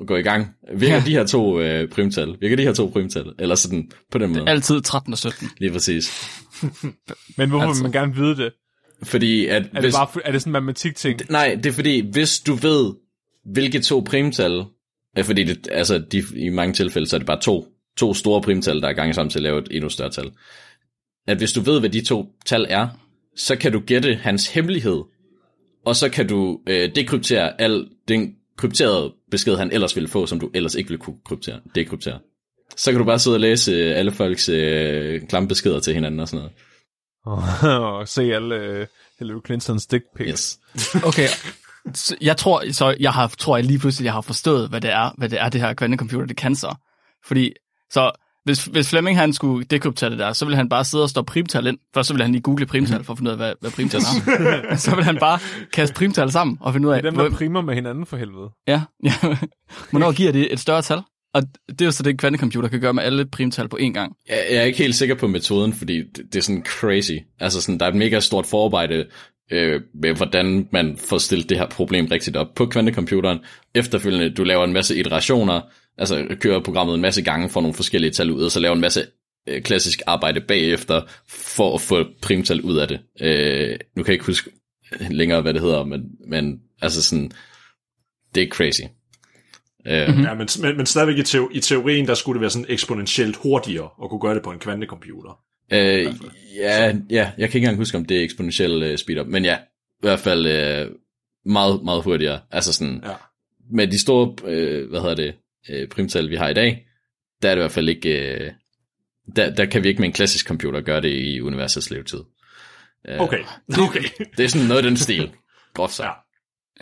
og gå i gang. Virker ja. de her to øh, primtal? Virker de her to primtal? Eller sådan på den måde. Det er altid tretten og sytten. Lige præcis. Men hvorfor altså, vil man gerne vide det? Fordi at... Er det, hvis, bare, er det sådan en matematikting? D- nej, det er fordi, hvis du ved, hvilke to primtal... Ja, fordi det, altså, de, i mange tilfælde, så er det bare to, to store primtal, der er gange sammen til at lave et endnu større tal. At hvis du ved, hvad de to tal er, så kan du gætte hans hemmelighed, og så kan du øh, dekryptere al den... krypteret besked, han ellers ville få, som du ellers ikke ville kunne kryptere, dekryptere. Så kan du bare sidde og læse alle folks øh, klamme beskeder til hinanden og sådan noget. Og oh, se alle øh, Hillary Clintons dick pics. Yes. Okay, så jeg tror, så jeg har, tror jeg lige pludselig, jeg har forstået, hvad det er, hvad det er, det her kvantecomputer, det kan så. Fordi, så hvis, hvis Flemming, han skulle dekryptere det der, så ville han bare sidde og stå primtal ind. Først så ville han lige google primtal for at finde ud af, hvad, hvad primtal er. Så ville han bare kaste primtal sammen og finde ud af... Dem, der primer med hinanden for helvede. Ja, ja. Hvornår giver det et større tal? Og det er jo så det, en kvantecomputer kan gøre med alle primtal på én gang. Jeg er ikke helt sikker på metoden, fordi det er sådan crazy. Altså sådan, der er et mega stort forarbejde øh, med, hvordan man får stillet det her problem rigtigt op på kvantecomputeren. Efterfølgende, du laver en masse iterationer, altså kører programmet en masse gange, får nogle forskellige tal ud, og så laver en masse øh, klassisk arbejde bagefter, for at få primtal ud af det. Øh, nu kan jeg ikke huske længere, hvad det hedder, men, men altså sådan, det er crazy. Mm-hmm. Ja, men, men, men stadigvæk i, teo, i teorien, der skulle det være sådan eksponentielt hurtigere at kunne gøre det på en kvantecomputer. Øh, ja, ja, jeg kan ikke engang huske, om det er eksponentiel uh, speed-up, men ja, i hvert fald uh, meget, meget hurtigere. Altså sådan, ja. Med de store uh, hvad hedder det, uh, primtal, vi har i dag, der er det i hvert fald ikke, uh, der, der kan vi ikke med en klassisk computer gøre det i universets levetid. Uh, okay. okay. Det, det er sådan noget af den stil. Groft sagt.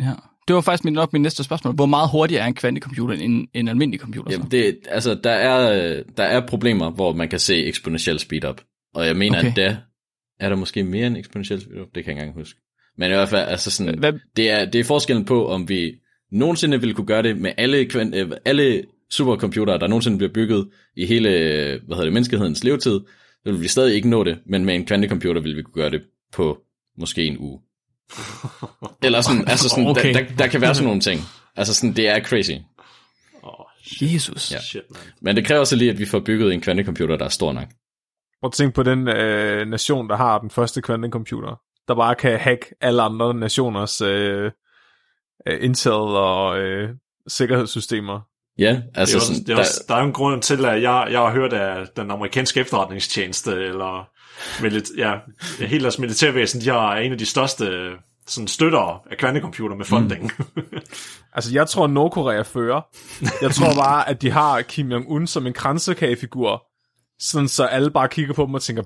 Ja. ja. Det var faktisk min, nok min næste spørgsmål. Hvor meget hurtigere er en kvantecomputer end en almindelig computer? Så? Jamen det, altså, der, er, der er problemer, hvor man kan se eksponentiel speed-up. Og jeg mener, okay. at der er der måske mere end eksponentiel speed-up. Det kan jeg ikke engang huske. Men i hvert fald, altså sådan, Hvad? det, er, det er forskellen på, om vi nogensinde ville kunne gøre det med alle, alle supercomputere, der nogensinde bliver bygget i hele hvad hedder det, menneskehedens levetid. Så ville vi stadig ikke nå det, men med en kvantecomputer ville vi kunne gøre det på måske en uge. Eller sådan, altså sådan, okay. der, der, der kan være sådan nogle ting. Altså sådan, det er crazy. Oh, shit. Jesus. Ja. Shit, man. Men det kræver så lige, at vi får bygget en kvantecomputer, der er stor nok. Prøv at tænke på den øh, nation, der har den første kvantecomputer, der bare kan hacke alle andre nationers øh, Intel og øh, sikkerhedssystemer. Ja, altså også, sådan, der, også, der er jo en grund til, at jeg, jeg har hørt af den amerikanske efterretningstjeneste, eller milit- ja, hele deres militærvæsen, de har en af de største sådan, støttere af kvantecomputer med funding. Mm. altså, jeg tror, Nordkorea fører. Jeg tror bare, at de har Kim Jong-un som en kransekagefigur, sådan så alle bare kigger på dem og tænker,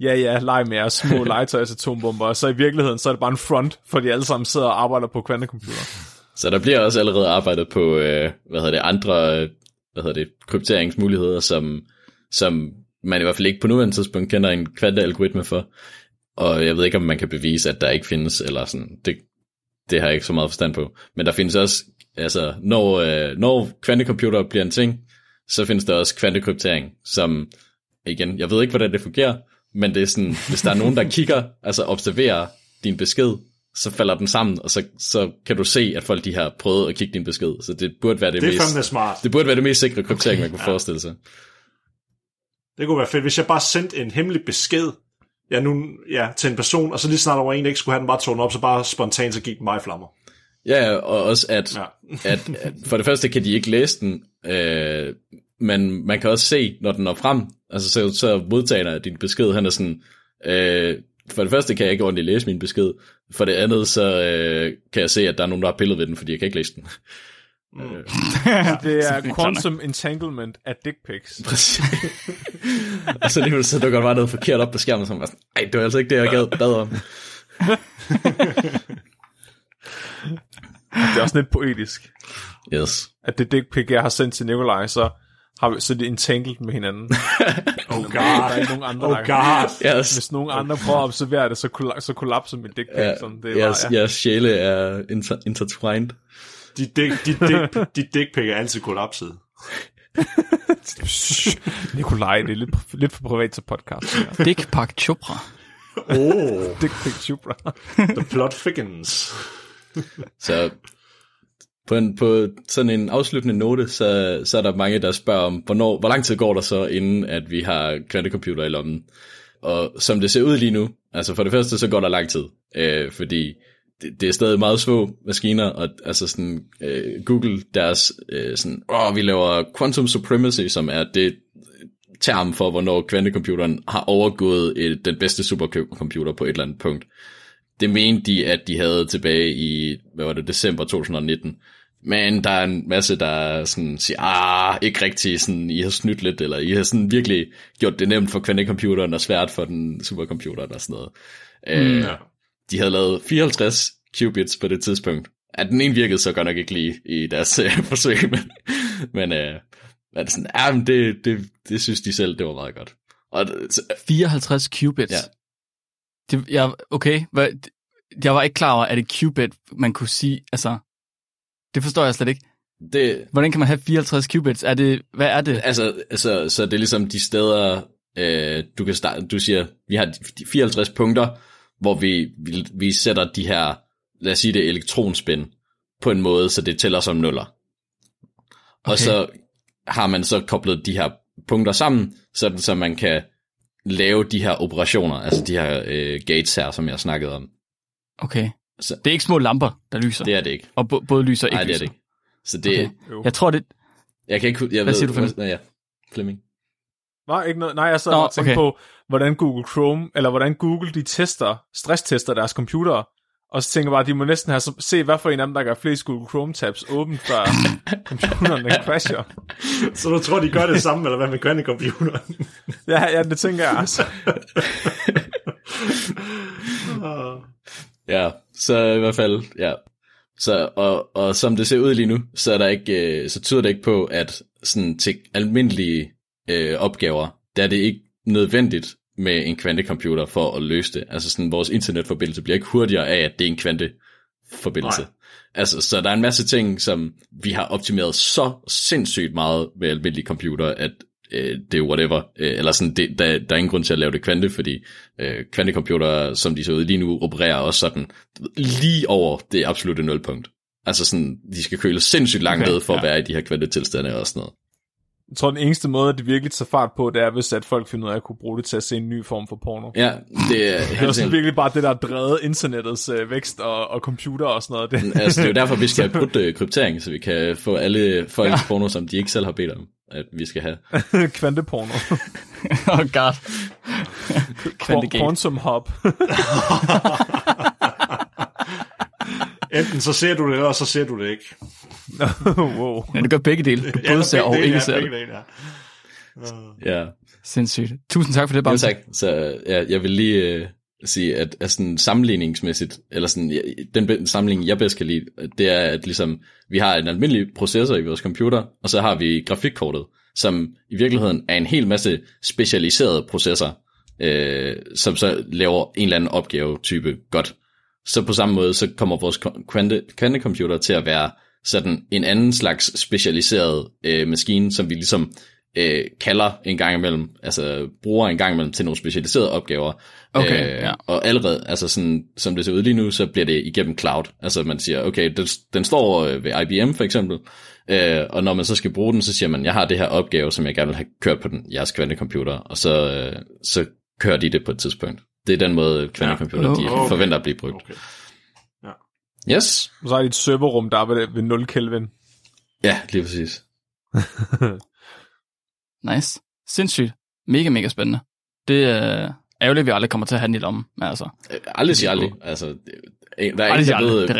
ja, ja, leg med jeres små legetøjsatombomber, og så i virkeligheden, så er det bare en front, for de alle sammen sidder og arbejder på kvantecomputer. Så der bliver også allerede arbejdet på øh, hvad hedder det, andre øh, hvad hedder det, krypteringsmuligheder, som, som man i hvert fald ikke på nuværende tidspunkt kender en kvantealgoritme for. Og jeg ved ikke, om man kan bevise, at der ikke findes, eller sådan. Det, det har jeg ikke så meget forstand på. Men der findes også, altså, når, øh, når kvantecomputer bliver en ting, så findes der også kvantekryptering, som, igen, jeg ved ikke, hvordan det fungerer, men det er sådan, hvis der er nogen, der kigger, altså observerer din besked, så falder den sammen, og så, så kan du se, at folk de har prøvet at kigge din besked. Så det burde være det, det, mest, smart. det, burde være det mest sikre kryptering, okay, man kunne ja. forestille sig. Det kunne være fedt, hvis jeg bare sendte en hemmelig besked ja, nu, ja, til en person, og så lige snart over en, der ikke skulle have den bare tårnet op, så bare spontant, så gik den mig i flammer. Ja, og også at, ja. at, at for det første kan de ikke læse den, øh, men man kan også se, når den når frem, altså så, så modtager din besked, han er sådan... Øh, For det første kan jeg ikke ordentligt læse min besked. For det andet, så øh, kan jeg se, at der er nogen, der har pillet ved den, fordi jeg kan ikke læse den. Mm. det er quantum entanglement af dick pics. Præcis. Og så alligevel så dukker der bare noget forkert op på skærmen, som var sådan, ej, det var altså ikke det, jeg gad bad om. Det er også lidt poetisk. Yes. At det dick pic, jeg har sendt til Nikolaj, så... Har vi, så det er entangled med hinanden. Oh god. Der er ikke nogen andre, oh god. Yes. Hvis nogen andre prøver at observere det, så, kolla- så kollapser min dick pic. Uh, jeres ja. yes, sjæle er inter- intertwined. De dick, de dick, de dick pic er altid kollapset. Nikolaj, det er lidt, lidt for privat til podcast. Ja. Deepak Chopra. Oh. Deepak Chopra. The plot thickens. Så... På, en, på sådan en afsluttende note, så, så er der mange, der spørger om, hvornår, hvor lang tid går der så, inden at vi har kvantecomputer i lommen? Og som det ser ud lige nu, altså for det første, så går der lang tid, øh, fordi det, det er stadig meget små maskiner, og altså sådan, øh, Google, deres øh, sådan, åh, vi laver quantum supremacy, som er det term for, hvornår kvantecomputeren har overgået et, den bedste supercomputer på et eller andet punkt. Det mente de, at de havde tilbage i, hvad var det, december to tusind nitten. Men der er en masse, der sådan siger, ah, ikke rigtigt, sådan, I har snydt lidt, eller I har sådan virkelig gjort det nemt for kvantecomputeren og svært for den supercomputeren og sådan noget. Mm, ja. De havde lavet fireoghalvtreds qubits på det tidspunkt. At den ene virkede så godt nok ikke lige i deres øh, forsøg, men, men, øh, men sådan, ah, men det, det, det synes de selv, det var meget godt. Og, så, fireoghalvtreds qubits? Ja. Det, jeg, okay, jeg var ikke klar over, at et qubit, man kunne sige, altså, det forstår jeg slet ikke. Det, Hvordan kan man have fireoghalvtreds qubits? Er det, hvad er det? Altså, altså så det er ligesom de steder, øh, du kan starte, du siger, vi har fireoghalvtreds punkter, hvor vi, vi, vi sætter de her, lad os sige det, elektronspin på en måde, så det tæller som nuller. Okay. Og så har man så koblet de her punkter sammen, sådan så man kan lave de her operationer, altså de her øh, gates her, som jeg snakkede om. Okay. Så, det er ikke små lamper, der lyser? Det er det ikke. Og bo- både lyser og ikke. Nej, det er det ikke. Så det, okay. Jeg tror det. Jeg kan ikke. Jeg Hvad ved, siger du, Flemming? Nej, ja. Flemming. Nej, ikke noget. Nej, jeg sad Nå, og tænkte okay. på, hvordan Google Chrome eller hvordan Google de tester, stresstester deres computere. Og så tænker jeg bare, de må næsten have se, hvad for en af dem, der gør flest Google Chrome tabs åbent, før computerne crasher. Så du tror, de gør det samme, eller hvad med kvantcomputeren? ja, ja, det tænker jeg også. ja, så i hvert fald, ja. Så, og, og som det ser ud lige nu, så, er der ikke, så tyder det ikke på, at sådan til almindelige øh, opgaver, der er det ikke nødvendigt med en kvantecomputer for at løse det. Altså sådan, vores internetforbindelse bliver ikke hurtigere af, at det er en kvanteforbindelse. Nej. Altså, så der er en masse ting, som vi har optimeret så sindssygt meget med almindelige computer, at øh, det er whatever. Øh, eller sådan, det, der, der er ingen grund til at lave det kvante, fordi øh, kvantecomputere, som de ser ud lige nu, opererer også sådan lige over det absolutte nulpunkt. Altså sådan, de skal køle sindssygt langt okay, ned for ja. at være i de her kvantetilstande og sådan noget. Jeg tror, den eneste måde, at det virkelig tager fart på, det er, hvis at folk finder ud af at kunne bruge det til at se en ny form for porno. Ja, det er helt det er virkelig bare det, der drevet internettets øh, vækst og, og computer og sådan noget. Det. Altså, det er jo derfor, vi skal have brudt kryptering, så vi kan få alle folks ja. porno, som de ikke selv har bedt om, at vi skal have. Kvanteporno. oh god. Kvantegate. Quantum hop. Enten så ser du det, eller så ser du det ikke. wow. Ja, du gør begge dele. Du både ja, ser og del, ikke ja, ser det. Ja. Sindssygt. Tusind tak for det, Bamse. Jo, tak. Så ja, jeg vil lige øh, sige, at, at sådan sammenligningsmæssigt, eller sådan, ja, den sammenligning, jeg bedst kan lide, det er, at ligesom, vi har en almindelig processor i vores computer, og så har vi grafikkortet, som i virkeligheden er en hel masse specialiserede processorer, øh, som så laver en eller anden opgavetype godt. Så på samme måde, så kommer vores kvantecomputer til at være sådan en anden slags specialiseret øh, maskine, som vi ligesom øh, kalder en gang imellem, altså bruger en gang imellem til nogle specialiserede opgaver. Okay, øh, ja. Og allerede, altså sådan, som det ser ud lige nu, så bliver det igennem cloud. Altså man siger, okay, den, den står ved I B M for eksempel, øh, og når man så skal bruge den, så siger man, jeg har det her opgave, som jeg gerne vil have kørt på den, jeres kvantecomputer, og så, øh, så kører de det på et tidspunkt. Det er den måde, kvantecomputere, ja. de okay. forventer at blive brugt. Okay. Ja. Yes. Så er det et serverrum, der er ved, ved nul Kelvin. Ja, lige præcis. nice. Sindssygt. Mega, mega spændende. Det er ærgerligt, at vi aldrig kommer til at handle om. Altså. Aldrig siger aldrig. Altså, der er aldrig,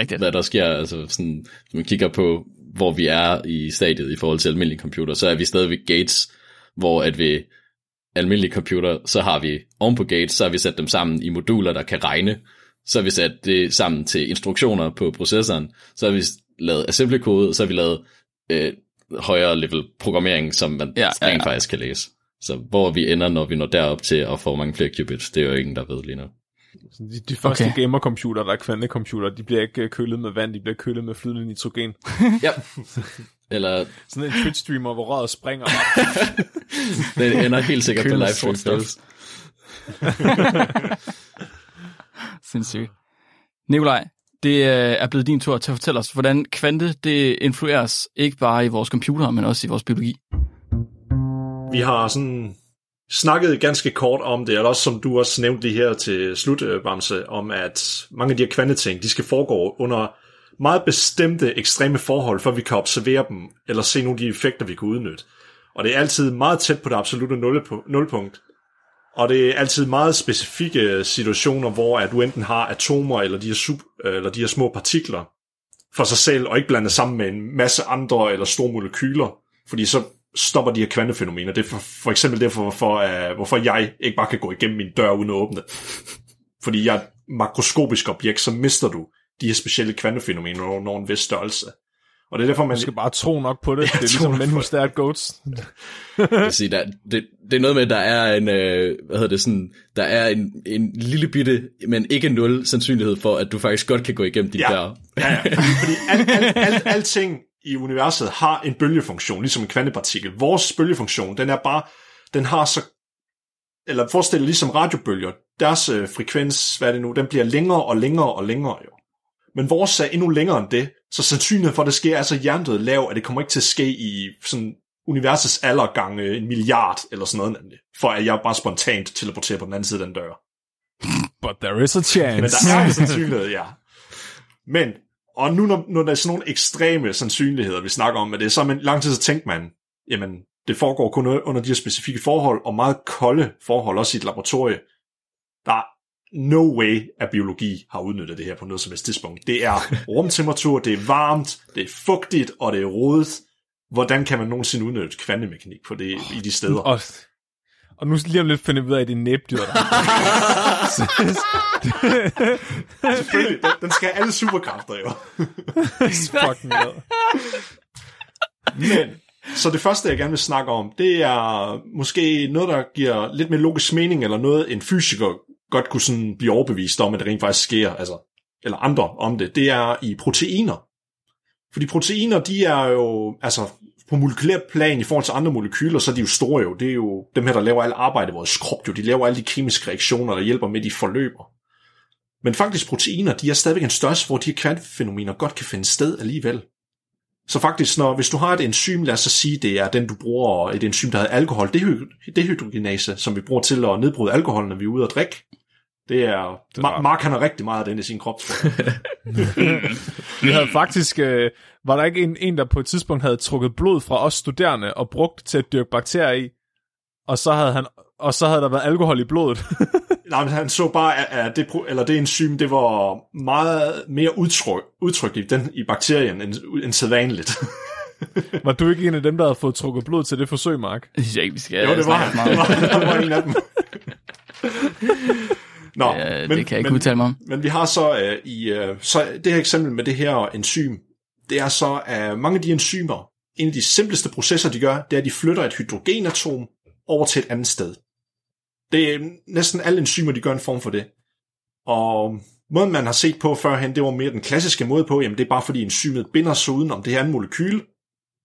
ikke, der ved, hvad der sker. Altså, sådan, hvis man kigger på, hvor vi er i stadiet i forhold til almindelige computer, så er vi stadig ved gates, hvor at vi... almindelige computer, så har vi oven på gates, så har vi sat dem sammen i moduler, der kan regne, så har vi sat det sammen til instruktioner på processoren, så har vi lavet assembly-kode, og så har vi lavet øh, højere level programmering, som man ja, ja, ja. faktisk kan læse. Så hvor vi ender, når vi når derop til at få mange flere qubits, det er jo ingen, der ved lige nu. De, de første okay. gamer-computer, der er kvantecomputer, de bliver ikke kølet med vand, de bliver kølet med flydende nitrogen. ja. Eller... sådan en Twitch-streamer, hvor røret springer op. det ender helt sikkert på live-streams. Sindssygt. Nikolaj, det er blevet din tur til at fortælle os, hvordan kvante det influeres ikke bare i vores computer, men også i vores biologi. Vi har sådan... snakkede ganske kort om det, eller også som du også nævnte lige her til slut, Bamse, om at mange af de her kvanteting, de skal foregå under meget bestemte ekstreme forhold, for vi kan observere dem, eller se nogle af de effekter, vi kan udnytte. Og det er altid meget tæt på det absolutte nulpunkt. Og det er altid meget specifikke situationer, hvor at du enten har atomer, eller de her, sub, eller de her små partikler for sig selv, og ikke blandet sammen med en masse andre, eller store molekyler, fordi så stopper de her kvantefænomener. Det er for, for eksempel derfor, hvorfor, uh, hvorfor jeg ikke bare kan gå igennem min dør uden at åbne. Fordi jeg er et makroskopisk objekt, så mister du de her specielle kvantefænomener over en vis størrelse. Og det er derfor, man... Du skal bare tro nok på det. Jeg det er ligesom men hos der goats. sige, der, det, det er noget med, at der er en... Øh, hvad hedder det sådan... Der er en, en lille bitte, men ikke nul sandsynlighed for, at du faktisk godt kan gå igennem din ja. dør. ja, ja. Fordi, fordi alt, alt, alt, alting... i universet har en bølgefunktion, ligesom en kvantepartikel. Vores bølgefunktion, den er bare, den har så, eller forestil dig ligesom radiobølger, deres øh, frekvens, hvad er det nu, den bliver længere og længere og længere jo. Men vores er endnu længere end det, så sandsynligheden for, at det sker, er så hjernedød lav, at det kommer ikke til at ske i sådan universets alder gange en milliard, eller sådan noget, for at jeg bare spontant teleporterer på den anden side af den dør. But there is a chance. Men der er en sandsynlighed, ja. Men, og nu når, når der er sådan nogle ekstreme sandsynligheder, vi snakker om, at det er så man, lang tid, så tænkte man, jamen, det foregår kun under de her specifikke forhold, og meget kolde forhold, også i et laboratorie. Der er no way, at biologi har udnyttet det her på noget som helst tidspunkt. Det er rumtemperatur, det er varmt, det er fugtigt, og det er rodet. Hvordan kan man nogensinde udnytte kvantemekanik på det oh, i de steder? Og, og nu lige om lidt finder vi ud af, at det er næbdyr. Selvfølgelig, den, den skal have alle superkræfter jo. Fucking noget. Men, så det første, jeg gerne vil snakke om, det er måske noget, der giver lidt mere logisk mening, eller noget, en fysiker godt kunne sådan blive overbevist om, at det rent faktisk sker, altså, eller andre om det. Det er i proteiner. Fordi proteiner, de er jo, altså på molekylær plan i forhold til andre molekyler, så er de jo store jo. Det er jo dem her, der laver alt arbejde i vores krop jo. De laver alle de kemiske reaktioner, der hjælper med, de forløber. Men faktisk proteiner, de er stadigvæk en størrelse, hvor de her kvantefænomener godt kan finde sted alligevel. Så faktisk, når, hvis du har et enzym, lad os så sige, det er den, du bruger, et enzym, der hedder alkohol, dehydrogenase, som vi bruger til at nedbryde alkoholen, når vi er ude at drikke. Det er... Mark, Mark han har rigtig meget af den i sin krop. Vi havde faktisk... Øh, var der ikke en, en, der på et tidspunkt havde trukket blod fra os studerende og brugt til at dyrke bakterier i? Og så havde, han, og så havde der været alkohol i blodet. Nej, men han så bare, at det, eller det enzym, det var meget mere udtryk, udtrykkeligt den, i bakterien end, end sædvanligt. Var du ikke en af dem, der havde fået trukket blod til det forsøg, Mark? Ja, vi skal... Jo, det var han. Det var, han var en af dem. Nå, ja, det men, kan jeg ikke men, udtale mig om. Men vi har så øh, i øh, så det her eksempel med det her enzym, det er så, at øh, mange af de enzymer, en af de simpleste processer, de gør, det er, at de flytter et hydrogenatom over til et andet sted. Det er næsten alle enzymer, de gør en form for det. Og måden, man har set på førhen, det var mere den klassiske måde på, jamen det er bare fordi enzymet binder sig uden om det her andet molekyle,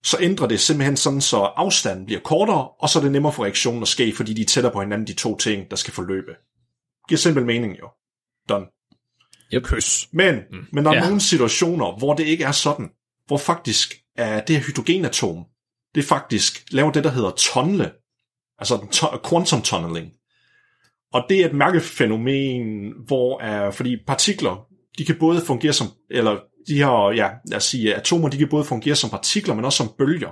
så ændrer det simpelthen sådan, så afstanden bliver kortere, og så er det nemmere for reaktionen at ske, fordi de er tættere på hinanden, de to ting, der skal forløbe. Giver simpelthen mening jo. Done. Yep. Kys. Men, mm. men der er ja. nogle situationer, hvor det ikke er sådan. Hvor faktisk er det her hydrogenatom, det faktisk laver det, der hedder tunnel. Altså t- quantum tunneling. Og det er et mærkefænomen, hvor, uh, fordi partikler, de kan både fungere som, eller de her, ja, lad os sige, atomer, de kan både fungere som partikler, men også som bølger.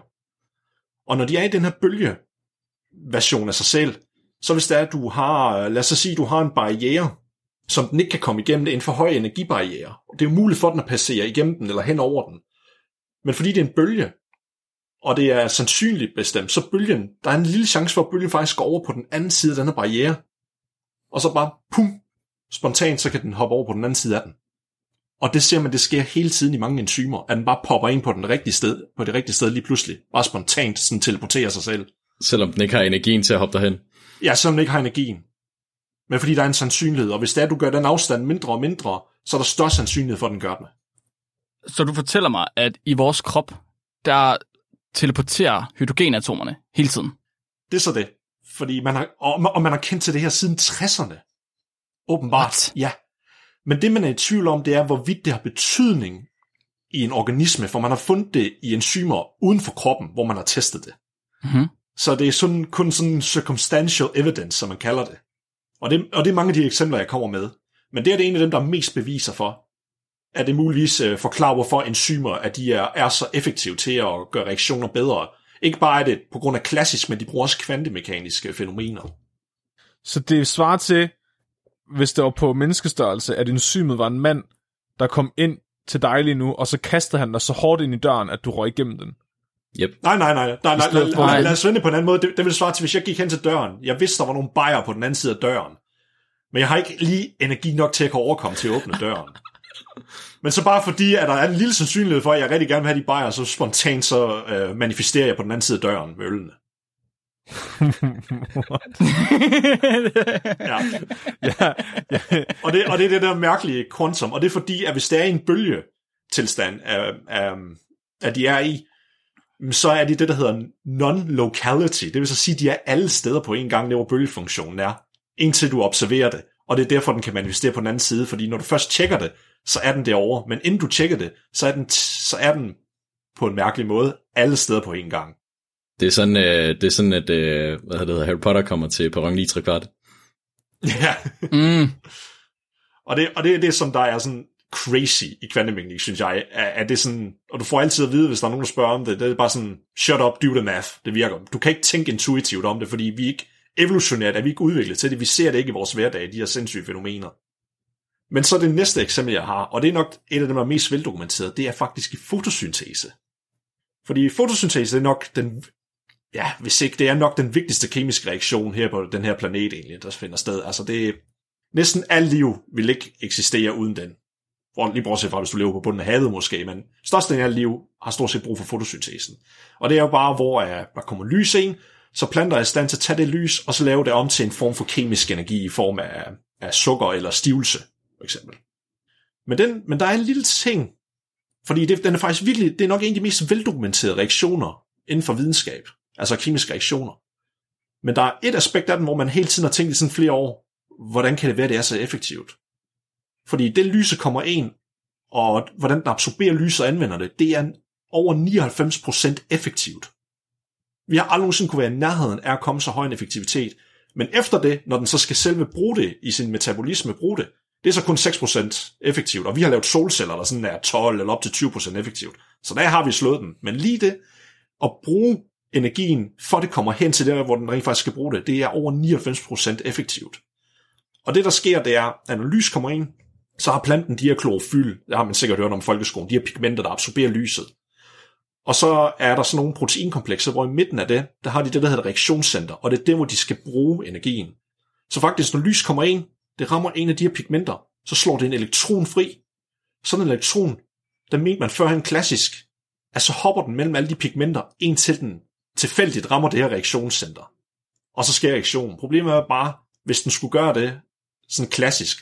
Og når de er i den her bølgeversion af sig selv, så hvis det er, at du har, lad os sige, du har en barriere, som den ikke kan komme igennem, det er en for høj energibarriere. Det er jo muligt for den at passere igennem den, eller hen over den. Men fordi det er en bølge, og det er sandsynligt bestemt, så bølgen, der er en lille chance for, at bølgen faktisk går over på den anden side af den her barriere, og så bare, pum, spontant, så kan den hoppe over på den anden side af den. Og det ser man, det sker hele tiden i mange enzymer, at den bare popper ind på den rigtige sted, på det rigtige sted lige pludselig. Bare spontant, sådan teleporterer sig selv. Selvom den ikke har energien til at hoppe derhen. Ja, selvom den ikke har energien. Men fordi der er en sandsynlighed, og hvis det er, at du gør den afstand mindre og mindre, så er der større sandsynlighed for, at den gør den. Så du fortæller mig, at i vores krop, der teleporterer hydrogenatomerne hele tiden? Det er så det. Fordi man har, og man har kendt til det her siden tresserne. Åbenbart. What? Ja. Men det, man er i tvivl om, det er, hvorvidt det har betydning i en organisme, for man har fundet det i enzymer uden for kroppen, hvor man har testet det. Mhm. Så det er sådan, kun sådan circumstantial evidence, som man kalder det. Og, det. og det er mange af de eksempler, jeg kommer med. Men det er det en af dem, der mest beviser for, at det muligvis øh, forklarer, hvorfor enzymer at de er, er så effektive til at gøre reaktioner bedre. Ikke bare er det på grund af klassisk, men de bruger også kvantemekaniske fænomener. Så det svarer til, hvis det var på menneskestørrelse, at enzymet var en mand, der kom ind til dig lige nu, og så kastede han dig så hårdt ind i døren, at du røg igennem den. Yep. Nej, nej, nej. Der, nej, nej, nej. Lad os vende på en anden måde. Det, det ville svare til, hvis jeg gik hen til døren. Jeg vidste, der var nogle bajere på den anden side af døren. Men jeg har ikke lige energi nok til at kunne overkomme til at åbne døren. Men så bare fordi, at der er en lille sandsynlighed for, at jeg rigtig gerne vil have de bajere, så spontant så øh, manifesterer jeg på den anden side af døren med ølene. ja. Ja, ja. Og, det, og det er det der mærkelige quantum. Og det er fordi, at hvis der er en bølgetilstand af... af at de er i, så er de det, der hedder non-locality. Det vil så sige, at de er alle steder på en gang, der hvor bølgefunktionen er, indtil du observerer det. Og det er derfor, den kan manifestere på den anden side, fordi når du først tjekker det, så er den derovre. Men inden du tjekker det, så er den, så er den på en mærkelig måde alle steder på en gang. Det er sådan, øh, det er sådan at øh, hvad hedder det, Harry Potter kommer til perron lige tre kvart. Ja. Mm. Og det, og det er det, som der er sådan crazy i kvantemekanik, synes jeg. Er, er det sådan, og du får altid at vide, hvis der er nogen, der spørger om det, det er bare sådan, shut up, do the math. Det virker. Du kan ikke tænke intuitivt om det, fordi vi ikke evolutionært er vi ikke udviklet til det. Vi ser det ikke i vores hverdag, de her sindssyge fænomener. Men så det næste eksempel, jeg har, og det er nok et af dem, der er mest veldokumenteret, det er faktisk i fotosyntese. Fordi fotosyntese, det er nok den, ja, hvis ikke, det er nok den vigtigste kemiske reaktion her på den her planet egentlig, der finder sted. Altså det, næsten alt liv vil ikke eksistere uden den. Lige bortset fra, hvis du lever på bunden af havet måske, men størstedelen af liv har stort set brug for fotosyntesen. Og det er jo bare, hvor der kommer lys ind, så planter er i stand til at tage det lys, og så lave det om til en form for kemisk energi i form af, af sukker eller stivelse, for eksempel. Men, den, men der er en lille ting, fordi det, den er faktisk virkelig, det er nok en af de mest veldokumenterede reaktioner inden for videnskab, altså kemiske reaktioner. Men der er et aspekt af den, hvor man hele tiden har tænkt i sådan flere år, hvordan kan det være, det er så effektivt? Fordi det lyset kommer ind, og hvordan den absorberer lys og anvender det, det er over nioghalvfems procent effektivt. Vi har aldrig nogensinde kunne være i nærheden af at komme så høj en effektivitet, men efter det, når den så skal selv bruge det i sin metabolisme, bruge det, det er så kun seks procent effektivt, og vi har lavet solceller, der sådan er tolv eller op til tyve procent effektivt. Så der har vi slået den. Men lige det, at bruge energien, for det kommer hen til der, hvor den rent faktisk skal bruge det, det er over nioghalvfems procent effektivt. Og det, der sker, det er, at når lys kommer ind, så har planten de her klorofyl, der har man sikkert hørt om folkeskolen, de her pigmenter, der absorberer lyset. Og så er der sådan nogle proteinkomplekser, hvor i midten af det, der har de det, der hedder reaktionscenter, og det er der, hvor de skal bruge energien. Så faktisk, når lys kommer ind, det rammer en af de her pigmenter, så slår det en elektron fri. Sådan en elektron, der mente man førhen klassisk, at så hopper den mellem alle de pigmenter, indtil den tilfældigt rammer det her reaktionscenter. Og så sker reaktionen. Problemet er bare, hvis den skulle gøre det sådan klassisk,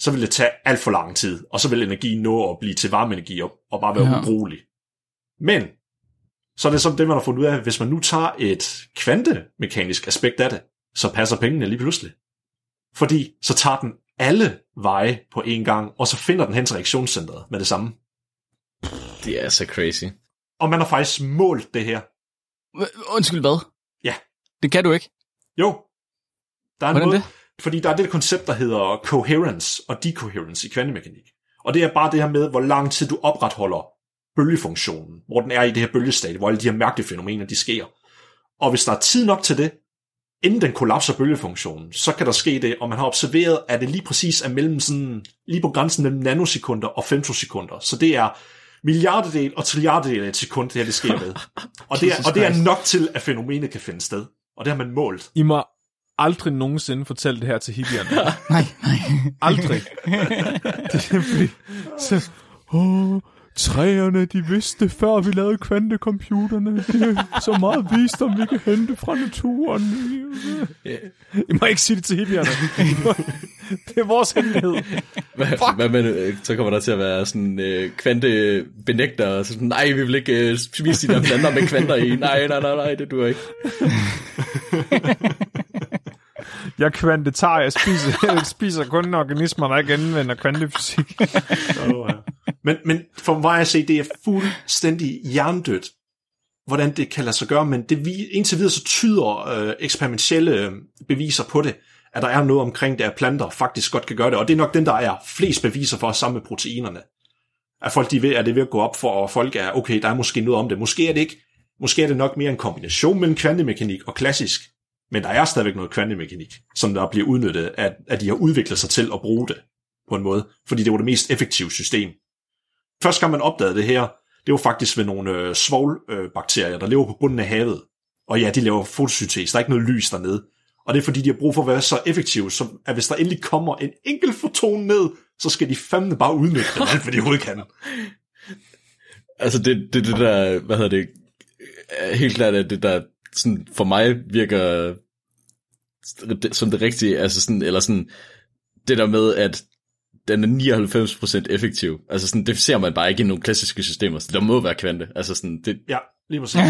så ville det tage alt for lang tid, og så vil energien nå at blive til varmeenergi og, og bare være ja. ubrugelig. Men, så er det sådan det, man har fundet ud af, at hvis man nu tager et kvantemekanisk aspekt af det, så passer pengene lige pludselig. Fordi så tager den alle veje på en gang, og så finder den hen til reaktionscentret med det samme. Det er så crazy. Og man har faktisk målt det her. Undskyld, hvad? Ja. Det kan du ikke? Jo. Der er en måde, fordi der er det koncept, der hedder coherence og decoherence i kvantemekanik. Og det er bare det her med, hvor lang tid du opretholder bølgefunktionen, hvor den er i det her bølgestadie, hvor alle de her mærkelige fænomener, de sker. Og hvis der er tid nok til det, inden den kollapser bølgefunktionen, så kan der ske det, og man har observeret, at det lige præcis er mellem sådan, lige på grænsen mellem nanosekunder og femtosekunder. Så det er milliardedel og trilliardedel af et sekund, det her det sker med. Og det, er, og det er nok til, at fænomenet kan finde sted. Og det har man målt. I må aldrig nogensinde fortælle det her til hippierne. nej, nej. Aldrig. Det er fordi, så, oh. Træerne, de vidste, før vi lavede kvantecomputerne. Det er så meget visdom, vi kan hente fra naturen. I må ikke sige det til hippierne. Det er vores hemmelighed. Hvad, hvad, så kommer der til at være sådan øh, kvantebenægtere. Så nej, vi vil ikke øh, spise de der planter med kvanter i. Nej, nej, nej, nej, det duer ikke. Jeg kvantetarer, jeg spiser, jeg spiser kun organismer, der ikke anvender kvantefysik. Oh, ja. Men, men for mig at se, det er fuldstændig hjernedødt, hvordan det kan lade sig gøre, men det vi, indtil videre så tyder øh, eksperimentelle øh, beviser på det, at der er noget omkring det, at planter faktisk godt kan gøre det, og det er nok den, der er flest beviser for sammen med proteinerne. At folk de ved, at det er ved at gå op for, og folk er, okay, der er måske noget om det. Måske er det ikke. Måske er det nok mere en kombination mellem kvantemekanik og klassisk, men der er stadigvæk noget kvantemekanik, som der bliver udnyttet, at, at de har udviklet sig til at bruge det på en måde, fordi det var det mest effektive system. Første gang man opdagede det her, det var faktisk ved nogle øh, svovlbakterier, øh, der lever på bunden af havet. Og ja, de laver fotosyntese, der er ikke noget lys dernede. Og det er fordi, de har brug for at være så effektive, så, at hvis der endelig kommer en enkelt foton ned, så skal de fandme bare udnytte den alt, hvad de overhovedet kan. Altså det, det, det der, hvad hedder det, helt klart at det der sådan for mig virker som det rigtige, altså sådan, eller sådan det der med, at den er nioghalvfems procent effektiv. Altså sådan, det ser man bare ikke i nogle klassiske systemer. Så der må være kvante. Altså sådan, det... Ja, lige præcis.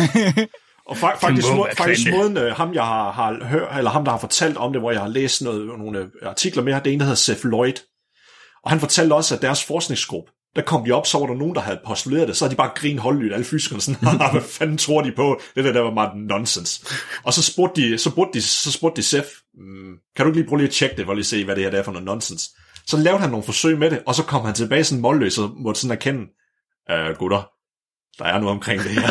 Og fa- faktisk, må, faktisk måden, øh, ham, jeg har, har hørt, eller ham, der har fortalt om det, hvor jeg har læst noget, nogle artikler med, det er en, der hedder Seth Lloyd. Og han fortalte også, at deres forskningsgruppe, der kom de op, så var der nogen, der havde postuleret det, så havde de bare grinet holdlydt, alle fysikerne sådan, hvad fanden tror de på? Det der, der var meget nonsens. Og så spurgte de, så spurgte de, så spurgte de Seth, kan du ikke lige prøve lige at tjekke det, for lige at se, hvad det her er for noget nonsens? Så lavede han nogle forsøg med det, og så kom han tilbage sådan målløs, og måtte sådan erkende, øh, gutter, der er noget omkring det her.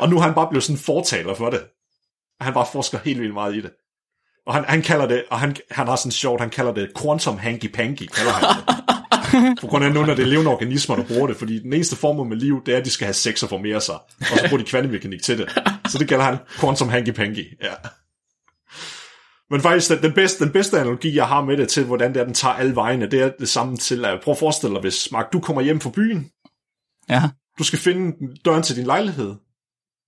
Og nu har han bare blevet sådan fortaler for det. Han bare forsker helt vildt meget i det. Og han, han kalder det, og han, han har sådan sjovt, han kalder det quantum hanky-panky, kalder han det. På grund af nogle af det levende organismer, der bruger det, fordi den eneste formål med liv, det er, at de skal have sex og formere sig, og så bruger de kvantemekanik til det. Så det kalder han quantum hanky-panky, ja. Men faktisk, den bedste, den bedste analogi, jeg har med det til, hvordan det er, den tager alle vejene, det er det samme til, at prøv at forestille dig, hvis Mark, du kommer hjem fra byen, ja. Du skal finde døren til din lejlighed.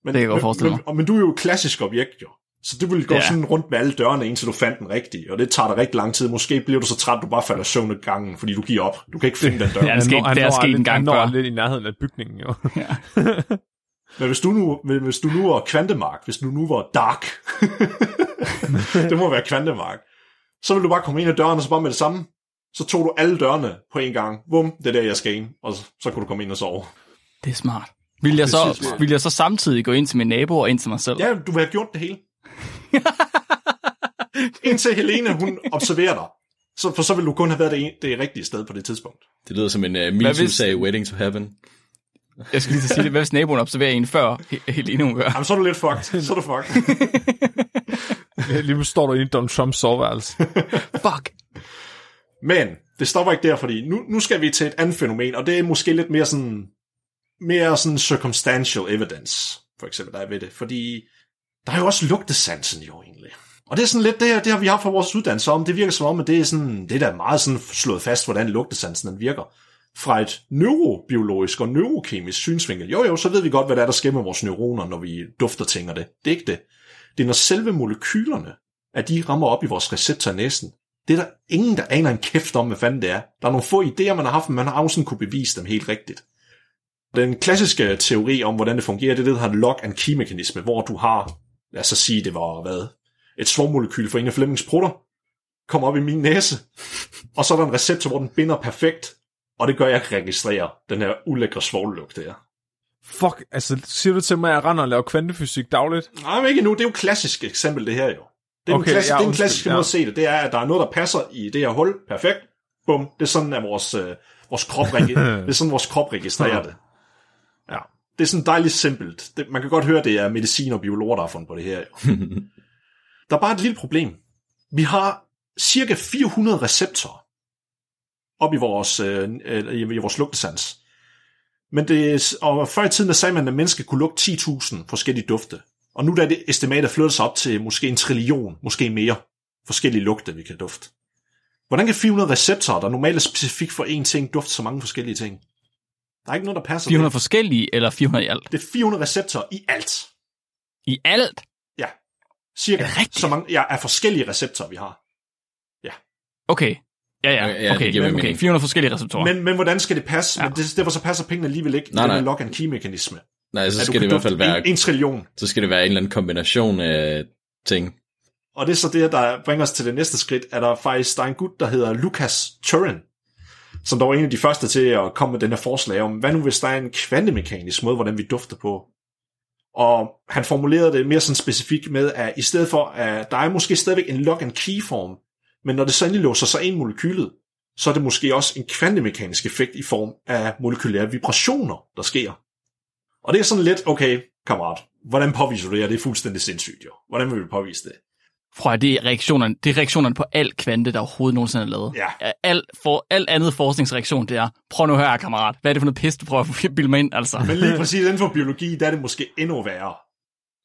Men, det kan jeg forestille mig. Men, men du er jo et klassisk objekt, jo. Så det ville gå ja. sådan rundt med alle dørene, indtil du fandt den rigtige, og det tager dig rigtig lang tid. Måske bliver du så træt, du bare falder søvn i gangen, fordi du giver op. Du kan ikke finde den dør. Ja, der er sket en gang før. Lidt i nærheden af bygningen, jo. Ja. Men hvis du nu, hvis du nu var kvantemark, hvis du nu var dark, det må være kvantemark, så vil du bare komme ind ad døren, og så bare med det samme, så tog du alle dørene på en gang. Bum, det er der, jeg skal ind, og så, så kunne du komme ind og sove. Det er smart. Vil jeg, så, smart. Vil jeg så samtidig gå ind til min nabo og ind til mig selv? Ja, du vil have gjort det hele. Indtil Helene, hun observerer dig. Så, for så vil du kun have været det, en, det rigtige sted på det tidspunkt. Det lyder som en uh, MeToo-sag, waiting to happen. Jeg skulle lige sige det. Hvad hvis naboen observerer en før Helene, hun gør? Jamen, så er du lidt fucked. Så er du fucked. Lige nu står du inde i Donald Trumps soveværelse. Fuck. Men det stopper ikke der, fordi nu, nu skal vi til et andet fænomen, og det er måske lidt mere sådan... mere sådan circumstantial evidence, for eksempel, der er ved det, fordi der er jo også lugtesansen jo egentlig. Og det er sådan lidt, det her, det har vi haft fra vores uddannelse om, det virker som om, at det er sådan, det der er meget sådan slået fast, hvordan lugtesansen den virker. Fra et neurobiologisk og neurokemisk synsvinkel, jo jo, så ved vi godt, hvad der er, der sker med vores neuroner, når vi dufter ting og det. Det er ikke det. Det er, når selve molekylerne, at de rammer op i vores receptor i næsen. Det er der ingen, der aner en kæft om, hvad fanden det er. Der er nogle få idéer, man har haft, men man har afsen kunne bevise dem helt rigtigt. Den klassiske teori om, hvordan det fungerer, det er det, der hedder log and key-mekanisme, hvor du har, lad os så sige, det var hvad, et svovmolekyl fra en af Flemmings prutter, kommer op i min næse, og så er der en receptor, hvor den binder perfekt, og det gør, at jeg registrerer den her ulækre svovlugt der. Fuck, altså siger du til mig, at jeg render og laver kvantefysik dagligt? Nej, men ikke nu. Det er jo et klassisk eksempel, det her jo. Det er okay, en klassisk, ja, klassisk ja. måde at se det. Det er, at der er noget, der passer i det her hul. Perfekt. Bum. Det er sådan, at vores, øh, vores, krop, regi- det er sådan, vores krop registrerer det. Ja, det er sådan dejligt simpelt. Det, man kan godt høre, det er medicin og biologer, der har fundet på det her. Der er bare et lille problem. Vi har cirka fire hundrede receptorer op i vores, øh, i, i vores lugtesans. Men det, og før i tiden sagde man, at mennesker kunne lugte ti tusind forskellige dufte. Og nu er det estimat, der flytter sig op til måske en trillion, måske mere forskellige lugte, vi kan dufte. Hvordan kan fire hundrede receptorer, der normalt er specifikt for én ting, dufte så mange forskellige ting? Der er ikke noget, der passer. fire hundrede forskellige, eller fire hundrede i alt? Det er fire hundrede receptorer i alt. I alt? Ja. Cirka så mange ja, er forskellige receptorer, vi har. Ja. Okay. Ja, ja. Okay, okay. okay. fire hundrede forskellige receptorer. Men, men hvordan skal det passe? Ja. Men det, derfor så passer pengene alligevel ikke. Nej, nej. Det er en log and key-mekanisme. Nej, så skal det i hvert fald være... En, en trillion. Så skal det være en eller anden kombination af ting. Og det er så det, der bringer os til det næste skridt, at der faktisk der er en gut, der hedder Lucas Turin, som der var en af de første til at komme med den her forslag om, hvad nu hvis der er en kvantemekanisk måde, hvordan vi dufter på. Og han formulerede det mere sådan specifikt med, at i stedet for, at der er måske stadigvæk en log and key form, men når det så endelig låser sig ind i molekylet, så er det måske også en kvantemekanisk effekt i form af molekylære vibrationer, der sker. Og det er sådan lidt, okay, kammerat, hvordan påviser du det her? Det er fuldstændig sindssygt jo. Hvordan vil vi påvise det? Prøv at det er reaktionerne, det er reaktionerne på al kvante, der overhovedet nogensinde er lavet. Ja. Al, for, al andet forskningsreaktion, det er, prøv nu at høre, kammerat, hvad er det for noget pis, du prøver at bilde mig ind, altså? Men lige præcis inden for biologi, der er det måske endnu værre.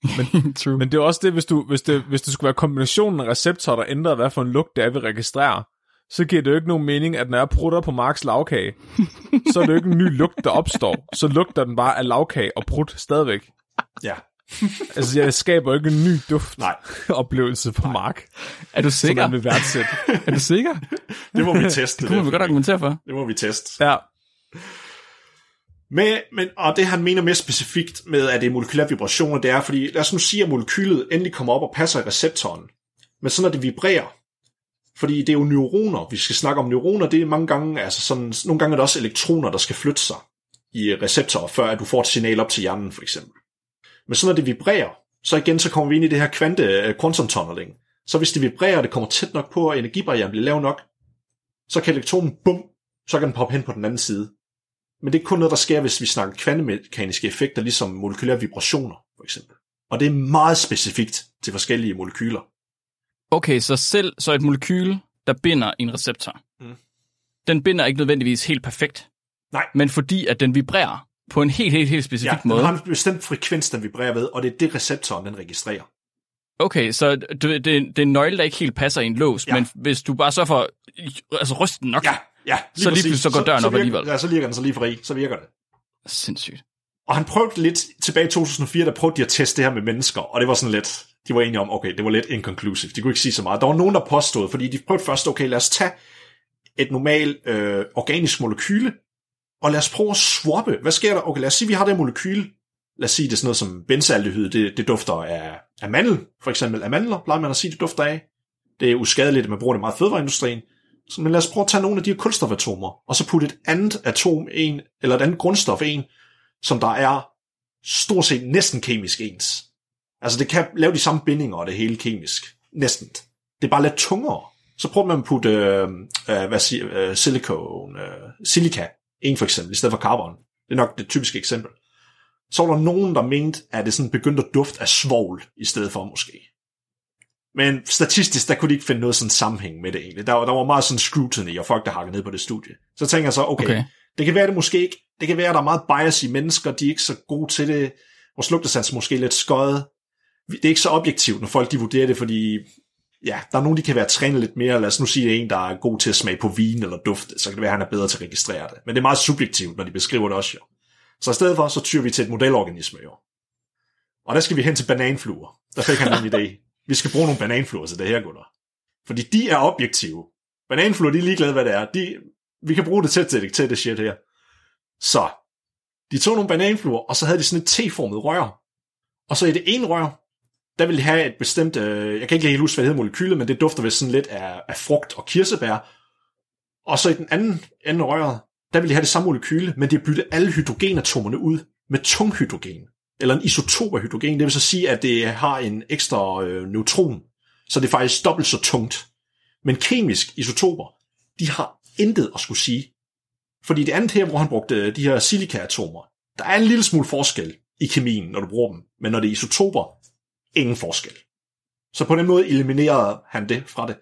Men, True. Men det er også det, hvis, du, hvis, det, hvis det skulle være kombinationen af receptorer, der ændrer, hvad for en lugt det er, vi registrerer, så giver det jo ikke nogen mening, at når jeg prutter på Marks lavkage, så er det jo ikke en ny lugt, der opstår. Så lugter den bare af lavkage og prut stadigvæk. Ja. Altså, jeg skaber ikke en ny duft oplevelse på Mark. Er du sikker? Som man vil værdsætte. Er du sikker? Det må vi teste. Det kunne det, vi godt argumentere for. Det må vi teste. Ja. Med, men, og det han mener mere specifikt med, at det er molekylære vibrationer, det er, fordi lad os nu sige, at molekylet endelig kommer op og passer i receptoren. Men sådan, at det vibrerer. Fordi det er jo neuroner. Vi skal snakke om neuroner. Det er mange gange, altså sådan, nogle gange er det også elektroner, der skal flytte sig i receptorer, før at du får et signal op til hjernen, for eksempel. Men sådan, at det vibrerer, så igen, så kommer vi ind i det her kvante, quantum tunneling. Så hvis det vibrerer, det kommer tæt nok på, og energibarrieren bliver lav nok, så kan elektronen, bum, så kan den poppe hen på den anden side. Men det er kun noget, der sker, hvis vi snakker kvantemekaniske effekter, ligesom molekylære vibrationer, for eksempel. Og det er meget specifikt til forskellige molekyler. Okay, så selv så et molekyle, der binder en receptor, mm. den binder ikke nødvendigvis helt perfekt. Nej. Men fordi, at den vibrerer på en helt, helt, helt specifik ja, måde. Ja, den har en bestemt frekvens, den vibrerer ved, og det er det, receptoren den registrerer. Okay, så det, det er en nøgle, der ikke helt passer i en lås, ja. Men hvis du bare så får altså, rysten nok... Ja. Ja, lige så lige pludselig så går døren så, op så virker, alligevel. Ja, så ligger den så lige fri, så virker det. Sindssygt. Og han prøvede lidt tilbage i to tusind og fire, der prøvede de at teste det her med mennesker, og det var sådan lidt, de var enige om, okay, det var lidt inconclusive, de kunne ikke sige så meget. Der var nogen, der påstod, fordi de prøvede først, okay, lad os tage et normalt øh, organisk molekyle, og lad os prøve at swappe. Hvad sker der? Okay, lad os sige, vi har det molekyle. Lad os sige, det er sådan noget som benzaldehyd, det, det dufter af, af mandel, for eksempel. Af mandler plejer man at sige, det dufter af. Det er uskadeligt, at man bruger det meget i fødevareindustrien. Så, men lad os prøve at tage nogle af de her kulstofatomer, og så putte et andet atom en, eller et andet grundstof en, som der er stort set næsten kemisk ens. Altså det kan lave de samme bindinger, og det hele kemisk. Næsten. Det er bare lidt tungere. Så prøver man at putte øh, øh, hvad siger, øh, silikon, øh, silika en for eksempel, i stedet for carbon. Det er nok det typiske eksempel. Så var der nogen, der mente, at det sådan begyndte at dufte af svovl, i stedet for måske. Men statistisk, der kunne de ikke finde noget sådan sammenhæng med det egentlig. Der, der var meget sådan scrutiny og folk, der hakkede ned på det studie. Så tænker jeg så, okay, okay, det kan være det måske ikke. Det kan være, at der er meget bias i mennesker, de er ikke så gode til det. Vores lugtesans måske lidt skøjet. Det er ikke så objektivt, når folk de vurderer det, fordi ja, der er nogen, de kan være trænet lidt mere. Lad os nu sige, det er en, der er god til at smage på vin eller dufte, så kan det være, at han er bedre til at registrere det. Men det er meget subjektivt, når de beskriver det også jo. Så i stedet for, så tyrer vi til et modelorganisme jo. Og der skal vi hen til bananfluer. Der fik han en idé. Vi skal bruge nogle bananfluer til det her, gutter. Fordi de er objektive. Bananfluer, de er ligeglade, hvad det er. De, vi kan bruge det til at detektere det shit her. Så, de tog nogle bananfluer, og så havde de sådan et T-formet rør. Og så i det ene rør, der ville de have et bestemt, øh, jeg kan ikke helt huske, hvad det hedder molekylet, men det dufter vist sådan lidt af, af frugt og kirsebær. Og så i den anden, anden røret, der ville de have det samme molekyle, men de bytte alle hydrogenatomerne ud med tunghydrogen. Eller en isotop af hydrogen, det vil så sige, at det har en ekstra øh, neutron, så det er faktisk dobbelt så tungt. Men kemisk isotoper, de har intet at skulle sige. Fordi det andet her, hvor han brugte de her silica-atomer, der er en lille smule forskel i kemien, når du bruger dem, men når det er isotoper, ingen forskel. Så på den måde eliminerede han det fra det.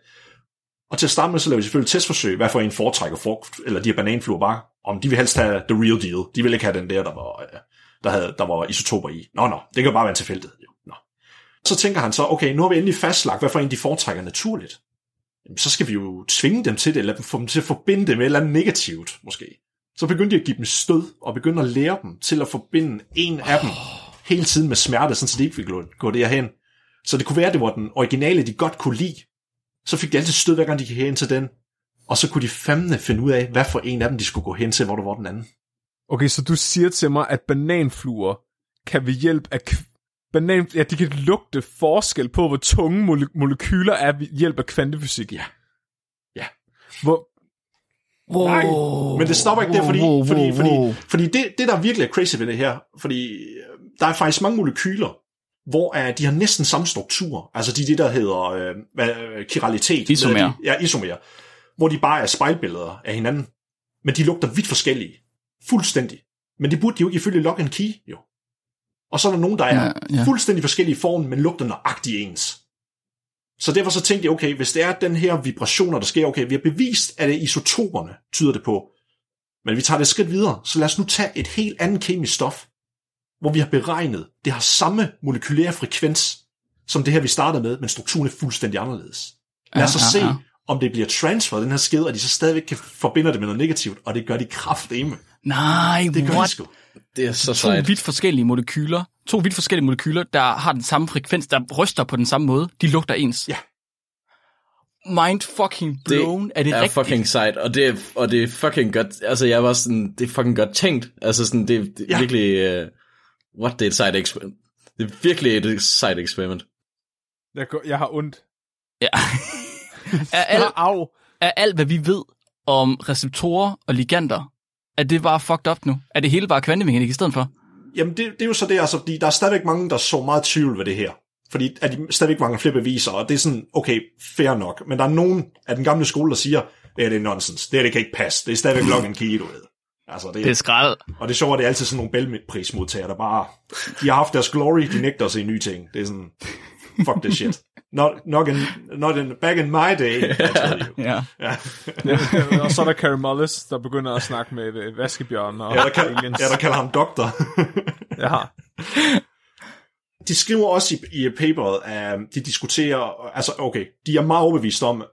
Og til at starte med, så laver vi selvfølgelig testforsøg, hvad for en foretrækker frugt, eller de her bananfluer bare, om de vil helst have the real deal. De vil ikke have den der, der var... Øh, Der, havde, der var isotoper i. Nå, nå, det kan jo bare være en tilfældighed. Nå. Så tænker han så, okay, nu har vi endelig fastlagt, hvad for en de foretrækker naturligt. Jamen, så skal vi jo tvinge dem til det, eller få dem til at forbinde det med et eller andet negativt, måske. Så begyndte de at give dem stød, og begyndte at lære dem til at forbinde en af dem hele tiden med smerte, sådan så de ikke ville gå derhen. Så det kunne være, det var den originale, de godt kunne lide. Så fik de altid stød, hver gang de gik hen til den. Og så kunne de fandme finde ud af, hvad for en af dem de skulle gå hen til, hvor det var den anden. Okay, så du siger til mig, at bananfluer kan ved hjælp af... K- banan, ja, de kan lugte forskel på, hvor tunge mole- molekyler er ved hjælp af kvantefysik. Ja. Ja. Hvor... Wow. Nej, men det stopper ikke der, fordi, wow, wow, fordi, fordi, wow. fordi det, det, der virkelig er crazy ved det her, fordi der er faktisk mange molekyler, hvor er, de har næsten samme struktur. Altså de det, der hedder øh, hvad, chiralitet. Isomer. Ja, isomer. Hvor de bare er spejlbilleder af hinanden. Men de lugter vidt forskellige. Fuldstændig. Men det burde de jo ikke ifølge lock and key, jo. Og så er der nogen, der er ja, ja. fuldstændig forskellige former, men lugter nøjagtigt ens. Så derfor så tænkte jeg, okay, hvis det er den her vibrationer, der sker, okay, vi har bevist, at det er isotoperne, tyder det på. Men vi tager det skridt videre, så lad os nu tage et helt andet kemisk stof, hvor vi har beregnet, det har samme molekylære frekvens, som det her, vi startede med, men strukturen er fuldstændig anderledes. Lad os ja, så ja, ja. se, om det bliver transferet, den her skede, og de så stadigvæk kan forbinde det med noget negativt, og det gør de kraftedeme. Nej, det gør de sgu. Det er så sejt. To vidt forskellige molekyler, to vidt forskellige molekyler, der har den samme frekvens, der ryster på den samme måde, de lugter ens. Ja. Mind fucking blown, det er det er rigtigt? Det er fucking sejt, og det er, og det er fucking godt, altså jeg var sådan, det er fucking godt tænkt, altså sådan, det, det er ja. virkelig, uh, what, det er et sejt eksperiment. Det er virkelig et sejt eksperiment. Jeg, går, jeg har ondt. Ja. er, alt, er alt, hvad vi ved om receptorer og ligander, er det bare fucked up nu? Er det hele bare kvantemekanik i stedet for? Jamen, det, det er jo så det, altså, fordi der er stadigvæk mange, der så meget tvivl ved det her. Fordi at de stadigvæk mangler flere beviser, og det er sådan, okay, fair nok. Men der er nogen af den gamle skole, der siger, det er det nonsens, det her det kan ikke passe, det er stadigvæk nok en kilde, du ved. Altså, det, det er skrald. Og det sjove er, det er altid sådan nogle Nobelprismodtagere, der bare, de har haft deres glory, de nægter at se nye ting. Det er sådan, fuck this shit. Not, not, in, not in, back in my day, I tell you. Yeah. Yeah. Ja. Og så er der Carey Mullis, der begynder at snakke med vaskebjørn. Og ja, der kalder, ja, der kalder ham doktor. Ja. De skriver også i, i paperet, at de diskuterer, altså okay, de er meget overbevist om,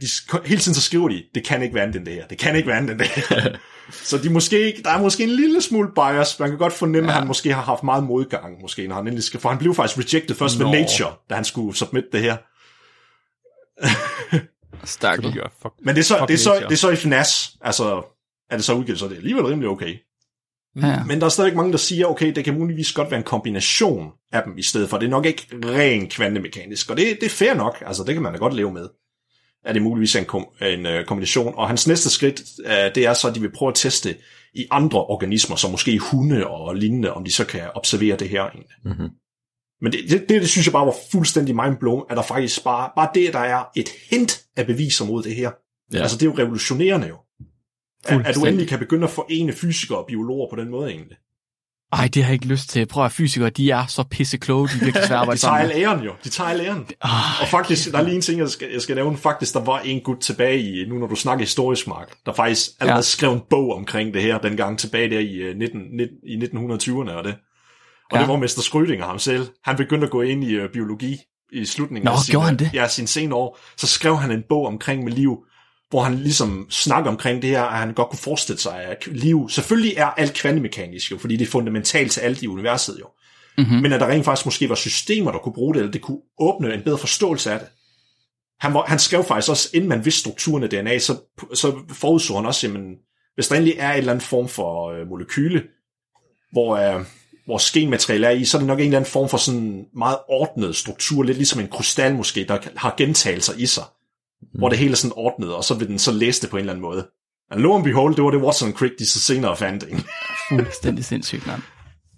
de, hele tiden så skriver de, det kan ikke være andet end det her, det kan ikke være andet end det her. Så de måske ikke, der er måske en lille smule bias, man kan godt fornemme, ja. at han måske har haft meget modgang, måske, når han endelig skal, for han blev faktisk rejected først Nå. ved Nature, da han skulle submitte det her. Stakkel. Men det er så, det er så, det er så i finans, altså er det så udgivet, så det er alligevel rimelig okay. Ja. Men der er stadig mange, der siger, okay, det kan muligvis godt være en kombination af dem i stedet for. Det er nok ikke ren kvantemekanisk, og det, det er fair nok. Altså, det kan man da godt leve med, at det muligvis er en, kom- en uh, kombination. Og hans næste skridt, uh, det er så, at de vil prøve at teste i andre organismer, som måske hunde og lignende, om de så kan observere det her egentlig. Mm-hmm. Men det, det, det, det synes jeg bare var fuldstændig mindblown, at der faktisk bare, bare det, der er et hint af beviser mod det her. Ja. Altså, det er jo revolutionerende jo. At, at du endelig kan begynde at forene fysikere og biologer på den måde egentlig. Ej, det har jeg ikke lyst til. Prøv at fysikere, de er så pissekloge, de virkelig svære at arbejde sammen. De tager æren jo, de tager æren. Oh, og faktisk, der er lige en ting, jeg skal, jeg skal nævne. Faktisk, der var en gut tilbage i, nu når du snakker historisk, Mark, der faktisk allerede ja. skrev en bog omkring det her, dengang tilbage der i, nitten, nitten, i nitten tyverne og det. Og ja. det var mester Schrödinger ham selv. Han begyndte at gå ind i uh, biologi i slutningen Nå, af sin, ja, sin senere år. Så skrev han en bog omkring med liv, hvor han ligesom snakker omkring det her, at han godt kunne forestille sig, at liv selvfølgelig er alt kvantemekanisk jo, fordi det er fundamentalt til alt i universet jo. Mm-hmm. Men at der rent faktisk måske var systemer, der kunne bruge det, eller det kunne åbne en bedre forståelse af det. Han, var, han skrev faktisk også, inden man vidste strukturen af D N A, så, så forudså han også, jamen, hvis der endelig er en eller anden form for øh, molekyle, hvor, øh, hvor genmateriale er i, så er det nok en eller anden form for sådan meget ordnet struktur, lidt ligesom en krystal måske, der har gentagelser i sig. Mm. Hvor det hele er sådan ordnet, og så vil den så læse det på en eller anden måde. Og lo and behold, det var det Watson og Crick, de så senere fandt. Fuldstændig sindssygt, man.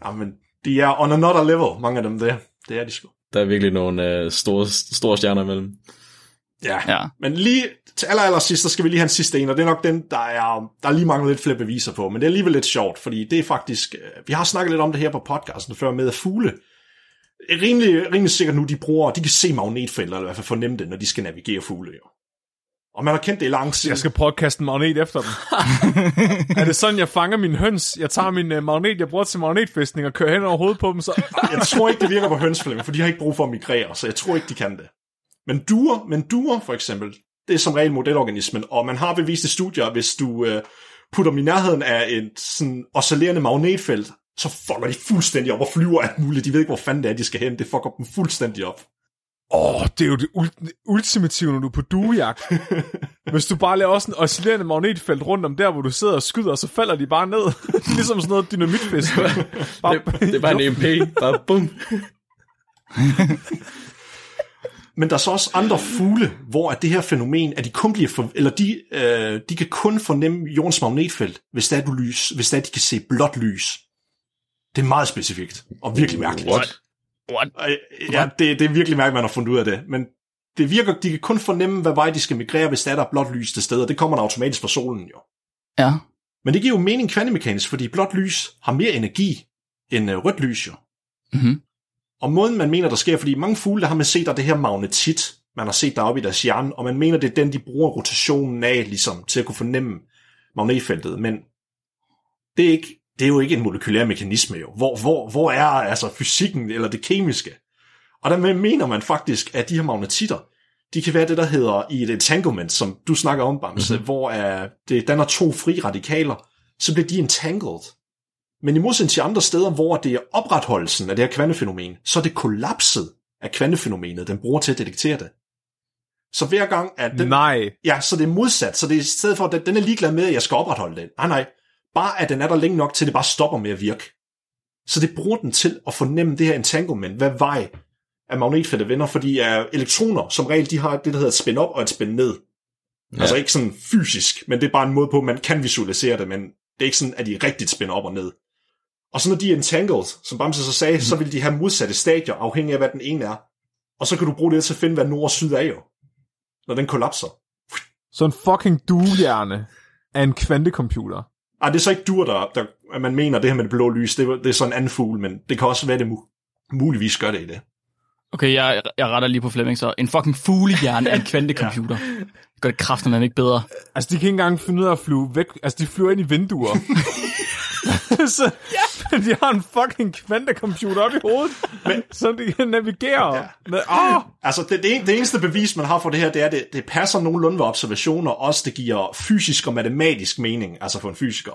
Jamen, de er on another level, mange af dem der. Det er de sgu. Der er virkelig nogle øh, store, store stjerner imellem. Ja, ja. Men lige til aller, aller sidst, der skal vi lige have en sidste en, og det er nok den, der er, der er lige mangler lidt flere beviser på, men det er alligevel lidt sjovt, fordi det er faktisk, vi har snakket lidt om det her på podcasten før med fugle. Rimelig, rimelig sikkert nu, de bruger, de kan se magnetfelter, eller i hvert fald fornemme det, når de skal navigere fugle. Og man har kendt det i lang tid. Jeg skal prøve at kaste en magnet efter dem. Er det sådan, jeg fanger min høns? Jeg tager min uh, magnet, jeg bruger til magnetfæstning, og kører hen over hovedet på dem, så... Jeg tror ikke, det virker på høns, for de har ikke brug for at migrere, så jeg tror ikke, de kan det. Men duer, men duer for eksempel, det er som regel modelorganismen, og man har bevist i studier, hvis du uh, putter dem i nærheden af et sådan oscillerende magnetfelt, så fucker de fuldstændig op og flyver alt muligt. De ved ikke, hvor fanden det er, de skal hen. Det fucker dem fuldstændig op. Åh, oh, det er jo det ult- ultimative, når du er på duejagt. Hvis du bare laver også en oscillerende magnetfelt rundt om der, hvor du sidder og skyder, så falder de bare ned. Ligesom sådan noget dynamitfisk. Bare... Det, det er bare en E M P. Bare bum. Men der er så også andre fugle, hvor at det her fænomen, at de kun bliver for, eller de, øh, de kan kun fornemme jordens magnetfelt, hvis der er du lys, hvis der er, de kan se blåt lys. Det er meget specifikt, og virkelig mærkeligt. What? What? Ja, det, det er virkelig mærkeligt, man har fundet ud af det. Men det virker, de kan kun fornemme, hvad vej de skal migrere, hvis der er blåt lys til steder. Det kommer der automatisk fra solen jo. Ja. Men det giver jo mening kvantemekanisk, fordi blåt lys har mere energi end rødt lys jo. Mm-hmm. Og måden, man mener, der sker, fordi mange fugle, der har man set, der det her magnetit, man har set deroppe i deres hjerne, og man mener, det er den, de bruger rotationen af, ligesom, til at kunne fornemme magnetfeltet. Men det er ikke... Det er jo ikke en molekylær mekanisme jo. Hvor, hvor, hvor er altså fysikken eller det kemiske? Og der mener man faktisk, at de her magnetitter, de kan være det, der hedder i et entanglement, som du snakker om, Bamse, mm-hmm. hvor uh, det danner to frie radikaler, så bliver de entangled. Men i modsætning til andre steder, hvor det er opretholdelsen af det her kvantefænomen, så er det kollapset af kvantefænomenet, den bruger til at detektere det. Så hver gang, at den, nej. Ja, så det er modsat. Så det er i stedet for, at den er ligeglad med, at jeg skal opretholde den. Nej, nej. Bare at den er der længe nok, til det bare stopper med at virke. Så det bruger den til at fornemme det her entanglement. Hvad vej af magnetfeltet vender? Fordi uh, elektroner, som regel, de har det, der hedder et spin op og et spin ned. Ja. Altså ikke sådan fysisk, men det er bare en måde på, at man kan visualisere det, men det er ikke sådan, at de rigtigt spinner op og ned. Og så når de er entangled, som Bamse så sagde, mm. så vil de have modsatte stadier, afhængig af, hvad den ene er. Og så kan du bruge det til at finde, hvad nord og syd er jo. Når den kollapser. Så en fucking duehjerne af en kvantecomputer. Ej, det er så ikke duer, der, der at man mener, det her med det blå lys, det, det er sådan en anden fugl, men det kan også være, det mu- muligvis gør det i det. Okay, jeg, jeg retter lige på Flemming, så en fucking fuglehjerne af en kvantecomputer. Ja. Det gør det kraften, man ikke bedre. Altså, de kan ikke engang finde ud af at flyve væk. Altså, de flyver ind i vinduer. Så ja. De har en fucking kvantecomputer op i hovedet, men, som de kan navigere. Ja. Med, oh! Altså, det, det, det eneste bevis, man har for det her, det er, at det, det passer nogenlunde ved observationer, også det giver fysisk og matematisk mening, altså for en fysiker.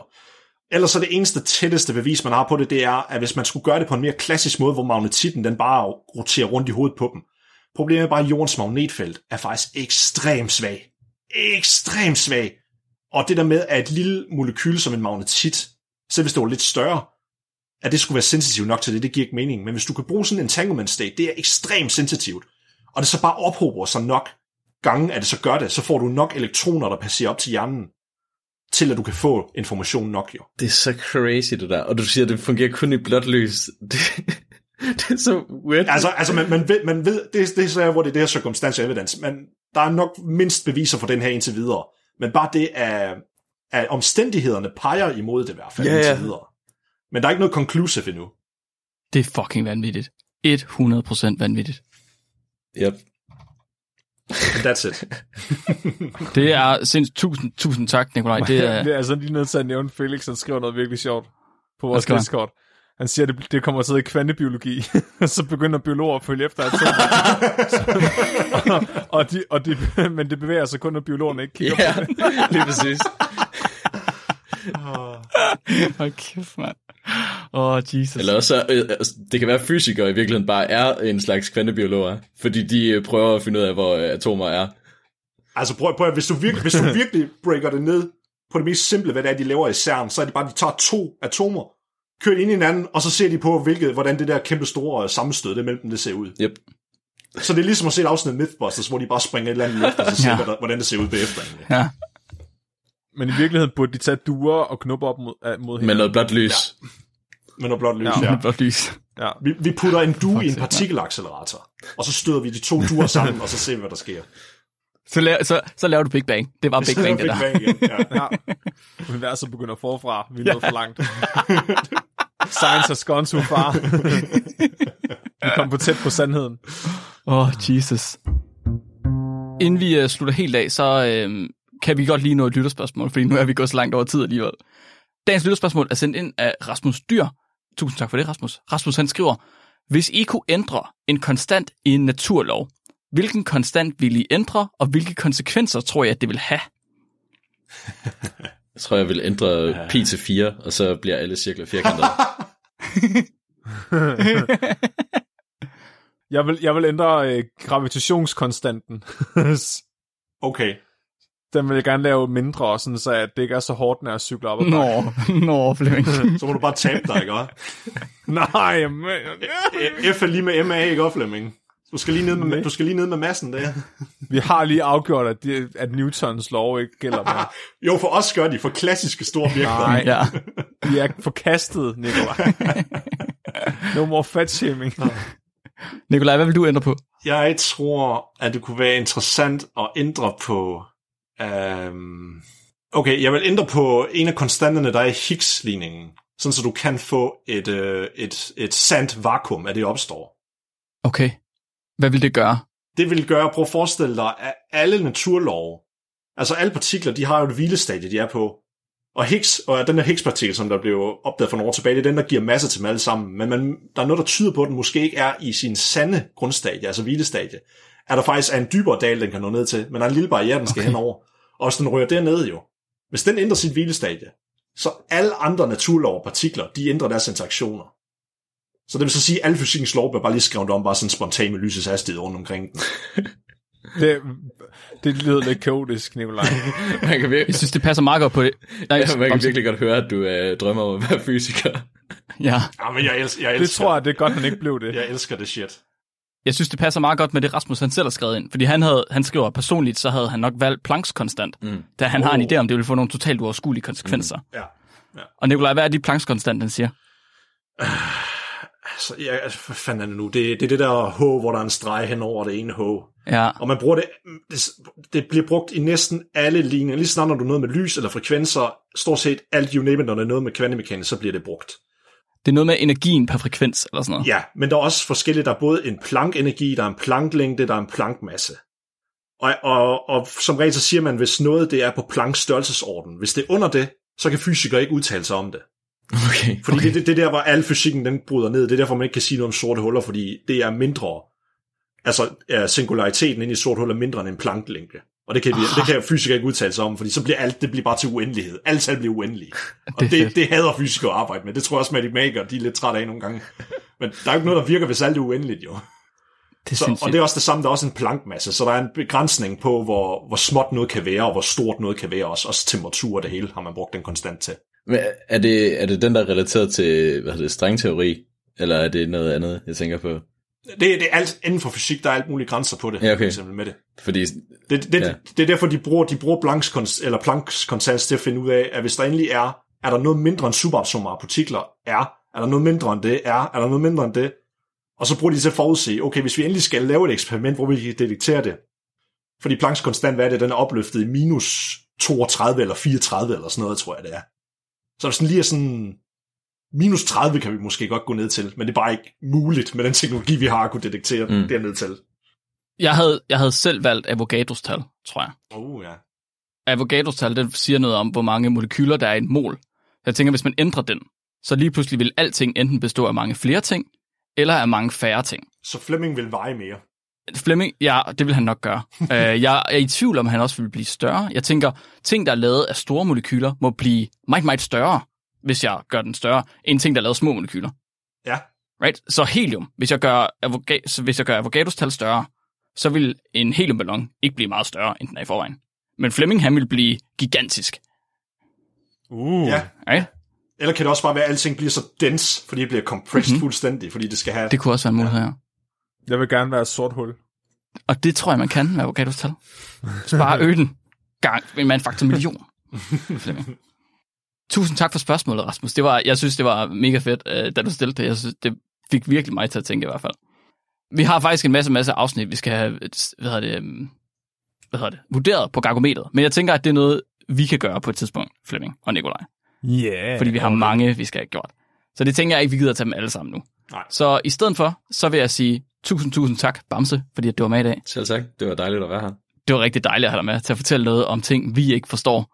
Ellers så det eneste tætteste bevis, man har på det, det er, at hvis man skulle gøre det på en mere klassisk måde, hvor magnetitten den bare roterer rundt i hovedet på dem. Problemet er bare, at jordens magnetfelt er faktisk ekstremt svag. Ekstremt svag. Og det der med, at et lille molekyl som en magnetit, selv hvis det var lidt større, at det skulle være sensitivt nok til det, det giver ikke mening. Men hvis du kan bruge sådan en entanglement state, det er ekstremt sensitivt, og det så bare ophober sig nok gange, at det så gør det, så får du nok elektroner, der passerer op til hjernen, til at du kan få information nok, jo. Det er så crazy, det der. Og du siger, at det fungerer kun i blåt lys. Det, det er så weird. Altså, altså man, man, ved, man ved, det, det er så hvor det er det her circumstantial evidence, men der er nok mindst beviser for den her indtil videre. Men bare det er... at omstændighederne peger imod det i hvert fald, yeah, indtil videre. Men der er ikke noget conclusive endnu. Det er fucking vanvittigt. hundrede procent vanvittigt. Yep. That's it. Det er sindssygt. Tusind, tusind tak, Nikolaj. Det er, det er altså lige nødt til at nævne Felix, han skriver noget virkelig sjovt på vores Discord. Han siger, at det, det kommer til at kvantebiologi, så begynder biologer at følge efter atomer. og, og de, og de, men det bevæger sig kun, når biologerne ikke kigger, yeah, på det. Lige præcis. Åh, kæft, mand. Åh, Jesus. Eller også, det kan være, at fysikere i virkeligheden bare er en slags kvantebiologer, fordi de prøver at finde ud af, hvor atomer er. Altså prøv, prøv at, hvis du virkelig, hvis du virkelig breaker det ned på det mest simple, hvad det er, de laver i CERN, så er det bare, at de tager to atomer, kører ind i hinanden, og så ser de på, hvilket, hvordan det der kæmpe store sammenstød, det mellem dem, det ser ud. Yep. Så det er ligesom at se et afsnit af Mythbusters, hvor de bare springer et eller andet luft, og så ser, ja, hvordan det ser ud bagefter. Ja. Men i virkeligheden burde de tage duer og knupper op mod, mod hinanden. Med noget blåt lys. Ja. Med noget blåt lys, ja. ja. Med blåt lys. Ja. Vi, vi putter en due i en partikelaccelerator, og så støder vi de to duer sammen, og så ser vi, hvad der sker. Så, la- så, så laver du Big Bang. Det var Big Bang, det der. Big Bang, ja. Ja. Universet begynder forfra. Vi er nået for langt. Science has gone too far. Vi kom på tæt på sandheden. Åh, oh, Jesus. Inden vi uh, slutter helt af, så øh, kan vi godt lige nå et lytterspørgsmål, fordi nu er vi gået så langt over tid alligevel. Dagens lytterspørgsmål er sendt ind af Rasmus Dyr. Tusind tak for det, Rasmus. Rasmus, han skriver, hvis I kunne ændre en konstant i en naturlov, hvilken konstant vil I ændre, og hvilke konsekvenser tror jeg, at det vil have? Jeg tror, jeg vil ændre p til fire, og så bliver alle cirkler firkantet. jeg, vil, jeg vil ændre øh, gravitationskonstanten. Okay. Den vil jeg gerne lave mindre, sådan, så at det ikke er så hårdt, når jeg cykler op ad bakken. Nå, nå, Flemming. Så må du bare tabe dig, ikke? Nej, men... F er lige med M A, ikke, Flemming? Du skal lige ned med, du skal lige ned med massen der. Vi har lige afgjort, at, de, at Newtons lov ikke gælder mere. Jo, for os gør de, for klassiske store objekter. Nej, ja. De er forkastet, Nikolaj. No more fat-shaming. Nikolaj, hvad vil du ændre på? Jeg tror, at det kunne være interessant at ændre på... Um... Okay, jeg vil ændre på en af konstanterne, der er Higgs-ligningen. Sådan, så du kan få et, øh, et, et sandt vakuum, at det opstår. Okay. Hvad vil det gøre? Det vil gøre, prøv at forestille dig, at alle naturlove, altså alle partikler, de har jo et hvilestadie, de er på. Og Higgs, og den der Higgs-partikel, som der blev opdaget for nogle år tilbage, det er den, der giver masse til dem alle sammen. Men man, der er noget, der tyder på, at den måske ikke er i sin sande grundstadie, altså hvilestadie. Er der faktisk er en dybere dal, den kan nå ned til, men der er en lille barriere, den skal, okay, henover. Og hvis den rører dernede jo, hvis den ændrer sit hvilestadie, Så alle andre naturlov partikler, de ændrer deres interaktioner. Så det vil så sige, at alle fysikkens lov bliver bare lige skrevet om, bare sådan spontan med lysets hastighed rundt omkring den. Det, det lyder lidt kaotisk, Nikolaj. Virkelig... Jeg synes, det passer meget godt på det. Nej, ja, man kan bamse. Virkelig godt høre, at du øh, drømmer om at være fysiker. Ja. Ja, men jeg elsker, jeg elsker. Det tror jeg, det er godt, han ikke blev det. Jeg elsker det shit. Jeg synes, det passer meget godt med det, Rasmus han selv har skrevet ind. Fordi han, havde, han skriver, personligt så havde han nok valgt Plancks konstant, mm. da han oh. har en idé om, det ville få nogle totalt uoverskuelige konsekvenser. Mm. Ja. Ja. Og Nikolaj, hvad er de Plancks konstant, han siger? Øh, altså, ja, hvad fanden er det nu? Det er det, det der H, hvor der er en streg henover det ene H. Ja. Og man bruger det, det, det bliver brugt i næsten alle linjer. Lige snart, når du er noget med lys eller frekvenser, stort set alt you name it, når der er noget med kvantemekanik, så bliver det brugt. Det er noget med energien per frekvens, eller sådan noget. Ja, men der er også forskellige. Der er både en Planck-energi, der er en Planck-længde, der er en Planck-masse. Og, og, og som regel så siger man, hvis noget det er på Plancks størrelsesorden, hvis det er under det, så kan fysikere ikke udtale sig om det. Okay. Fordi okay. Det, det er der, hvor al fysikken den bryder ned. Det er derfor, man ikke kan sige noget om sorte huller, fordi det er mindre. Altså, singulariteten inde i sort hul er mindre end en Planck-længde. Og det kan, vi, det kan fysikere ikke udtale sig om, fordi så bliver alt, det bliver bare til uendelighed. Alt tal bliver uendelige. Og det, det, det hader fysikere at arbejde med. Det tror jeg også, matematikere, de er lidt trætte af nogle gange. Men der er jo ikke noget, der virker, hvis alt er uendeligt, jo. Det så, og det er også det samme, der er også en Planck-masse, så der er en begrænsning på, hvor, hvor småt noget kan være, og hvor stort noget kan være også. Også temperatur og det hele har man brugt den konstant til. Men er det, er det den, der er relateret til, hvad hedder det, strengteori? Eller er det noget andet, jeg tænker på? Det, det er alt inden for fysik, der er alt mulige grænser på det, ja, okay. For eksempel med det. Fordi, det, det, ja. det, det er derfor, de bruger, de bruger Plancks konst, eller Plancks konstans til at finde ud af, at hvis der endelig er, er der noget mindre end superabsomere partikler, er, er der noget mindre end det, er, er der noget mindre end det, og så bruger de til at forudse, okay, hvis vi endelig skal lave et eksperiment, hvor vi kan detektere det, fordi Plancks konstant, hvad er det, den er opløftet i minus toogtredive eller fireogtredive eller sådan noget, tror jeg det er. Så hvis den lige er sådan... Minus tredive kan vi måske godt gå ned til, men det er bare ikke muligt med den teknologi, vi har at kunne detektere mm. dernede til. Jeg havde, jeg havde selv valgt Avogadros tal, tror jeg. Oh, ja. Avogadros tal, det siger noget om, hvor mange molekyler der er i en mol. Jeg tænker, hvis man ændrer den, så lige pludselig vil alting enten bestå af mange flere ting, eller af mange færre ting. Så Flemming vil veje mere? Flemming, ja, det vil han nok gøre. Jeg er i tvivl om, han også vil blive større. Jeg tænker, ting, der er lavet af store molekyler, må blive meget, meget større. Hvis jeg gør den større, en ting, der er lavet små molekyler. Ja. Right? Så helium, hvis jeg gør, avoga- hvis jeg gør Avogadros-tal større, så vil en heliumballon ikke blive meget større, end den er i forvejen. Men Flemming, han vil blive gigantisk. Uh. Ja. Right? Eller kan det også bare være, at alting bliver så dens, fordi det bliver compressed mm-hmm. fuldstændig, fordi det skal have... Det kunne også være en mulighed, ja. Jeg vil gerne være et sort hul. Og det tror jeg, man kan med Avogadros-tal. Så bare øge den gang med en faktor million. Flemming. Tusind tak for spørgsmålet, Rasmus. Det var, jeg synes, det var mega fedt, da du stillede det. Jeg synes, det fik virkelig mig til at tænke i hvert fald. Vi har faktisk en masse, masse afsnit, vi skal have hvad hedder det, hvad hedder det, vurderet på gargometeret. Men jeg tænker, at det er noget, vi kan gøre på et tidspunkt, Flemming og Nikolaj. Yeah, fordi vi har okay. mange, vi skal have gjort. Så det tænker jeg ikke, vi gider at tage dem alle sammen nu. Nej. Så i stedet for, så vil jeg sige tusind, tusind tak, Bamse, fordi du var med i dag. Selv tak. Det var dejligt at være her. Det var rigtig dejligt at have dig med til at fortælle noget om ting, vi ikke forstår.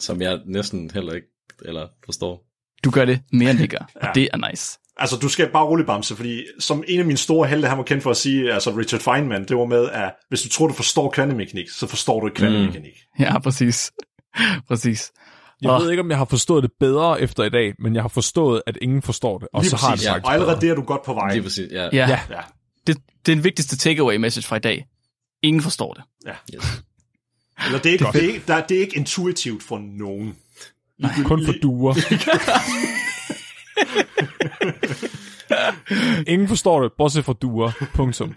Som jeg næsten heller ikke eller forstår. Du gør det mere end det gør, og ja. Det er nice. Altså, du skal bare roligt, Bamse, fordi som en af mine store helte, han var kendt for at sige, altså Richard Feynman, det var med, at hvis du tror, du forstår kvantemekanik, så forstår du ikke kvantemekanik. Mm. Ja, præcis. præcis. Jeg og... ved ikke, om jeg har forstået det bedre efter i dag, men jeg har forstået, at ingen forstår det, og lige så præcis, har det sagt ja. Og allerede der er du godt på vej. Lige præcis, ja. ja. ja. ja. Det, det er den vigtigste takeaway message fra i dag. Ingen forstår det. Ja. Yes. Eller det er, ikke, det, er ikke, der, det er ikke intuitivt for nogen. Nej, kun for duer. Ingen forstår det, bortset fra duer. Punktum.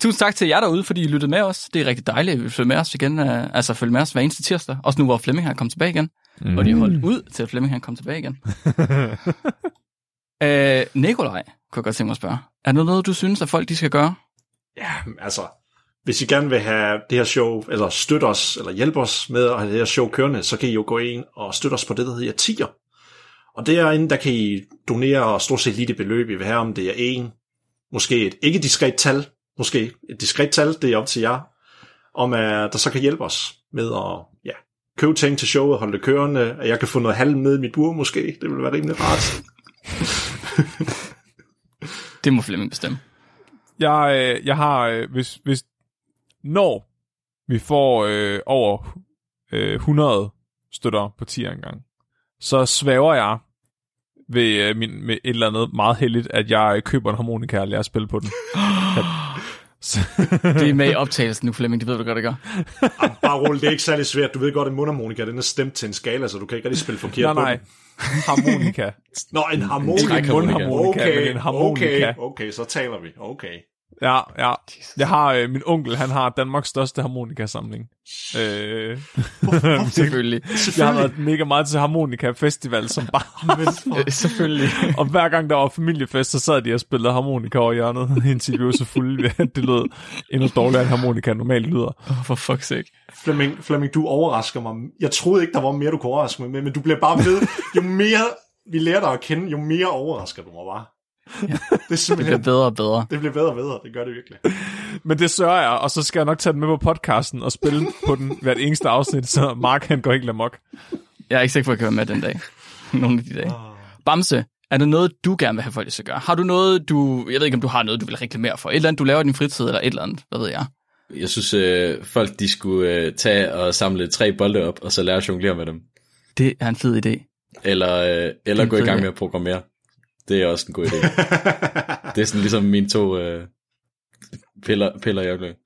Tusind tak til jer derude, fordi I lyttede med os. Det er rigtig dejligt, at vi følger med os igen. Altså følger med os hver eneste tirsdag. Også nu, hvor Flemming han kom tilbage igen. Mm. Og de har holdt ud til, at Flemming han kom tilbage igen. Æ, Nikolaj, kunne jeg godt tænke mig at spørge. Er det noget, du synes, at folk de skal gøre? Ja, altså... Hvis I gerne vil have det her show, eller støtte os, eller hjælpe os med at have det her show kørende, så kan I jo gå ind og støtte os på det, der hedder tier. Og derinde, der kan I donere stort set lige det beløb, I vil have, om det er en, måske et ikke diskret tal, måske et diskret tal, det er op til jer, om at der så kan hjælpe os med at ja, købe ting til showet, holde det kørende, at jeg kan få noget halv med i mit bur måske, det vil være rimelig rart. Det må Flemming bestemme. Jeg, jeg har, hvis, hvis når vi får øh, over øh, hundrede støtter på tier engang, så svæver jeg ved, min, med et eller andet meget heldigt, at jeg køber en harmonika, og jeg spiller på den. Det er med i optagelsen nu, Flemming, det ved du godt, det gør. Jamen, bare roligt, det er ikke særlig svært. Du ved godt, en mundharmonika, den er stemt til en skala, så du kan ikke rigtig spille forkert nej, på nej. Den. Harmonika. Nå, en harmonika. Ikke en mundharmonika, okay, men en harmonika. Okay, okay, så taler vi. Okay. Ja, ja. Jeg har øh, min onkel, han har Danmarks største harmonikasamling. Øh. Hvorfor? Selvfølgelig. Jeg har været mega meget til harmonika-festival som barn. Selvfølgelig. Og hver gang der var familiefest, så sad de og spillede harmonika over hjørnet, indtil vi var så fulde, at det lød endnu dårligere, end harmonika normalt lyder. Oh, for fuck's sake. Flemming, Flemming, du overrasker mig. Jeg troede ikke, der var mere, du kunne overraske mig med, men du bliver bare ved. Jo mere vi lærer dig at kende, jo mere overrasker du mig bare. Ja. Det, det bliver bedre og bedre. Det bliver bedre og bedre, det gør det virkelig. Men det sørger jeg, og så skal jeg nok tage den med på podcasten og spille på den hvert eneste afsnit, så Mark han går ikke lamok. Jeg er ikke sikker på, at jeg kan være med den dag. Nogle af de dage. Bamse, er der noget, du gerne vil have folk til at gøre? Har du noget, du... Jeg ved ikke, om du har noget, du vil reklamere for. Et eller andet, du laver i din fritid, eller et eller andet. Hvad ved jeg? Jeg synes, øh, folk de skulle øh, tage og samle tre bolde op, og så lære at jonglere med dem. Det er en fed idé. Eller, øh, eller gå i gang med at programmere. Det er også en god idé. Det er sådan ligesom mine to øh, piller, piller i øjeblikket.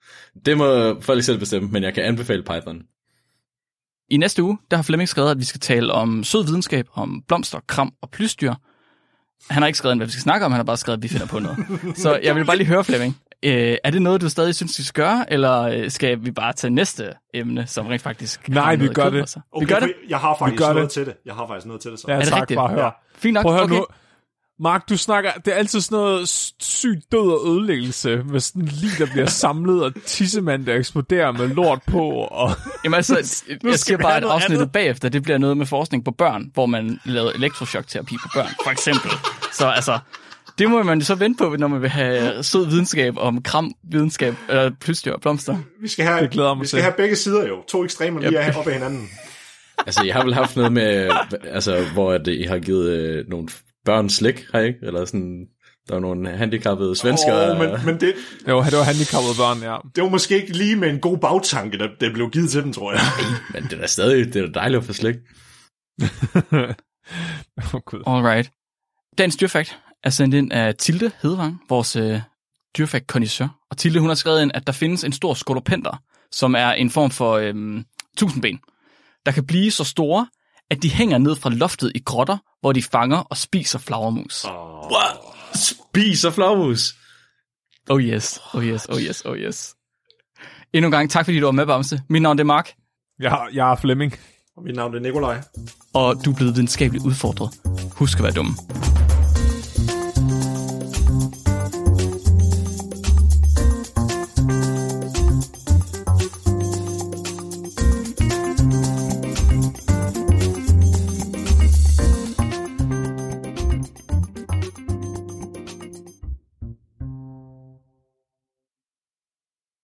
Det må folk selv bestemme, men jeg kan anbefale Python. I næste uge, der har Flemming skrevet, at vi skal tale om sød videnskab, om blomster, kram og plysdyr. Han har ikke skrevet, hvad vi skal snakke om, han har bare skrevet, at vi finder på noget. Så jeg vil bare lige høre, Flemming. Øh, er det noget, du stadig synes, vi skal gøre, eller skal vi bare tage næste emne, som rent faktisk... Nej, vi gør det. Okay, vi gør det. Jeg har faktisk noget det. til det. Jeg har faktisk noget til det. Så. Ja, er det tak, rigtigt? Bare hør. Ja. Fint nok, okay. Nu. Mark, du snakker, det er altid sådan noget sygt død og ødelæggelse, med sådan lige der bliver samlet, og tissemand, der eksploderer med lort på, og... Jamen altså, jeg siger bare, at afsnittet bagefter, det bliver noget med forskning på børn, hvor man lavede elektroshockterapi på børn, for eksempel. Så altså, det må man så vente på, når man vil have sød videnskab om kram, videnskab, eller plysdyr og blomster. Vi skal have, det glæder mig vi skal have begge sider jo, to ekstremer lige yep. op ad hinanden. Altså, jeg har vel haft noget med, altså, hvor det, I har givet øh, nogle... Børn slik, har ikke? Eller sådan, der var nogle handicappede svenskere. Oh, men, men det... Jo, det var handicappede børn, ja. Det var måske ikke lige med en god bagtanke, der, der blev givet til dem, tror jeg. Men det er stadig, det er dejligt at få slik. Oh, God. Alright. Dagens dyrfakt er sendt ind af Tilde Hedvang, vores øh, dyrfakt-kondisseur. Og Tilde, hun har skrevet ind, at der findes en stor skolopenter, som er en form for øh, tusindben, der kan blive så store, at de hænger ned fra loftet i grotter, hvor de fanger og spiser flagermus. Oh. What? Spiser flagermus? Oh yes, oh yes, oh yes, oh yes. Endnu en gang, tak fordi du var med, Bamse. Mit navn er Mark. Jeg, jeg er Flemming. Og mit navn er Nikolaj. Og du er blevet videnskabeligt udfordret. Husk at være dumme.